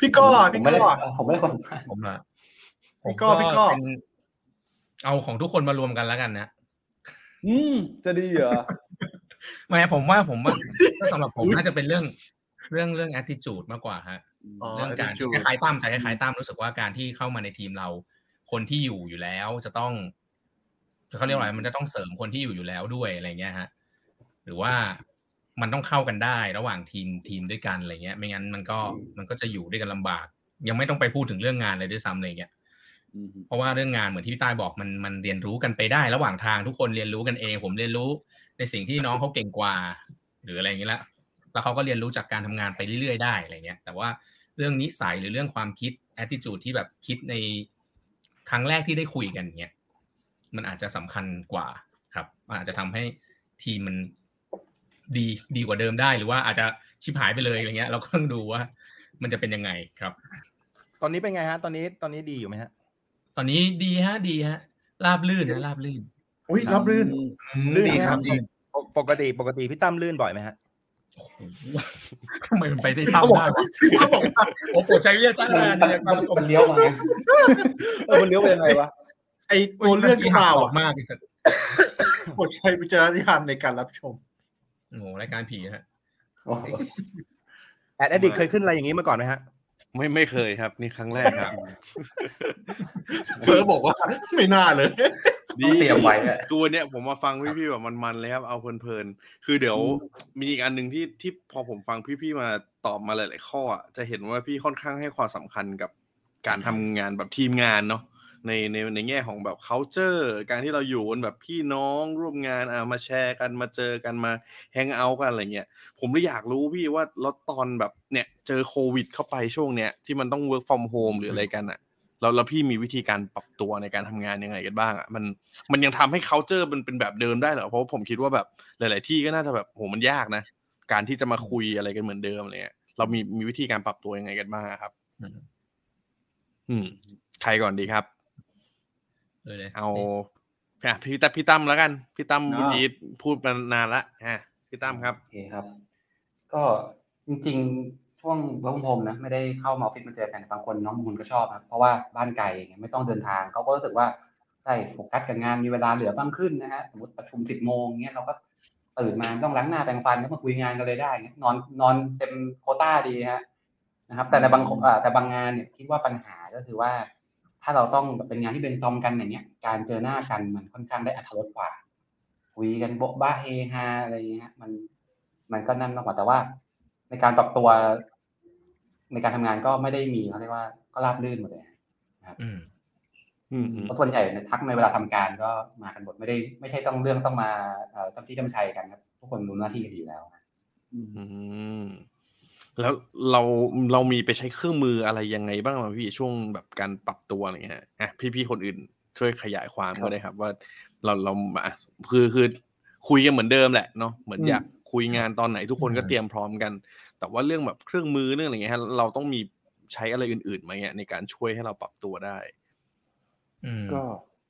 พี่ก้อผมพี่ก้อเอาของทุกคนมารวมกันแล้วกันนะจะดีเหรอไม่ผมว่าสำหรับผมน่าจะเป็นเรื่อง attitude มากกว่าฮะเรื่องการคล้ายๆตั้มรู้สึกว่าการที่เข้ามาในทีมเราคนที่อยู่แล้วจะต้องเขาเรียกว่ามันจะต้องเสริมคนที่อยู่แล้วด้วยอะไรเงี้ยฮะหรือว่ามันต้องเข้ากันได้ระหว่างทีมด้วยกันอะไรเงี้ยไม่งั้นมันก็จะอยู่ด้วยกันลำบากยังไม่ต้องไปพูดถึงเรื่องงานเลยด้วยซ้ำอะไรเงี้ยเพราะว่าเรื่องงานเหมือนที่พี่ต้ายบอกมันเรียนรู้กันไปได้ระหว่างทางทุกคนเรียนรู้กันเองผมเรียนรู้ในสิ่งที่น้องเขาเก่งกว่าหรืออะไรอย่างนี้แล้วเขาก็เรียนรู้จากการทำงานไปเรื่อยๆได้อะไรเงี้ยแต่ว่าเรื่องนิสัยหรือเรื่องความคิด attitude ที่แบบคิดในครั้งแรกที่ได้คุยกันเงี้ยมันอาจจะสำคัญกว่าครับอาจจะทำให้ทีมมันดีกว่าเดิมได้หรือว่าอาจจะชิบหายไปเลยอะไรเงี้ยเราก็ต้องดูว่ามันจะเป็นยังไงครับตอนนี้เป็นไงฮะตอนนี้ดีอยู่ไหมฮะตอนนี้ดีฮะราบลื่นอุ้ยราบลื่นดีครับดีปกติพี่ตั้มลื่นบ่อยไหมฮะทำไมมันไปได้ตั้มได้เขาบอกโอ้โหใจเย็นตั้มเนี่ยมันเลี้ยวมามันเลี้ยวไปยังไงวะไอ้ตัวเลื่อนที่มาอ่ะมากเลยครับโปรดใช้วิจารณญาณในการรับชมโหรายการผีฮะ Addict เคยขึ้นอะไรอย่างนี้มาก่อนไหมฮะไม่เคยครับนี่ครั้งแรกครับเพิ่งบอกว่าไม่น่าเลยนี่เตรียมไว้ตัวเนี้ยผมมาฟังพี่ๆแบบมันๆเลยครับเอาเพลินๆคือเดี๋ยวมีอีกอันนึงที่พอผมฟังพี่ๆมาตอบมาหลายๆข้อจะเห็นว่าพี่ค่อนข้างให้ความสำคัญกับการทำงานแบบทีมงานเนาะในแง่ของแบบ culture การที่เราอยู่กันแบบพี่น้องร่วมงานมาแชร์กันมาเจอกันมา hang out กันอะไรเงี้ยผมเลยอยากรู้พี่ว่าแล้วตอนแบบเนี่ยเจอโควิดเข้าไปช่วงเนี้ยที่มันต้อง work from home หรืออะไรกันอ่ะแล้วพี่มีวิธีการปรับตัวในการทำงานยังไงกันบ้างอ่ะมันยังทำให้ culture มันเป็นแบบเดิมได้เหรอเพราะผมคิดว่าแบบหลายๆที่ก็น่าจะแบบโหมันยากนะการที่จะมาคุยอะไรกันเหมือนเดิมอะไรเงี้ยเรามีวิธีการปรับตัวยังไงกันบ้างครับใครก่อนดีครับเอาพี่ตั้มแล้วกันพี่ตั้มบุญยีพูดมานานละพี่ตั้มครับโอเคครับก็จริงๆช่วงบ้านผมนะไม่ได้เข้ามาออฟฟิศมาเจอกันบางคนน้องบุญก็ชอบครับเพราะว่าบ้านไกลอย่างเงี้ยไม่ต้องเดินทางเขาก็รู้สึกว่าได้โฟกัสกับงานมีเวลาเหลือบ้างขึ้นนะฮะสมมติประชุม 10:00 นเงี้ยเราก็ตื่นมาต้องล้างหน้าแปรงฟันแล้วมาคุยงานกันเลยได้นอนเต็มโควต้าดีฮะนะครับแต่ในบางงานเนี่ยคิดว่าปัญหาก็คือว่าถ้าเราต้องเป็นงานที่เป็นซ้อมกันอย่างเงี้ยการเจอหน้ากันมันค่อนข้างได้อรรถรสกว่าคุยกันโบ๊ะบ้าเฮฮาอะไรอย่างเงี้ยมันก็นั่นมากกว่าแต่ว่าในการปรับตัวในการทำงานก็ไม่ได้มีเขาเรียกว่าก็ราบรื่นหมดเลยนะครับเพราะส่วนใหญ่ในทักในเวลาทำการก็มากันหมดไม่ใช่ต้องเรื่องต้องมาจำที่จำชัยกันครับทุกคนรู้หน้าที่กันอยู่แล้วแล้วเรามีไปใช้เครื่องมืออะไรยังไงบ้างพี่ช่วงแบบการปรับตัวอะไรเงี้ยพี่ๆคนอื่นช่วยขยายความก็ได้ครับว่าเราคือคุยกันเหมือนเดิมแหละเนาะเหมือนอยากคุยงานตอนไหนทุกคนก็เตรียมพร้อมกันแต่ว่าเรื่องแบบเครื่องมือเรื่องอะไรเงี้ยเราต้องมีใช้อะไรอื่นๆมั้ยเงี้ยในการช่วยให้เราปรับตัวได้ก็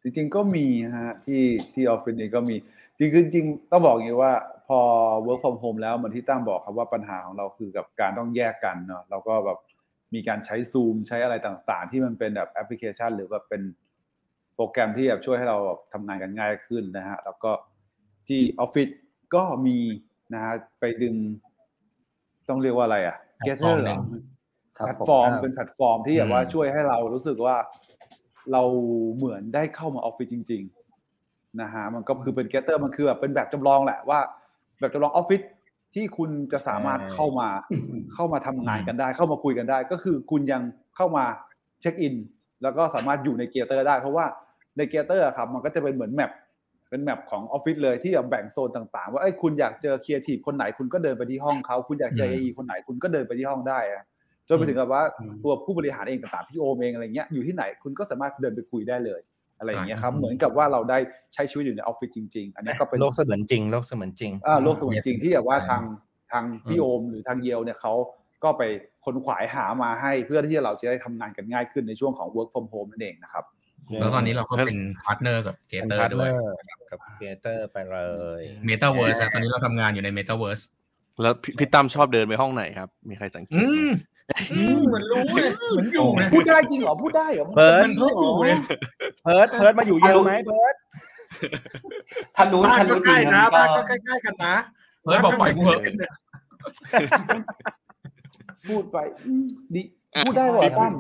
จริงๆก็มีฮะที่ออฟฟิศนี่ก็มีจริงต้องบอกอย่างนี้ว่าพอ work from home แล้วเหมือนที่ตั้มบอกครับว่าปัญหาของเราคือกับการต้องแยกกันเนาะเราก็แบบมีการใช้ Zoom ใช้อะไรต่างๆที่มันเป็นแบบแอปพลิเคชันหรือแบบเป็นโปรแกรมที่แบบช่วยให้เราทำงานกันง่ายขึ้นนะฮะแล้วก็ที่ออฟฟิศก็มีนะฮะไปดึงต้องเรียกว่าอะไรอ่ะ Gator แพลตฟอร์มเป็นแพลตฟอร์มที่แบบว่าช่วยให้เรารู้สึกว่าเราเหมือนได้เข้ามาออฟฟิศจริงๆนะฮะมันก็คือเป็น Gator มันคือแบบเป็นแบบจำลองแหละว่าแบบจำลองออฟฟิศที่คุณจะสามารถเข้ามาทำงานกันได้เข้ามาคุยกันได้ก็คือคุณยังเข้ามาเช็คอินแล้วก็สามารถอยู่ในเกเตอร์ได้เพราะว่าในเกเตอร์ครับมันก็จะเป็นเหมือนแมปเป็นแมปของออฟฟิศเลยที่แบ่งโซนต่างๆว่าไอ้คุณอยากเจอครีเอทีฟคนไหนคุณก็เดินไปที่ห้องเขาคุณอยากเจอ AE คนไหนคุณก็เดินไปที่ห้องได้จนไปถึงกับว่าตัวผู้บริหารเองต่างๆพี่โอมเองอะไรเงี้ยอยู่ที่ไหนคุณก็สามารถเดินไปคุยได้เลยอะไรอย่างเงี้ยครับเหมือนกับว่าเราได้ใช้ชีวิตอยู่ในออฟฟิศจริงๆอันนี้ก็เป็นโลกเสมือนจริงโลกเสมือนจริงที่แบบว่าทางพี่โอมหรือทางเยลเนี่ยเขาก็ไปค้นขวายหามาให้เพื่อที่เราจะได้ทำงานกันง่ายขึ้นในช่วงของ work from home นั่นเองนะครับแล้วตอนนี้เราก็เป็นพาร์ทเนอร์กับเกเตอร์ด้วยกับเกเตอร์ไปเลย Metaverse ตอนนี้เราทำงานอยู่ใน Metaverse แล้วพี่ตั้มชอบเดินไปห้องไหนครับมีใครสังเกตเหมือนรู้เลยเหมือนอยู่นะพูดได้จริงเหรอพูดได้เหรอมันเพิ่งอยู่เลยเพิร์ดมาอยู่เยอะไหมเพิร์ดทันรู้จริงนะบ้านก็ใกล้ๆกันนะเพิร์ดบอกปล่อยกูเถอะพูดไปดิพูดได้เหรอตั้ม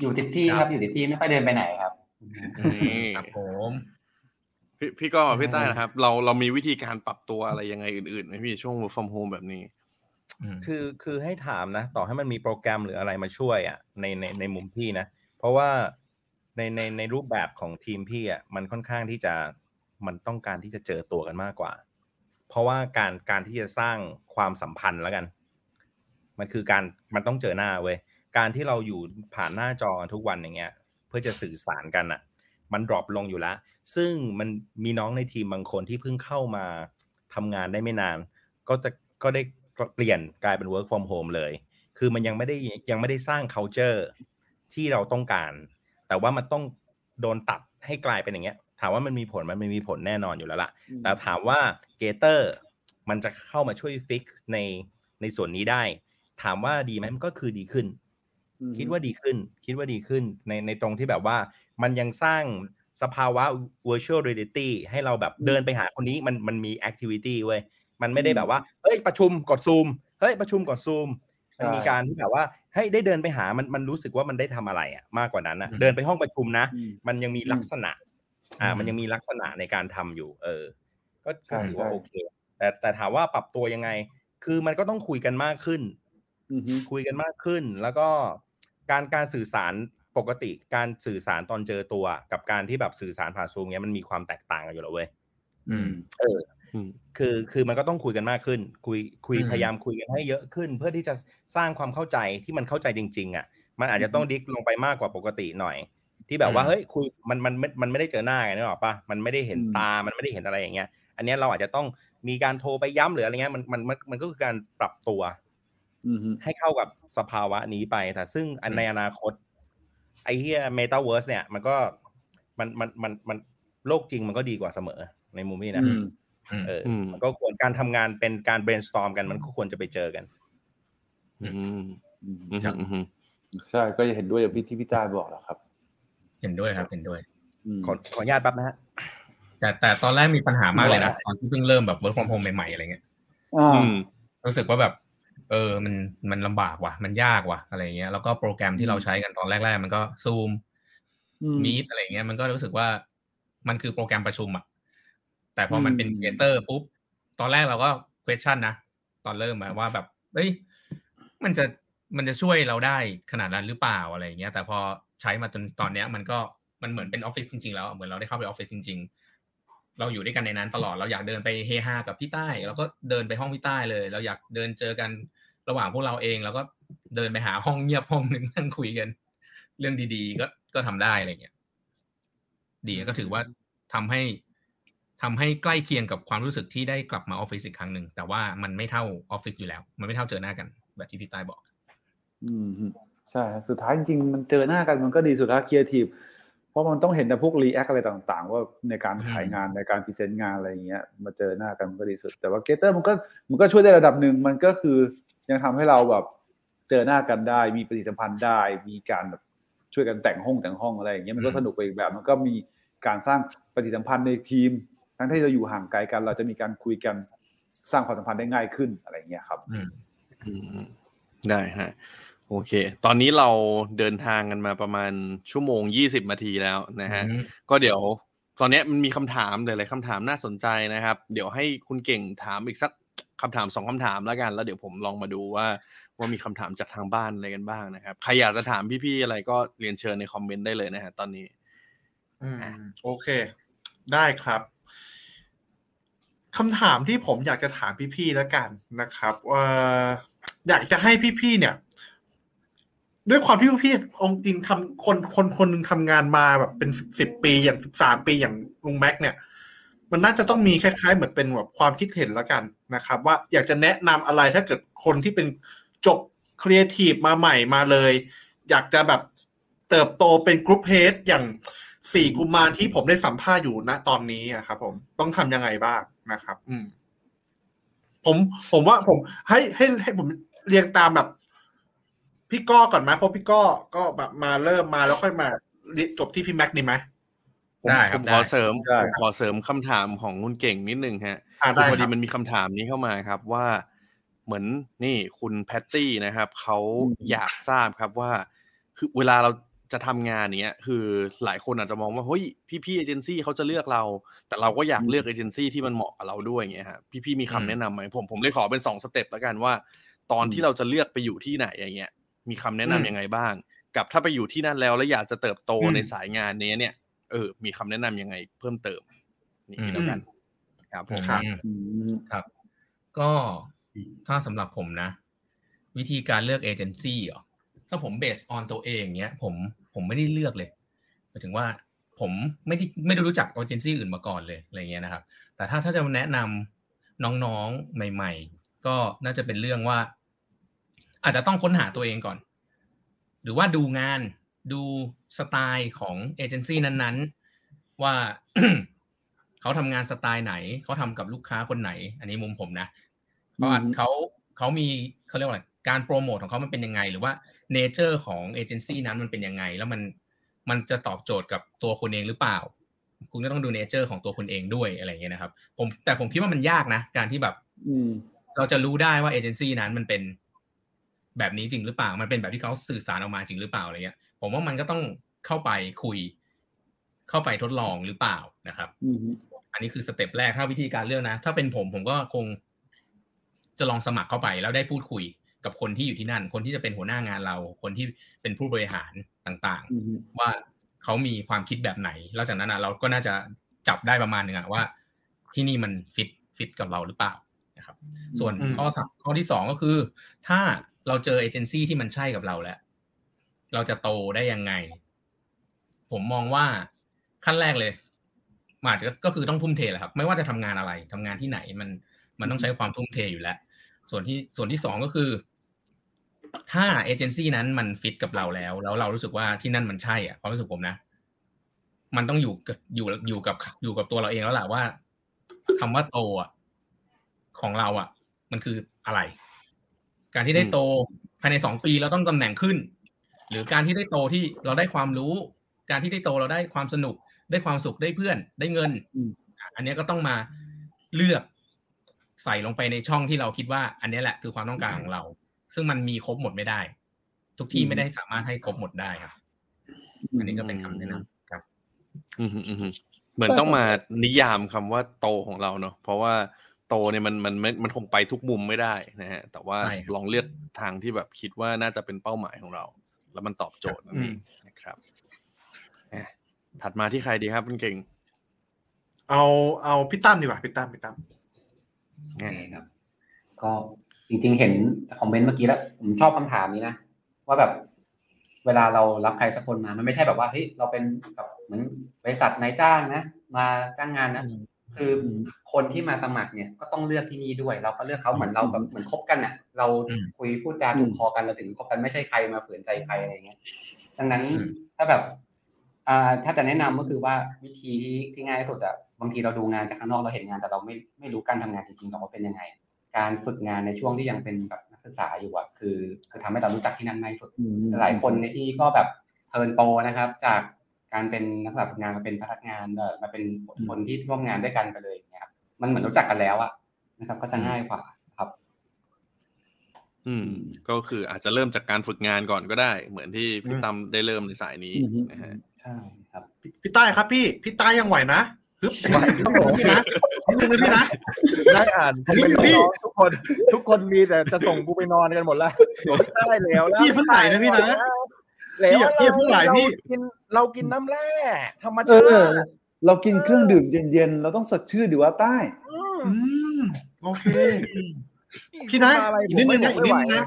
อยู่ติดที่ครับอยู่ติดที่ไม่ค่อยเดินไปไหนครับนี่ครับผมพี่ก็พี่ใต้นะครับเรามีวิธีการปรับตัวอะไรยังไงอื่นๆไหมพี่ช่วง work from home แบบนี้คือให้ถามนะต่อให้มันมีโปรแกรมหรืออะไรมาช่วยอ่ะในมุมพี่นะเพราะว่าในรูปแบบของทีมพี่อ่ะมันค่อนข้างที่จะมันต้องการที่จะเจอตัวกันมากกว่าเพราะว่าการที่จะสร้างความสัมพันธ์แล้วกันมันคือการมันต้องเจอหน้าเว้ยการที่เราอยู่ผ่านหน้าจอทุกวันอย่างเงี้ยเพื่อจะสื่อสารกันอ่ะมันดรอปลงอยู่แล้วซึ่งมันมีน้องในทีมบางคนที่เพิ่งเข้ามาทำงานได้ไม่นานก็ได้เปลี่ยนกลายเป็น work from home เลยคือมันยังไม่ได้สร้าง culture ที่เราต้องการแต่ว่ามันต้องโดนตัดให้กลายเป็นอย่างเงี้ยถามว่ามันมีผลมันไม่มีผลแน่นอนอยู่แล้วล่ะแต่ถามว่า Gator มันจะเข้ามาช่วย fix ในส่วนนี้ได้ถามว่าดีไหมมันก็คือดีขึ้นคิดว่าดีขึ้นในตรงที่แบบว่ามันยังสร้างสภาวะ virtual reality ให้เราแบบเดินไปหาคนนี้มันมี activity เว้ย มันไม่ได้แบบว่าเฮ้ยประชุมกด Zoom เฮ้ยประชุมกด Zoom มันมีการที่แบบว่าให้ได้เดินไปหามันรู้สึกว่ามันได้ทำอะไรอ่ะมากกว่านั้นนะเดินไปห้องประชุมนะมันยังมีลักษณะมันยังมีลักษณะในการทำอยู่ก็ถือว่าโอเคแต่ถามว่าปรับตัวยังไงคือมันก็ต้องคุยกันมากขึ้นคุยกันมากขึ้นแล้วก็การสื่อสารปกติการสื่อสารตอนเจอตัวกับการที่แบบสื่อสารผ่านซูมเนี้ยมันมีความแตกต่างกันอยู่แล้วเว้ยคือมันก็ต้องคุยกันมากขึ้นคุยพยายามคุยกันให้เยอะขึ้นเพื่อที่จะสร้างความเข้าใจที่มันเข้าใจจริงๆอ่ะมันอาจจะต้องดิกลงไปมากกว่าปกติหน่อยที่แบบว่าเฮ้ยคุยมันไม่ได้เจอหน้าไงนึกออกป่ะมันไม่ได้เห็นตามันไม่ได้เห็นอะไรอย่างเงี้ยอันนี้เราอาจจะต้องมีการโทรไปย้ำหรืออะไรเงี้ยมันก็คือการปรับตัวให้เข้ากับสภาวะนี้ไปแต่ซึ่งในอนาคตไอ้เหี้ย Metaverse เนี่ยมันก็มันโลกจริงมันก็ดีกว่าเสมอในมุมนี้นะมันก็ควรการทำงานเป็นการ brainstorm กันมันก็ควรจะไปเจอกันใช่ก็จะเห็นด้วยอย่างที่พี่ต้าบอกแล้วครับเห็นด้วยครับเห็นด้วยขออนุญาตแป๊บนะฮะแต่ตอนแรกมีปัญหามากเลยนะตอนที่เพิ่งเริ่มแบบ work from home ใหม่ๆอะไรเงี้ยรู้สึกว่าแบบมันลำบากว่ะมันยากว่ะอะไรเงี้ยแล้วก็โปรแกรมที่เราใช้กันตอนแรกๆมันก็ Zoom Meet อะไรเงี้ยมันก็รู้สึกว่ามันคือโปรแกรมประชุมอ่ะแต่พอมันเป็น Gator ปุ๊บตอนแรกเราก็ question นะตอนเริ่มว่าแบบเอ้ยมันจะช่วยเราได้ขนาดนั้นหรือเปล่าอะไรเงี้ยแต่พอใช้มาจนตอนเนี้ยมันเหมือนเป็นออฟฟิศจริงๆแล้วเหมือนเราได้เข้าไปออฟฟิศจริงๆเราอยู่ด้วยกันในนั้นตลอดเราอยากเดินไปเฮฮากับพี่ใต้เราก็เดินไปห้องพี่ใต้เลยเราอยากเดินเจอกันระหว่างพวกเราเองเราก็เดินไปหาห้องเงียบห้องนึงนั่งคุยกันเรื่องดีๆก็ทำได้อะไรเงี้ยดีก็ถือว่าทำให้ใกล้เคียงกับความรู้สึกที่ได้กลับมาออฟฟิศอีกครั้งนึงแต่ว่ามันไม่เท่าออฟฟิศอยู่แล้วมันไม่เท่าเจอหน้ากันแบบที่พี่ใต้บอกใช่สุดท้ายจริงมันเจอหน้ากันมันก็ดีสุดท้ายครีเอทีฟเพราะมันต้องเห็นแต่พวกรีแอคอะไรต่างๆว่าในการขายงานในการพรีเซนต์งานอะไรอย่างเงี้ยมาเจอหน้ากันมันก็ดีสุดแต่ว่าเกเตอร์มันก็ช่วยได้ระดับนึงมันก็คือยังทำให้เราแบบเจอหน้ากันได้มีปฏิสัมพันธ์ได้มีการแบบช่วยกันแต่งห้องอะไรอย่างเงี้ยมันก็สนุกไปอีกแบบมันก็มีการสร้างปฏิสัมพันธ์ในทีมทั้งที่เราอยู่ห่างไกลกันเราจะมีการคุยกันสร้างความสัมพันธ์ได้ง่ายขึ้นอะไรอย่างเงี้ยครับได้ฮะโอเคตอนนี้เราเดินทางกันมาประมาณชั่วโมง20นาทีแล้วนะฮะก็เดี๋ยวตอนนี้มันมีคำถามหลายๆคำถามน่าสนใจนะครับเดี๋ยวให้คุณเก่งถามอีกสักคำถาม2คำถามแล้วกันแล้วเดี๋ยวผมลองมาดูว่ามีคำถามจากทางบ้านอะไรกันบ้างนะครับใครอยากจะถามพี่ๆอะไรก็เรียนเชิญในคอมเมนต์ได้เลยนะฮะตอนนี้โอเคได้ครับคำถามที่ผมอยากจะถามพี่ๆแล้วกันนะครับอยากจะให้พี่ๆเนี่ยด้วยความที่พี่องค์จริงทำคนนึงทำงานมาแบบเป็น10ปีอย่าง13ปีอย่างลุงแม็กเนี่ยมันน่าจะต้องมีคล้ายๆเหมือนเป็นแบบความคิดเห็นแล้วกันนะครับว่าอยากจะแนะนำอะไรถ้าเกิดคนที่เป็นจบครีเอทีฟมาใหม่มาเลยอยากจะแบบเติบโตเป็นกรุ๊ปเฮดอย่าง4กุมารที่ผมได้สัมภาษณ์อยู่ณตอนนี้อะครับผมต้องทำยังไงบ้างนะครับผมว่าผมให้ผมเรียงตามแบบพี่ก้อก่อนไหมเพราะพี่ก้อก็แบบมาเริ่มมาแล้วค่อยมาจบที่พี่แม็กนี่ไหมได้ครับขอเสริมคำถามของคุณเก่งนิดนึงฮะพอดีมันมีคำถามนี้เข้ามาครับว่าเหมือนนี่คุณแพตตี้นะครับเขาอยากทราบครับว่าคือเวลาเราจะทำงานเนี้ยคือหลายคนอาจจะมองว่าเฮ้ยพี่ๆเอเจนซี่เขาจะเลือกเราแต่เราก็อยากเลือกเอเจนซี่ที่มันเหมาะกับเราด้วยอย่างเงี้ยฮะพี่ๆมีคำแนะนำไหมผมเลยขอเป็น2สเต็ปแล้วกันว่าตอนที่เราจะเลือกไปอยู่ที่ไหนอย่างเงี้ยมีคำแนะนำยังไงบ้างกับถ้าไปอยู่ที่นั่นแล้วอยากจะเติบโตในสายงานนี้เนี่ยมีคำแนะนำยังไงเพิ่มเติมนี่แล้วกันครับผมครับก็ถ้าสำหรับผมนะวิธีการเลือกเอเจนซี่เหรอถ้าผมเบสออนตัวเองเนี้ยผมไม่ได้เลือกเลยหมายถึงว่าผมไม่ได้รู้จักเอเจนซี่อื่นมาก่อนเลยอะไรเงี้ยนะครับแต่ถ้าจะแนะนำน้องๆใหม่ๆก็น่าจะเป็นเรื่องว่าอาจจะต้องค้นหาตัวเองก่อนหรือว่าดูงานดูสไตล์ของเอเจนซี่นั้นๆว่า เขาทำงานสไตล์ไหนเขาทำกับลูกค้าคนไหนอันนี้มุมผมนะเพราะเขามีเขาเรียกว่าอะไรการโปรโมทของเขามันเป็นยังไงหรือว่าเนเจอร์ของเอเจนซี่นั้นมันเป็นยังไงแล้วมันจะตอบโจทย์กับตัวคุณเองหรือเปล่าคุณก็ต้องดูเนเจอร์ของตัวคุณเองด้วยอะไรอย่างเงี้ยนะครับแต่ผมคิดว่ามันยากนะการที่แบบ เราจะรู้ได้ว่าเอเจนซี่นั้นมันเป็นแบบนี้จริงหรือเปล่ามันเป็นแบบที่เขาสื่อสารออกมาจริงหรือเปล่าอะไรเงี้ยผมว่ามันก็ต้องเข้าไปคุยเข้าไปทดลองหรือเปล่านะครับอันนี้คือสเต็ปแรกถ้าวิธีการเลือกนะถ้าเป็นผมก็คงจะลองสมัครเข้าไปแล้วได้พูดคุยกับคนที่อยู่ที่นั่นคนที่จะเป็นหัวหน้างานเราคนที่เป็นผู้บริหารต่างๆว่าเขามีความคิดแบบไหนแล้วจากนั้นเราก็น่าจะจับได้ประมาณนึงอ่ะว่าที่นี่มันฟิตกับเราหรือเปล่านะครับส่วนข้อที่2ก็คือถ้าเราเจอเอเจนซี่ที่มันใช่กับเราแล้วเราจะโตได้ยังไงผมมองว่าขั้นแรกเลยอาจจะก็คือต้องทุ่มเทแหละครับไม่ว่าจะทำงานอะไรทำงานที่ไหนมันต้องใช้ความทุ่มเทอยู่แล้วส่วนที่2ก็คือถ้าเอเจนซี่นั้นมันฟิตกับเราแล้วเรารู้สึกว่าที่นั่นมันใช่อ่ะความรู้สึกผมนะมันต้องอยู่กับตัวเราเองแล้วแหละว่าคำว่าโตอ่ะของเราอ่ะมันคืออะไรการที่ได้โตภายใน2ปีเราต้องตำแหน่งขึ้นหรือการที่ได้โตที่เราได้ความรู้การที่ได้โตเราได้ความสนุกได้ความสุขได้เพื่อนได้เงินอันนี้ก็ต้องมาเลือกใส่ลงไปในช่องที่เราคิดว่าอันนี้แหละคือความต้องการของเราซึ่งมันมีครบหมดไม่ได้ทุกที่ไม่ได้สามารถให้ครบหมดได้ครับอันนี้ก็เป็นคำแนะนำครับเหมือนต้องมานิยามคำว่าโตของเราเนาะเพราะว่าโตเนี่ยมันคงไปทุกมุมไม่ได้นะฮะแต่ว่าลองเลือกทางที่แบบคิดว่าน่าจะเป็นเป้าหมายของเราแล้วมันตอบโจทย์นั่นเองนะครับถัดมาที่ใครดีครับคุณเก่งเอาพี่ตั้มดีกว่าพี่ตั้มใช่ครับก็จริงๆเห็นคอมเมนต์เมื่อกี้แล้วผมชอบคำถามนี้นะว่าแบบเวลาเรารับใครสักคนมามันไม่ใช่แบบว่าเฮ้ยเราเป็นแบบเหมือนบริษัทนายจ้างนะมาจ้างงานนะคือคนที่มาสมัครเนี่ยก็ต้องเลือกที่นี่ด้วยเราก็เลือกเขาเหมือนเราแบบเหมือนคบกันน่ะเราคุยพูดจาถูกคอกันเราถึงคบกันไม่ใช่ใครมาฝืนใจใครอะไรเงี้ยดังนั้นถ้าแบบถ้าจะแนะนำก็คือว่าวิธีที่ง่ายที่สุดอ่ะบางทีเราดูงานจากข้างนอกเราเห็นงานแต่เราไม่รู้การทำงานจริงๆว่าเป็นยังไงการฝึกงานในช่วงที่ยังเป็นแบบนักศึกษาอยู่อ่ะคือทำให้เรารู้จักที่นั่นมากที่สุดหลายคนในที่ก็แบบเทิร์นโปรนะครับจากการเป็นนักศึกษางานมาเป็นพนักงานมาเป็นคนที่ร่วมงานด้วยกันไปเลยอย่างเงี้ยครับมันเหมือนรู้จักกันแล้วอ่ะนะครับก็จะง่ายกว่าครับก็คืออาจจะเริ่มจากการฝึกงานก่อนก็ได้เหมือนที่พี่ตั้มได้เริ่มในสายนี้นะฮะใช่ครับพี่ใต้ครับพี่ใต้ยังไหวนะฮึบต้องบอกพี่นะนึงเลยพี่นะได้อ่านผมเป็นพี่ทุกคนมีแต่จะส่งกูไปนอนกันหมดแล้วได้แล้วพี่เพิ่งไหลนะพี่นะแล้วพี่เพิ่งไหลพี่เรากินน้ำแร่ธรรมชาติเรากินเครื่องดื่มเย็นๆเราต้องสดชื่นดีว่าใต้โอเคพี่นะอีกนิดนึงนะ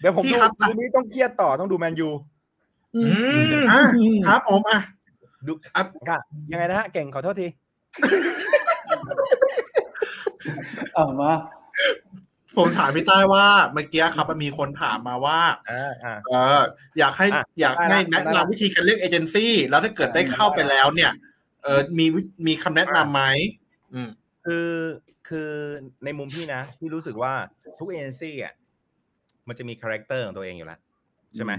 เดี๋ยวผมดูคืนนี้ต้องเครียดต่อต้องดูแมนยูครับผมอ่ะดูอัพกะยังไงนะฮะเก่งขอโทษทีเอามาผมถามพี่ใต้ว่าเมื่อกี้ครับมีคนถามมาว่าอยากให้แนะนำวิธีการเลือกเอเจนซี่แล้วถ้าเกิดได้เข้าไปแล้วเนี่ยมีคำแนะนำไหมคือในมุมพี่นะพี่รู้สึกว่าทุกเอเจนซี่อ่ะมันจะมีคาแรคเตอร์ของตัวเองอยู่แล้วใช่ไหม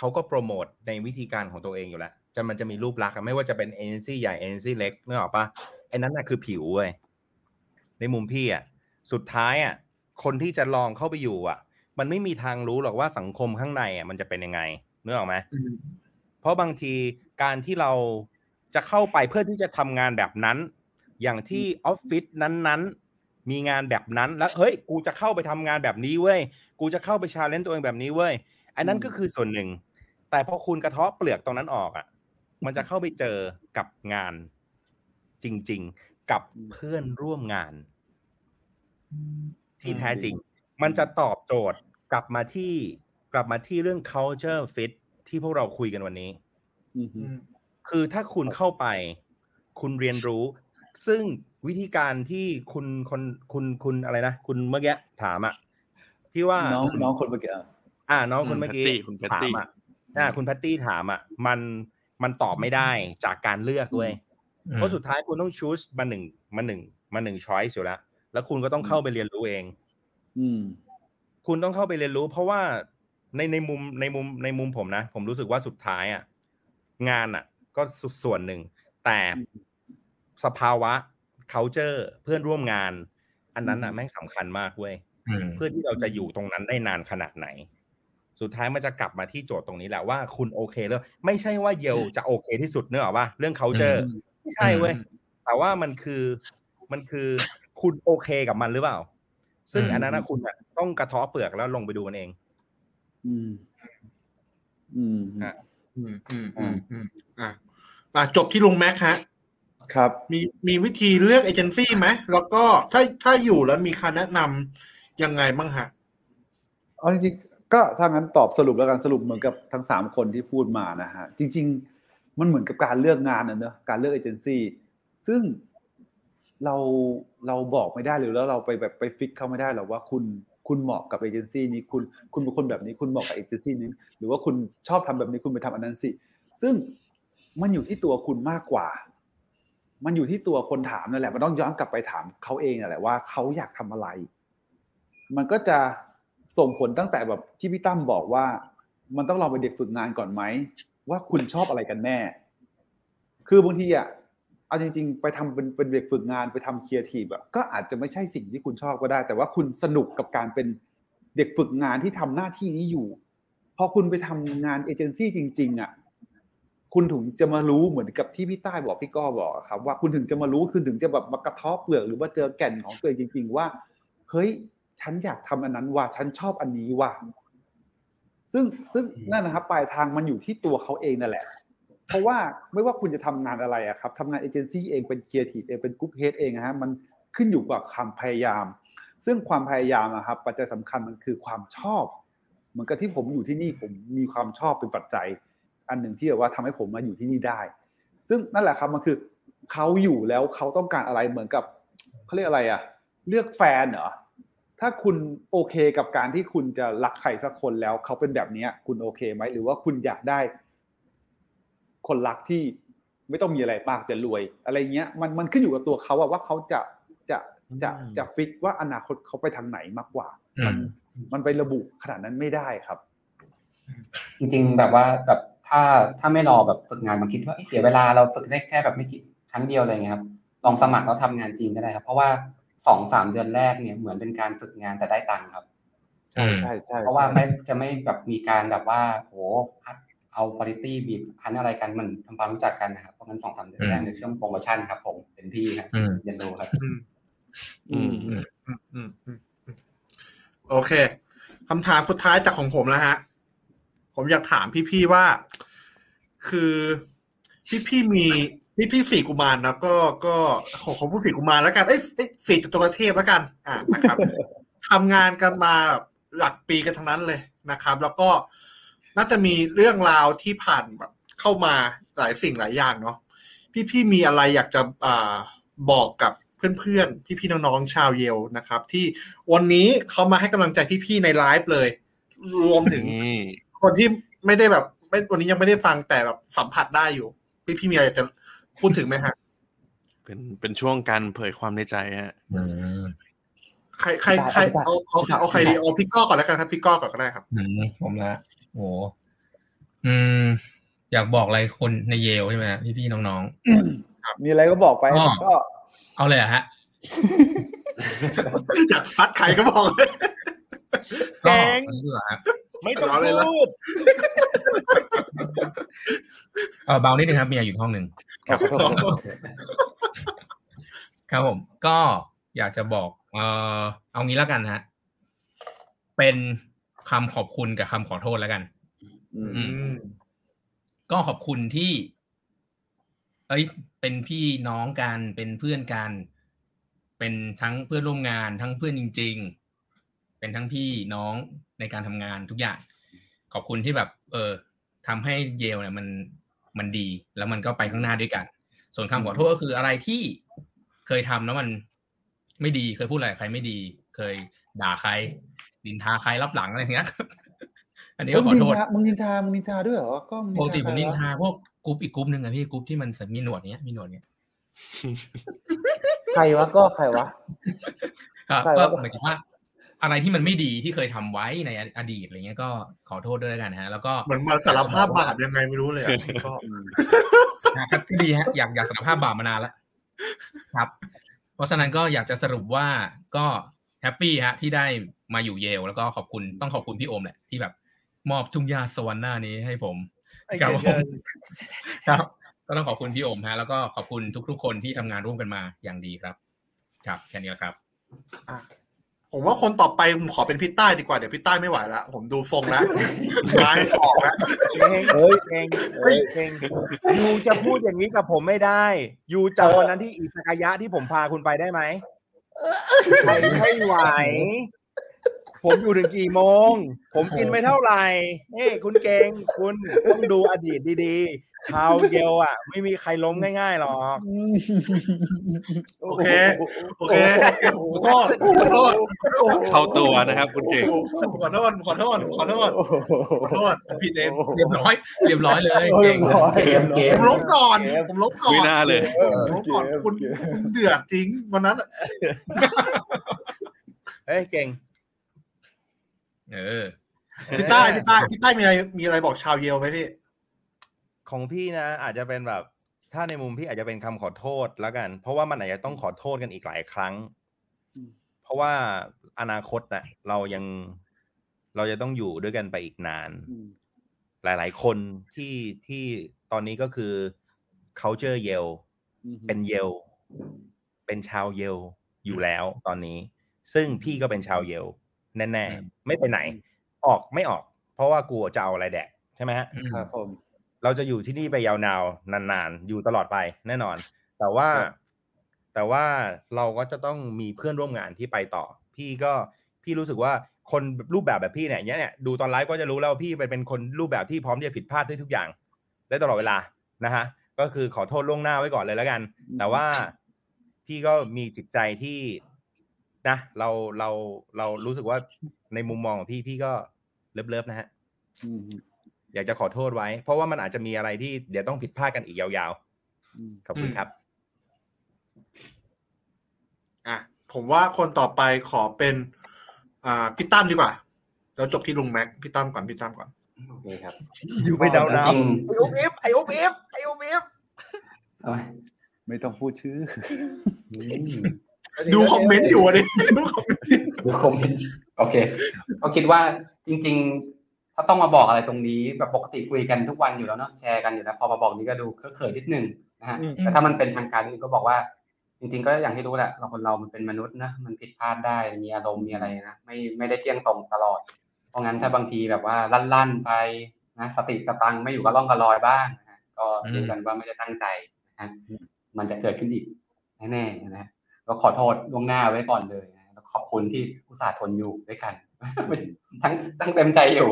เขาก็โปรโมทในวิธีการของตัวเองอยู่แล้วจะมันจะมีรูปลักษณ์ไม่ว่าจะเป็นเอเจนซี่ใหญ่เอเจนซี่เล็กนึกออกปะไอ้นั้นน่ะคือผิวเว้ยในมุมพี่อ่ะสุดท้ายอ่ะคนที่จะลองเข้าไปอยู่อ่ะมันไม่มีทางรู้หรอกว่าสังคมข้างในอ่ะมันจะเป็นยังไงนึกออกไหมเพราะบางทีการที่เราจะเข้าไปเพื่อที่จะทำงานแบบนั้นอย่างที่ออฟฟิศนั้นๆมีงานแบบนั้นแล้วเฮ้ยกูจะเข้าไปทำงานแบบนี้เว้ยกูจะเข้าไปชาเลนจ์ตัวเองแบบนี้เว้ยอันนั้นก็คือส่วนหนึ่งแต่พอคุณกระเทาะเปลือกตรงนั้นออกอ่ะมันจะเข้าไปเจอกับงานจริงๆกับเพื่อนร่วมงานที่แท้จริงมันจะตอบโจทย์กลับมาที่เรื่อง culture fit ที่พวกเราคุยกันวันนี้คือถ้าคุณเข้าไปคุณเรียนรู้ซึ่งวิธีการที่คุณอะไรนะคุณเมื่อกี้ถามอ่ะพี่ว่าน้องคนเมื่อกี้น้องคนเมื่อกี้ถามอ่ะคุณแพตตี้ถามอ่ะมันตอบไม่ได้จากการเลือกเว้ยเพราะสุดท้ายคุณต้อง choose มาหนึ่ง choice อยู่แล้วแล้วคุณก็ต้องเข้าไปเรียนรู้เองคุณต้องเข้าไปเรียนรู้เพราะว่าในมุมผมนะผมรู้สึกว่าสุดท้ายอ่ะงานอ่ะก็ส่วนหนึ่งแต่สภาวะ culture เพื่อนร่วมงาน อันนั้นน่ะแม่งสำคัญมากเว้ยเพื่อที่เราจะอยู่ตรงนั้นได้นานขนาดไหนสุดท้ายมันจะกลับมาที่โจทย์ตรงนี้แหละว่าคุณโอเคแล้วไม่ใช่ว่าเยลจะโอเคที่สุดเนอะว่าเรื่องเค้าเจอไม่ใช่เว้ยแต่ว่ามันคือคุณโอเคกับมันหรือเปล่าซึ่งอันนั้นนะคุณต้องกระท้อเปลือกแล้วลงไปดูมันเองจบที่ลุงแม็กฮะครับมีวิธีเลือกเอเจนซี่ไหมแล้วก็ถ้าอยู่แล้วมีคำแนะนำยังไงบ้างฮะอ๋อจริงๆก็ถ้างั้นตอบสรุปแล้วกันสรุปเหมือนกับทั้ง3คนที่พูดมานะฮะจริงๆมันเหมือนกับการเลือกงานนะเนอะการเลือกเอเจนซี่ซึ่งเราบอกไม่ได้หรือแล้วเราไปแบบไปฟิกเข้าไม่ได้หรอกว่าคุณเหมาะกับเอเจนซี่นี้คุณเป็นคนแบบนี้คุณเหมาะกับเอเจนซี่นี้หรือว่าคุณชอบทำแบบนี้คุณไปทำอันนั้นสิซึ่งมันอยู่ที่ตัวคุณมากกว่ามันอยู่ที่ตัวคนถามนั่นแหละมันต้องย้อนกลับไปถามเขาเองนั่นแหละว่าเขาอยากทำอะไรมันก็จะส่งผลตั้งแต่แบบที่พี่ตั้มบอกว่ามันต้องลองไปเด็กฝึกงานก่อนไหมว่าคุณชอบอะไรกันแน่คือบางทีอ่ะเอาจริงๆไปทำเป็นเด็กฝึกงานไปทำครีเอทีฟอ่ะก็อาจจะไม่ใช่สิ่งที่คุณชอบก็ได้แต่ว่าคุณสนุกกับการเป็นเด็กฝึกงานที่ทำหน้าที่นี้อยู่พอคุณไปทำงานเอเจนซี่จริงๆอ่ะคุณถึงจะมารู้เหมือนกับที่พี่ใต้บอกพี่ก้อบอกครับว่าคุณถึงจะมารู้คุณถึงจะแบบมากระทบเปลือกหรือว่าเจอแก่นของตัวเองจริงๆว่าเฮ้ยฉันอยากทำอันนั้นว่ะฉันชอบอันนี้ว่ะซึ่งนั่นนะครับปลายทางมันอยู่ที่ตัวเขาเองนั่นแหละเพราะว่าไม่ว่าคุณจะทำงานอะไรอะครับทำงานเอเจนซี่เองเป็นครีเอทีฟเองเป็นกรุ๊ปเฮดเองนะฮะมันขึ้นอยู่กับความพยายามซึ่งความพยายามนะครับปัจจัยสำคัญมันคือความชอบเหมือนกับที่ผมอยู่ที่นี่ผมมีความชอบเป็นปัจจัยอันหนึ่งที่แบบว่าทำให้ผมมาอยู่ที่นี่ได้ซึ่งนั่นแหละครับมันคือเขาอยู่แล้วเขาต้องการอะไรเหมือนกับเขาเรียกอะไรอะเลือกแฟนเหรอถ้าคุณโอเคกับการที่คุณจะรักใครสักคนแล้วเขาเป็นแบบนี้คุณโอเคไหมหรือว่าคุณอยากได้คนรักที่ไม่ต้องมีอะไรมากแต่รวยอะไรเงี้ยมันขึ้นอยู่กับตัวเขาว่าเขาจะฟิกว่าอนาคตเขาไปทางไหนมากกว่ามันไประบุขนาดนั้นไม่ได้ครับจริงๆแบบว่าแบบถ้าไม่รอแบบฝึกงานบางทีว่าเสียเวลาเราฝึกได้แค่แบบไม่กี่ครั้งเดียวอะไรเงี้ยครับลองสมัครแล้วทำงานจริงก็ได้ครับเพราะว่า 2-3 เดือนแรกเนี่ยเหมือนเป็นการฝึกงานแต่ได้ตังค์ครับใช่ใช่เพราะว่าไม่จะไม่แบบมีการแบบว่าโหเอา quality บีบพันอะไรกันมันทำความรู้จักกันนะครับเพราะงั้น 2-3 เดือนแรกในช่วงโปรโมชั่นครับผมเต็มที่ครับยันโลครับโอเคคำถามสุดท้ายจากของผมแล้วฮะผมอยากถามพี่ๆว่าคือพี่ๆมีพี่ๆ4กุมารแล้วก็ของผู้4กุมารแล้วกันเอ้ย4จตุรเทพแล้วกันนะครับทำงานกันมาแบบหลักปีกันทั้งนั้นเลยนะครับแล้วก็น่าจะมีเรื่องราวที่ผ่านแบบเข้ามาหลายสิ่งหลายอย่างเนาะพี่ๆมีอะไรอยากจะบอกกับเพื่อนๆพี่ๆน้องๆชาวเยลนะครับที่วันนี้เขามาให้กำลังใจพี่ๆในไลฟ์เลยรวมถึงคนที่ไม่ได้แบบวันนี้ยังไม่ได้ฟังแต่แบบสัมผัสได้อยู่พี่ๆมีอะไรจะพูดถึงไหมฮะเป็นช่วงการเผยความในใจฮะใครเอาใครดีเอาพี่ก้อก่อนแล้วกันครับพี่ก้อก่อนก็ได้ครับผมนะโอ้อยากบอกอะไรคนในเยลใช่ไหมพี่ๆน้องๆมีอะไรก็บอกไปก็เอาเลยฮะอยากซัดใครก็บอกเลยแกงไม่ต้องพูดเบานิดนึงครับมีอยู่ห้องนึงครับผมก็อยากจะบอกเอางี้แล้วกันฮะเป็นคำขอบคุณกับคำขอโทษแล้วกันก็ขอบคุณที่เป็นพี่น้องกันเป็นเพื่อนกันเป็นทั้งเพื่อนร่วมงานทั้งเพื่อนจริงๆเป็นทั้งพี่น้องในการทำงานทุกอย่างขอบคุณที่แบบทำให้เยลเนี่ยมันดีแล้วมันก็ไปข้างหน้าด้วยกันส่วนคำขอโทษก็คืออะไรที่เคยทำแล้วมันไม่ดีเคยพูดอะไรใครไม่ดีเคยด่าใครนินทาใครรับหลังอะไรอย่างเงี้ยอันนี้ก็ขอโทษมึงนินทาด้วยเหรอก็ปกติผมนินทาพวกกรุ๊ปอีกกรุ๊ปนึงอ่ะพี่กรุ๊ปที่มันมีหนวดเงี้ยมีหนวดเงี้ยใครวะก็ใครวะก็หมายถึงว่าอะไรที่มันไม่ดีที่เคยทำไว้ในอดีตอะไรเงี้ยก็ขอโทษด้วยแล้วกันฮะแล้วก็เหมือนมาสารภาพบาปยังไงไม่รู้เลยก็ดีฮะอยากสารภาพบาปมานานแล้วครับ เพราะฉะนั้นก็อยากจะสรุปว่าก็แฮปปี้ฮะที่ได้มาอยู่เยลแล้วก็ต้องขอบคุณพี่โอมแหละที่แบบมอบทุ่งหญ้าสวรรค์หน้านี้ให้ผมกับผมครับก็ต้องขอบคุณพี่โอมฮะแล้วก็ขอบคุณทุกๆคนที่ทำงานร่วมกันมาอย่างดีครับครับแค่นี้แล้วครับผมว่าคนต่อไปผมขอเป็นพี่ใต้ดีกว่าเดี๋ยวพี่ใต้ไม่ไหวแล้วผมดูทรงแล้วไม้ออกแล้วเองยูจะพูดอย่างนี้กับผมไม่ได้ยูจำวันนั้นที่อิสกายะที่ผมพาคุณไปได้ไหมไม่ไหวผมอยู่ถึงกี่โมงผมกินไม่เท่าไหร่นี่คุณเก่งคุณต้องดูอดีตดีๆชาวเยลอ่ะไม่มีใครล้มง่ายๆหรอกโอเคขอโทษเข้าตัวนะครับคุณเก่งขอโทษผิดเองเรียบร้อยเลยเก่งผมล้มก่อนไม่น่าเลยล้มก่อนคุณเดือดจริงวันนั้นเฮ้ยเก่งพี่ใต้มีอะไรบอกชาวเยลไหมพี่ของพี่นะอาจจะเป็นแบบถ้าในมุมพี่อาจจะเป็นคำขอโทษแล้วกันเพราะว่ามันอาจจะต้องขอโทษกันอีกหลายครั้งเพราะว่าอนาคตนะเราจะต้องอยู่ด้วยกันไปอีกนานหลายๆคนที่ตอนนี้ก็คือ culture เยลเป็นชาวเยลอยู่แล้วตอนนี้ซึ่งพี่ก็เป็นชาวเยลแน่ๆไม่ไปไหนออกไม่ออกเพราะว่ากลัวจะเอาอะไรแดกใช่ไหมฮะครับผมเราจะอยู่ที่นี่ไปยาวนานๆอยู่ตลอดไปแน่นอนแต่ว่าเราก็จะต้องมีเพื่อนร่วมงานที่ไปต่อพี่รู้สึกว่าคนรูปแบบพี่เนี่ยดูตอนไลฟ์ก็จะรู้แล้วพี่เป็นคนรูปแบบที่พร้อมที่จะผิดพลาดได้ทุกอย่างได้ตลอดเวลานะฮะก็คือขอโทษล่วงหน้าไว้ก่อนเลยแล้วกันแต่ว่าพี่ก็มีจิตใจที่นะเรารู้สึกว่าในมุมมองของพี่ก็เลิฟนะฮะอยากจะขอโทษไว้เพราะว่ามันอาจจะมีอะไรที่เดี๋ยวต้องผิดพลาดกันอีกยาวๆขอบคุณครับผมว่าคนต่อไปขอเป็นพี่ตั้มดีกว่าเราจบที่ลุงแม็กพี่ตั้มก่อนโอเคครับอยู่ไปดาวน้ำไอโอเอฟไม่ต้องพูดชื่อดูคอมเมนต์อยู่ดิดูคอมเมนต์โอเคก็คิดว่าจริงๆถ้าต้องมาบอกอะไรตรงนี้แบบปกติคุยกันทุกวันอยู่แล้วเนาะแชร์กันอยู่แล้วพอมาบอกนี้ก็ดูเขินๆนิดนึงนะฮะแต่ถ้ามันเป็นทางการนี่ก็บอกว่าจริงๆก็อย่างที่รู้แหละคนเรามันเป็นมนุษย์นะมันผิดพลาดได้มีอารมณ์มีอะไรนะไม่ได้เที่ยงตรงตลอดเพราะงั้นถ้าบางทีแบบว่าลั่นไปนะสติสตังไม่อยู่กับร่องกับรอยบ้างนะฮะก็ดูกันว่าไม่ได้ตั้งใจนะมันจะเกิดขึ้นอีกแน่ๆนะก็ขอโทษล่วงหน้าไว้ก่อนเลยแล้วขอบคุณที่อุตส่าห์ทนอยู่ด้วยกันทั้งตั้งเต็มใจอยู่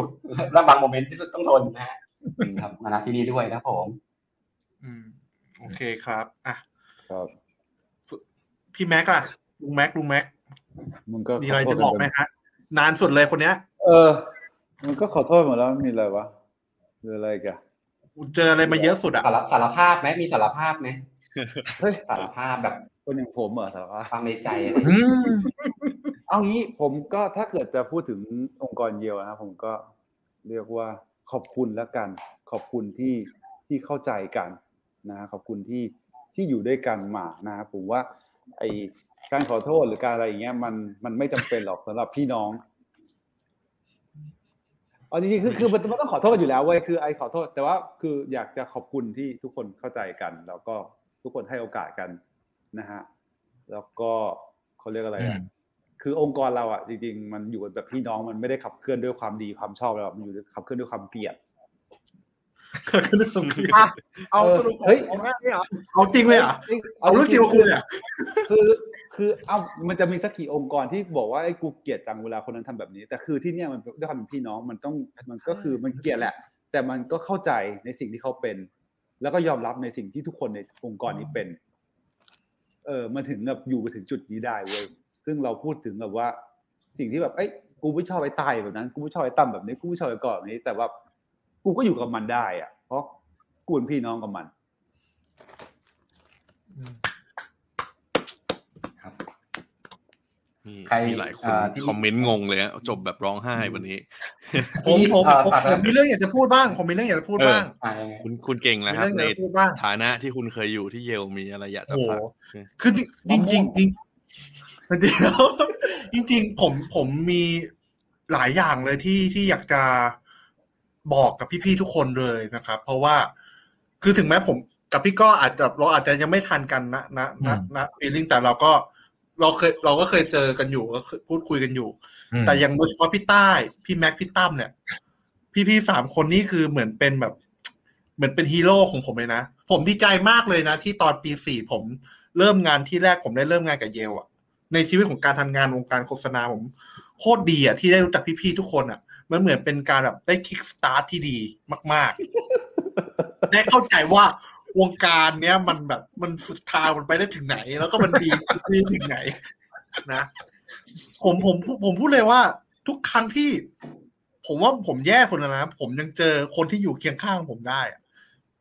และบางโมเมนต์ที่สุดต้องทนนะฮะครับมาณที่นี้ด้วยนะผมโอเคครับครับพี่แม็กล่ะลุงแม็กมีอะไรจะบอกไหมฮะนานสุดเลยคนเนี้ยมันก็ขอโทษหมดแล้วมีอะไรวะมีอะไรกันเจออะไรมาเยอะสุดอ่ะสารภาพไหมมีสารภาพไหมสารภาพแบบคนอย่างผมเหรอสารภาพความในใจเอางี้ผมก็ถ้าเกิดจะพูดถึงองค์กรเยลนะครับผมก็เรียกว่าขอบคุณแล้วกันขอบคุณที่เข้าใจกันนะขอบคุณที่อยู่ด้วยกันมานะครับผมว่าไอ้การขอโทษหรือการอะไรอย่างเงี้ยมันไม่จำเป็นหรอกสำหรับพี่น้องจริงๆคือมันต้องขอโทษอยู่แล้วเว้ยคือไอ้ขอโทษแต่ว่าคืออยากจะขอบคุณที่ทุกคนเข้าใจกันแล้วก็ทุกคนให้โอกาสกันนะฮะแล้วก็เขาเรียกอะไรอ่ะคือองค์กรเราอ่ะจริงๆมันอยู่แบบพี่น้องมันไม่ได้ขับเคลื่อนด้วยความดีความชอบอะไรมันอยู่ขับเคลื่อนด้วยความเกลียดเอาสรุปเฮ้ยเอาง่ายนี่เหรอเอาจริงเลยอ่ะเอาเรื่องจริงมาคุยอ่ะคือเอามันจะมีสักกี่องค์กรที่บอกว่าไอ้กูเกลียดจังเวลาคนนั้นทำแบบนี้แต่คือที่เนี่ยมันด้วยความเป็นพี่น้องมันก็คือมันเกลียดแหละแต่มันก็เข้าใจในสิ่งที่เขาเป็นแล้วก็ยอมรับในสิ่งที่ทุกคนในองค์กรนี้เป็นมันถึงแบบอยู่ไปถึงจุดนี้ได้เว้ยซึ่งเราพูดถึงแบบว่าสิ่งที่แบบเอ้ยกูไม่ชอบไอ้ตายแบบนั้นกูไม่ชอบไอ้ต่ำแบบนี้กูไม่ชอบไอ้กรอบนี้แต่ว่ากูก็อยู่กับมันได้อ่ะเพราะกูเป็นพี่น้องกับมัน มีหลายคนคอมเมนต์งงเลยฮะจบแบบร้องไห้วันนี้ผมมีเรื่องอยากจะพูดบ้างผมมีเรื่องอยากจะพูดบ้างคุณเก่งแล้วครับในฐานะที่คุณเคยอยู่ที่เยลมีอะไรอยากจะฝากคือจริงผมมีหลายอย่างเลยที่อยากจะบอกกับพี่ๆทุกคนเลยนะครับเพราะว่าคือถึงแม้ผมกับพี่ก็อาจจะเราอาจจะยังไม่ทันกันนะฟีลลิ่งแต่เราก็เคยเจอกันอยู่ก็พูดคุยกันอยู่แต่อย่างโดยเฉพาะพี่ใต้พี่แม็กพี่ตั้มเนี่ยพี่ๆ3คนนี้คือเหมือนเป็นแบบเหมือนเป็นฮีโร่ของผมเลยนะผมดีใจมากเลยนะที่ตอนปี4ผมเริ่มงานที่แรกผมได้เริ่มงานกับเยลอะในชีวิตของการทำงานวงการโฆษณาผมโคตรดีอะที่ได้รู้จักพี่ๆทุกคนอะมันเหมือนเป็นการแบบได้คิกสตาร์ทที่ดีมากๆได้เข้าใจว่าวงการเนี้ยมันแบบมันสุดทางมันไปได้ถึงไหนแล้วก็มันดีถึงไหนนะผมพูดเลยว่าทุกครั้งที่ผมว่าผมแย่สุดแล้วนะผมยังเจอคนที่อยู่เคียงข้างผมได้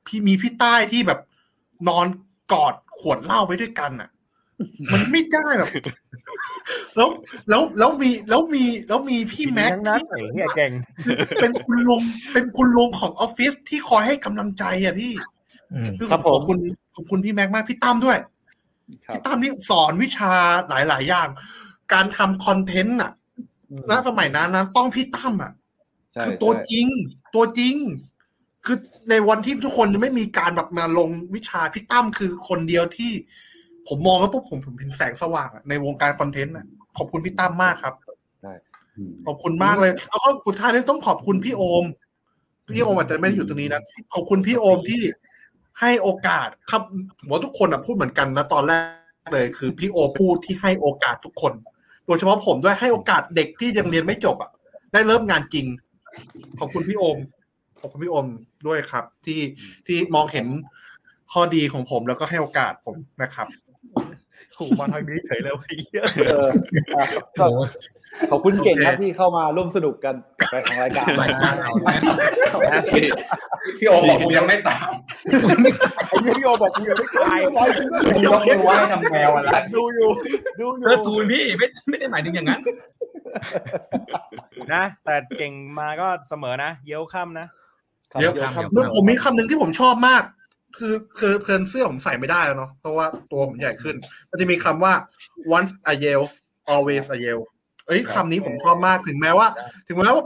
พี่มีพี่ใต้ที่แบบนอนกอดขวดเหล้าไปด้วยกันอ่ะมันไม่ได้แบบแล้วมีพี่แม็กซ์เป็นคุณลุงของออฟฟิศที่คอยให้กำลังใจอ่ะพี่ครับผมขอบคุณพี่แม็กมากพี่ตั้มด้วยพี่ตั้มนี่สอนวิชาหลายๆอย่างการทำคอนเทนต์อ่ะณสมัยนั้นนะต้องพี่ตั้มอ่ะคือตัวจริงคือในวันที่ทุกคนจะไม่มีการแบบมาลงวิชาพี่ตั้มคือคนเดียวที่ผมมองแล้วปุ๊บผมเห็นแสงสว่างในวงการคอนเทนต์อ่ะขอบคุณพี่ตั้มมากครับขอบคุณมากเลยแล้วก็คุณท่านต้องขอบคุณพี่โอมอาจจะไม่ได้อยู่ตรงนี้นะขอบคุณพี่โอมที่ให้โอกาสครับผมว่าทุกคนอ่ะพูดเหมือนกันนะตอนแรกเลยคือพี่โอพูดที่ให้โอกาสทุกคนโดยเฉพาะผมด้วยให้โอกาสเด็กที่ยังเรียนไม่จบอ่ะได้เริ่มงานจริงขอบคุณพี่โอมขอบคุณพี่โอมด้วยครับที่มองเห็นข้อดีของผมแล้วก็ให้โอกาสผมนะครับถูกมาทางนี้เฉยแล้วไอ้เหี้ยขอบคุณเก่งครับที่เข้ามาร่วมสนุกกันในทางรายการพี่โอบอกกูยังไม่ตายพี่โอบอกกูยังไม่ตายยกมือไหว้ทำแมวอะไรดูอยู่กูพี่ไม่ได้หมายถึงอย่างนั้นนะแต่เก่งมาก็เสมอนะเยี่ยวค่ำนะเยี่ยวค่ำแล้วผมมีคำหนึ่งที่ผมชอบมากคือเพลินเสื้อผมใส่ไม่ได้แล้วเนาะเพราะว่าตัวผมใหญ่ขึ้นมันจะมีคำว่า once a yell always a yell เอ้ยคำนี้ผมชอบมากถึงแม้ว่า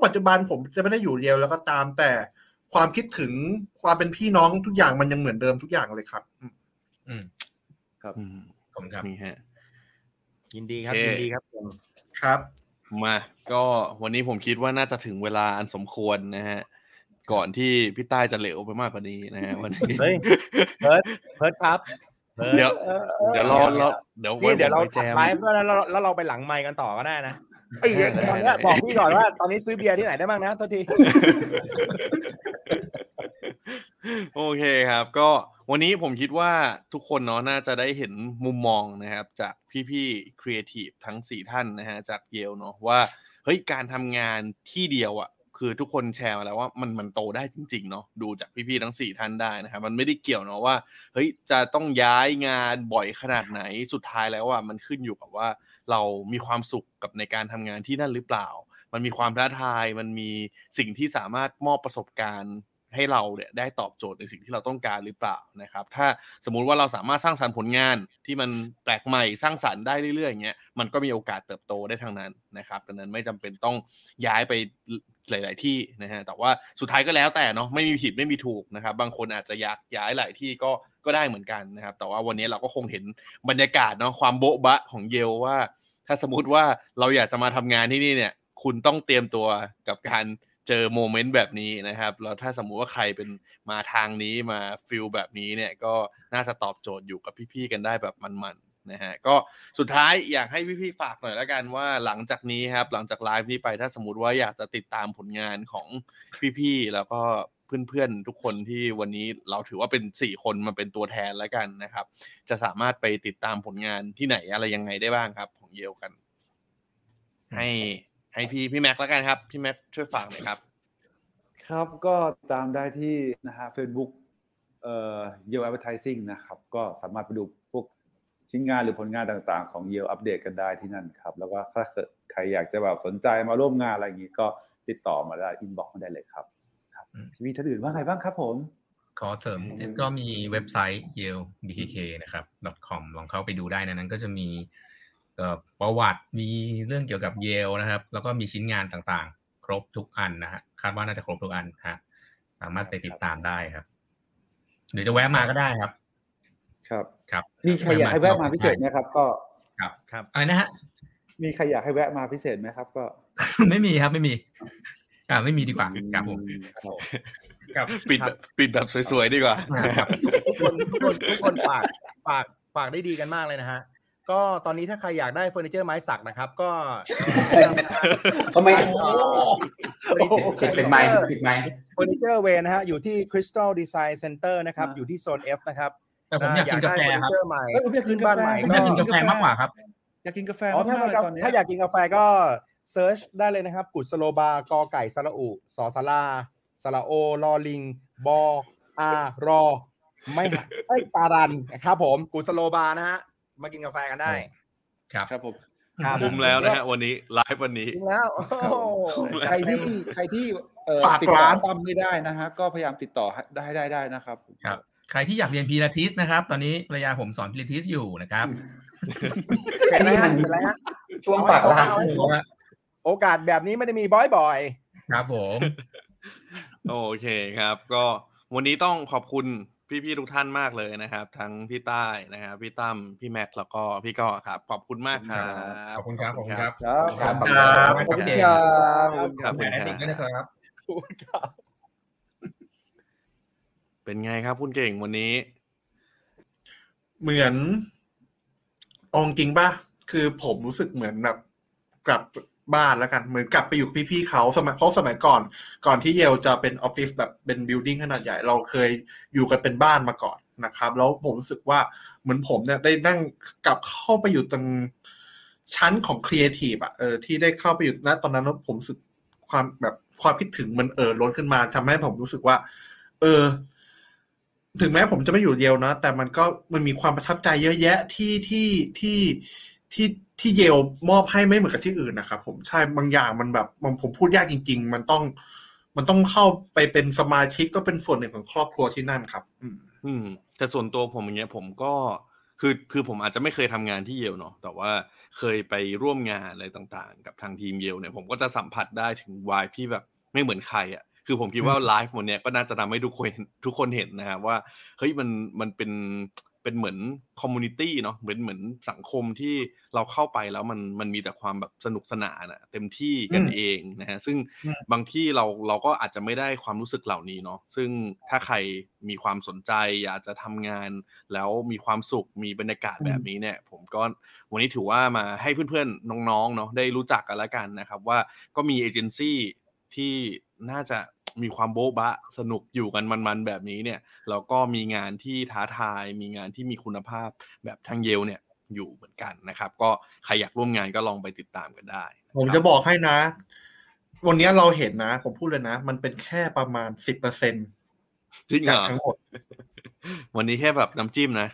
ปัจจุบันผมจะไม่ได้อยู่เดียวแล้วก็ตามแต่ความคิดถึงความเป็นพี่น้องทุกอย่างมันยังเหมือนเดิมทุกอย่างเลยครับครับขอบคุณครับนี่ฮะยินดีครับครับมาก็วันนี้ผมคิดว่าน่าจะถึงเวลาอันสมควรนะฮะก่อนที่พี่ใต้จะเหลวไปมากกว่านี้นะฮะวันนี้เพิร์ทครับเดี๋ยวรอนี่เดี๋ยวเราถัดไปแล้วเราไปหลังไมค์กันต่อก็ได้นะไอ้อย่างเงี้ยบอกพี่ก่อนว่าตอนนี้ซื้อเบียร์ที่ไหนได้บ้างนะโทษทีโอเคครับก็วันนี้ผมคิดว่าทุกคนเนาะน่าจะได้เห็นมุมมองนะครับจากพี่ๆครีเอทีฟทั้ง4ท่านนะฮะจากเยลเนาะว่าเฮ้ยการทำงานที่เดียวอ่ะคือทุกคนแชร์มาแล้วว่ามันโตได้จริงๆเนาะดูจากพี่ๆทั้ง4ท่านได้นะครับมันไม่ได้เกี่ยวเนาะว่าเฮ้ยจะต้องย้ายงานบ่อยขนาดไหนสุดท้ายแล้วอ่ะมันขึ้นอยู่กับว่าเรามีความสุขกับในการทำงานที่นั่นหรือเปล่ามันมีความท้าทายมันมีสิ่งที่สามารถมอบประสบการณ์ให้เราเนี่ยได้ตอบโจทย์ในสิ่งที่เราต้องการหรือเปล่านะครับถ้าสมมุติว่าเราสามารถสร้างสรรค์ผลงานที่มันแปลกใหม่สร้างสรรค์ได้เรื่อยๆอย่างเงี้ยมันก็มีโอกาสเติบโตได้ทั้งนั้นนะครับดังนั้นไม่จำเป็นต้องย้ายไปหลายๆที่นะฮะแต่ว่าสุดท้ายก็แล้วแต่เนาะไม่มีผิดไม่มีถูกนะครับบางคนอาจจะอยากย้ายหลายที่ก็ได้เหมือนกันนะครับแต่ว่าวันนี้เราก็คงเห็นบรรยากาศเนาะความโบ๊ะบะของเยลว่าถ้าสมมุติว่าเราอยากจะมาทำงานที่นี่เนี่ยคุณต้องเตรียมตัวกับการเจอโมเมนต์แบบนี้นะครับแล้วถ้าสมมุติว่าใครเป็นมาทางนี้มาฟีลแบบนี้เนี่ยก็น่าจะตอบโจทย์อยู่กับพี่ๆกันได้แบบมันๆนะฮะก็สุดท้ายอยากให้พี่ๆฝากหน่อยละกันว่าหลังจากนี้ครับหลังจากไลฟ์นี้ไปถ้าสมมุติว่าอยากจะติดตามผลงานของพี่ๆแล้วก็เพื่อนๆทุกคนที่วันนี้เราถือว่าเป็น4คนมาเป็นตัวแทนละกันนะครับจะสามารถไปติดตามผลงานที่ไหนอะไรยังไงได้บ้างครับของเยลกันให้พี่แม็กแล้วกันครับพี่แม็กช่วยฝากหน่อยครับครับก็ตามได้ที่นะฮะ Facebook YL Advertising นะครับก็สามารถไปดูพวก ชิ้นงานหรือผลงานต่างๆของ YL อัปเดตกันได้ที่นั่นครับแล้วก็ถ้าใครอยากจะแบบสนใจมาร่วมงานอะไรอย่างนี้ก็ติดต่อมาได้อินบ็อกซ์มาได้เลยครับพี่มีท่านอื่นว่าไงบ้างครับผมขอเสริมก็มีเว็บไซต์ YL bkk นะครับ .com ลองเข้าไปดูได้นะนั้นก็จะมีประวัติมีเรื่องเกี่ยวกับ YL นะครับแล้วก็มีชิ้นงานต่างๆครบทุกอันนะฮะคาดว่าน่าจะครบทุกอันฮะสามารถไปติดตามได้ครับหรือจะแวะมาก็ได้ครับครับมีใครอยากให้แวะมาพิเศษไหมครับก็ครับอะไรนะฮะมีใครอยากให้แวะมาพิเศษไหมครับก็ไม่มีครับไม่มีดีกว่าครับผมครับปิดแบบสวยๆดีกว่าทุกคนปากได้ดีกันมากเลยนะฮะก็ตอนนี้ถ้าใครอยากได้เฟอร์นิเจอร์ไม้สักนะครับก็ทำไมเป็นไม้ติดไม้เฟอร์นิเจอร์เวนะฮะอยู่ที่ Crystal Design Center นะครับอยู่ที่โซน F นะครับแต่ผมอยากกินกาแฟครับก็ผมอยากกินบ้านใหม่ก็อยากกินกาแฟมากกว่าครับอยากกินกาแฟมากเลยตอนนี้ถ้าอยากกินกาแฟก็เซิร์ชได้เลยนะครับกุศโลบาร์กอไก่สระอุสอสลาสระโอลอลิงบออารอไม่ไอ้ปารันครับผมกุศโลบาร์นะฮะมากินกาแฟกันได้ครับผมคุ้มแล้วนะฮะวันนี้ไลฟ์วันนี้คุ้มแล้วใครที่ฝากร้านต้อมไม่ได้นะฮะก็พยายามติดต่อได้นะครับใครที่อยากเรียนพิลาทิสนะครับตอนนี้ภรรยาผมสอนพิลาทิสอยู่นะครับแค่นี้มันเป็นไรฮะช่วงฝากร้านโอกาสแบบนี้ไม่ได้มีบ่อยๆครับผมโอเคครับก็วันนี้ต้องขอบคุณพี่ๆทุกท่านมากเลยนะครับทั้งพี่ใต้นะครับพี่ตั้มพี่แม็กแล้วก็พี่ก้อครับขอบคุณมากครับขอบคุณครับขอบคุณครับขอบคุณครับแหมได้ติดด้วยนะครับขอบคุณครับเป็นไงครับคุณเก่งวันนี้เหมือนองจริงป่ะคือผมรู้สึกเหมือนแบบกลับบ้านแล้วกันเหมือนกลับไปอยู่พี่ๆเขาสมัยก่อนที่เยลจะเป็นออฟฟิศแบบเป็นบิลดิ้งขนาดใหญ่เราเคยอยู่กันเป็นบ้านมาก่อนนะครับแล้วผมรู้สึกว่าเหมือนผมเนี่ยได้นั่งกลับเข้าไปอยู่ตรงชั้นของครีเอทีฟอ่ะที่ได้เข้าไปอยู่ณตอนนั้นผมรู้สึกความคิดถึงมันล้นขึ้นมาทำให้ผมรู้สึกว่าถึงแม้ผมจะไม่อยู่เยลนะแต่มันมีความประทับใจเยอะแยะที่เยลมอบให้ไม่เหมือนกับที่อื่นนะครับผมใช่บางอย่างมันแบบผมพูดยากจริงๆมันต้องเข้าไปเป็นสมาชิกต้องเป็นส่วนหนึ่งของครอบครัวที่นั่นครับแต่ส่วนตัวผมอย่างเงี้ยผมก็คือผมอาจจะไม่เคยทำงานที่เยลเนาะแต่ว่าเคยไปร่วมงานอะไรต่างๆกับทางทีมเยลเนี่ยผมก็จะสัมผัสได้ถึงวายพี่แบบไม่เหมือนใครอ่ะคือผมคิดว่าไลฟ์วันเนี้ยก็น่าจะทำให้ทุกคนเห็นนะครับว่าเฮ้ยมันเป็นเหมือนคอมมูนิตี้เนาะเหมือนสังคมที่เราเข้าไปแล้วมันมีแต่ความแบบสนุกสนานนะเต็มที่กันเองนะฮะซึ่งบางที่เราก็อาจจะไม่ได้ความรู้สึกเหล่านี้เนาะซึ่งถ้าใครมีความสนใจอยากจะทำงานแล้วมีความสุขมีบรรยากาศแบบนี้เนี่ยผมก็วันนี้ถือว่ามาให้เพื่อนๆน้องๆเนาะได้รู้จักกันละกันนะครับว่าก็มีเอเจนซี่ที่น่าจะมีความโบ๊ะบะสนุกอยู่กันมันๆแบบนี้เนี่ยแล้วก็มีงานที่ท้าทายมีงานที่มีคุณภาพแบบทางเยลเนี่ยอยู่เหมือนกันนะครับก็ใครอยากร่วมงานก็ลองไปติดตามกันได้ผมจะบอกให้นะวันนี้เราเห็นนะผมพูดเลยนะมันเป็นแค่ประมาณ 10% จริงเหรอทั้งหมดวันนี้แค่แบบน้ำจิ้มนะ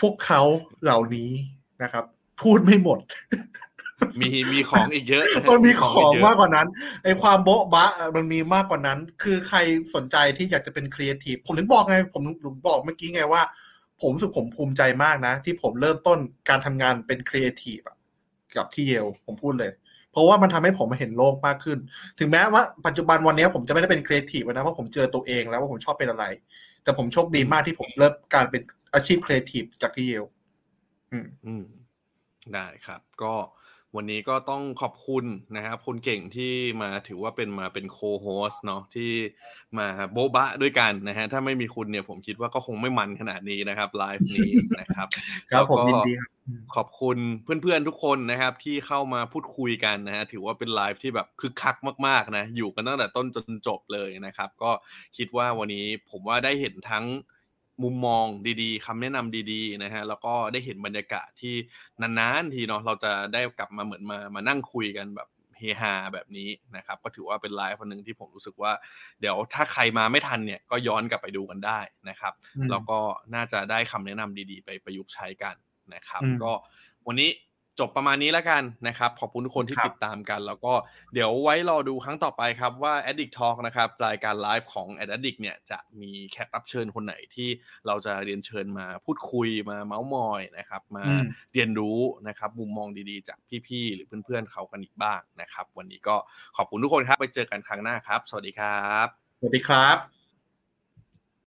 พวกเขาเหล่านี้นะครับพูดไม่หมดมีของอีกเยอะมันมีของมากกว่านั้นไอ้ความโบ๊ะบะมันมีมากกว่านั้นคือใครสนใจที่อยากจะเป็นครีเอทีฟผมถึงบอกไงผมบอกเมื่อกี้ไงว่าผมรู้สึกผมภูมิใจมากนะที่ผมเริ่มต้นการทำงานเป็นครีเอทีฟกับที่เยลผมพูดเลยเพราะว่ามันทำให้ผมเห็นโลกมากขึ้นถึงแม้ว่าปัจจุบันวันนี้ผมจะไม่ได้เป็นครีเอทีฟนะเพราะผมเจอตัวเองแล้วว่าผมชอบเป็นอะไรแต่ผมโชคดีมากที่ผมเริ่มการเป็นอาชีพครีเอทีฟจากที่เยลได้ครับก็วันนี้ก็ต้องขอบคุณนะครับคนเก่งที่มาถือว่าเป็นมาเป็นโคโฮสเนาะที่มาโบ๊ะบะด้วยกันนะฮะถ้าไม่มีคุณเนี่ยผมคิดว่าก็คงไม่มันขนาดนี้นะครับไลฟ์นี้นะครับแล้วก็ขอบคุณเพื่อนๆทุกคนนะครับที่เข้ามาพูดคุยกันนะฮะถือว่าเป็นไลฟ์ที่แบบคึกคักมากๆนะอยู่กันตั้งแต่ต้นจนจบเลยนะครับก็คิดว่าวันนี้ผมว่าได้เห็นทั้งมุมมองดีๆคำแนะนำดีๆนะฮะแล้วก็ได้เห็นบรรยากาศที่นานๆทีเนาะเราจะได้กลับมาเหมือนมานั่งคุยกันแบบ เฮฮาแบบนี้นะครับก็ถือว่าเป็นไลฟ์วันนึงที่ผมรู้สึกว่าเดี๋ยวถ้าใครมาไม่ทันเนี่ยก็ย้อนกลับไปดูกันได้นะครับแล้วก็น่าจะได้คำแนะนำดีๆไปประยุกต์ใช้กันนะครับก็วันนี้จบประมาณนี้แล้วกันนะครับขอบคุณทุกคนที่ติดตามกันแล้วก็เดี๋ยวไว้รอดูครั้งต่อไปครับว่า Addict Talk นะครับรายการไลฟ์ของ Addict เนี่ยจะมีแขกรับเชิญคนไหนที่เราจะเรียนเชิญมาพูดคุยมาเม้ามอยนะครับมาเรียนรู้นะครับมุมมองดีๆจากพี่ๆหรือเพื่อนๆเขากันอีกบ้างนะครับวันนี้ก็ขอบคุณทุกคนครับไปเจอกันครั้งหน้าครับสวัสดีครับสวัสดีครับ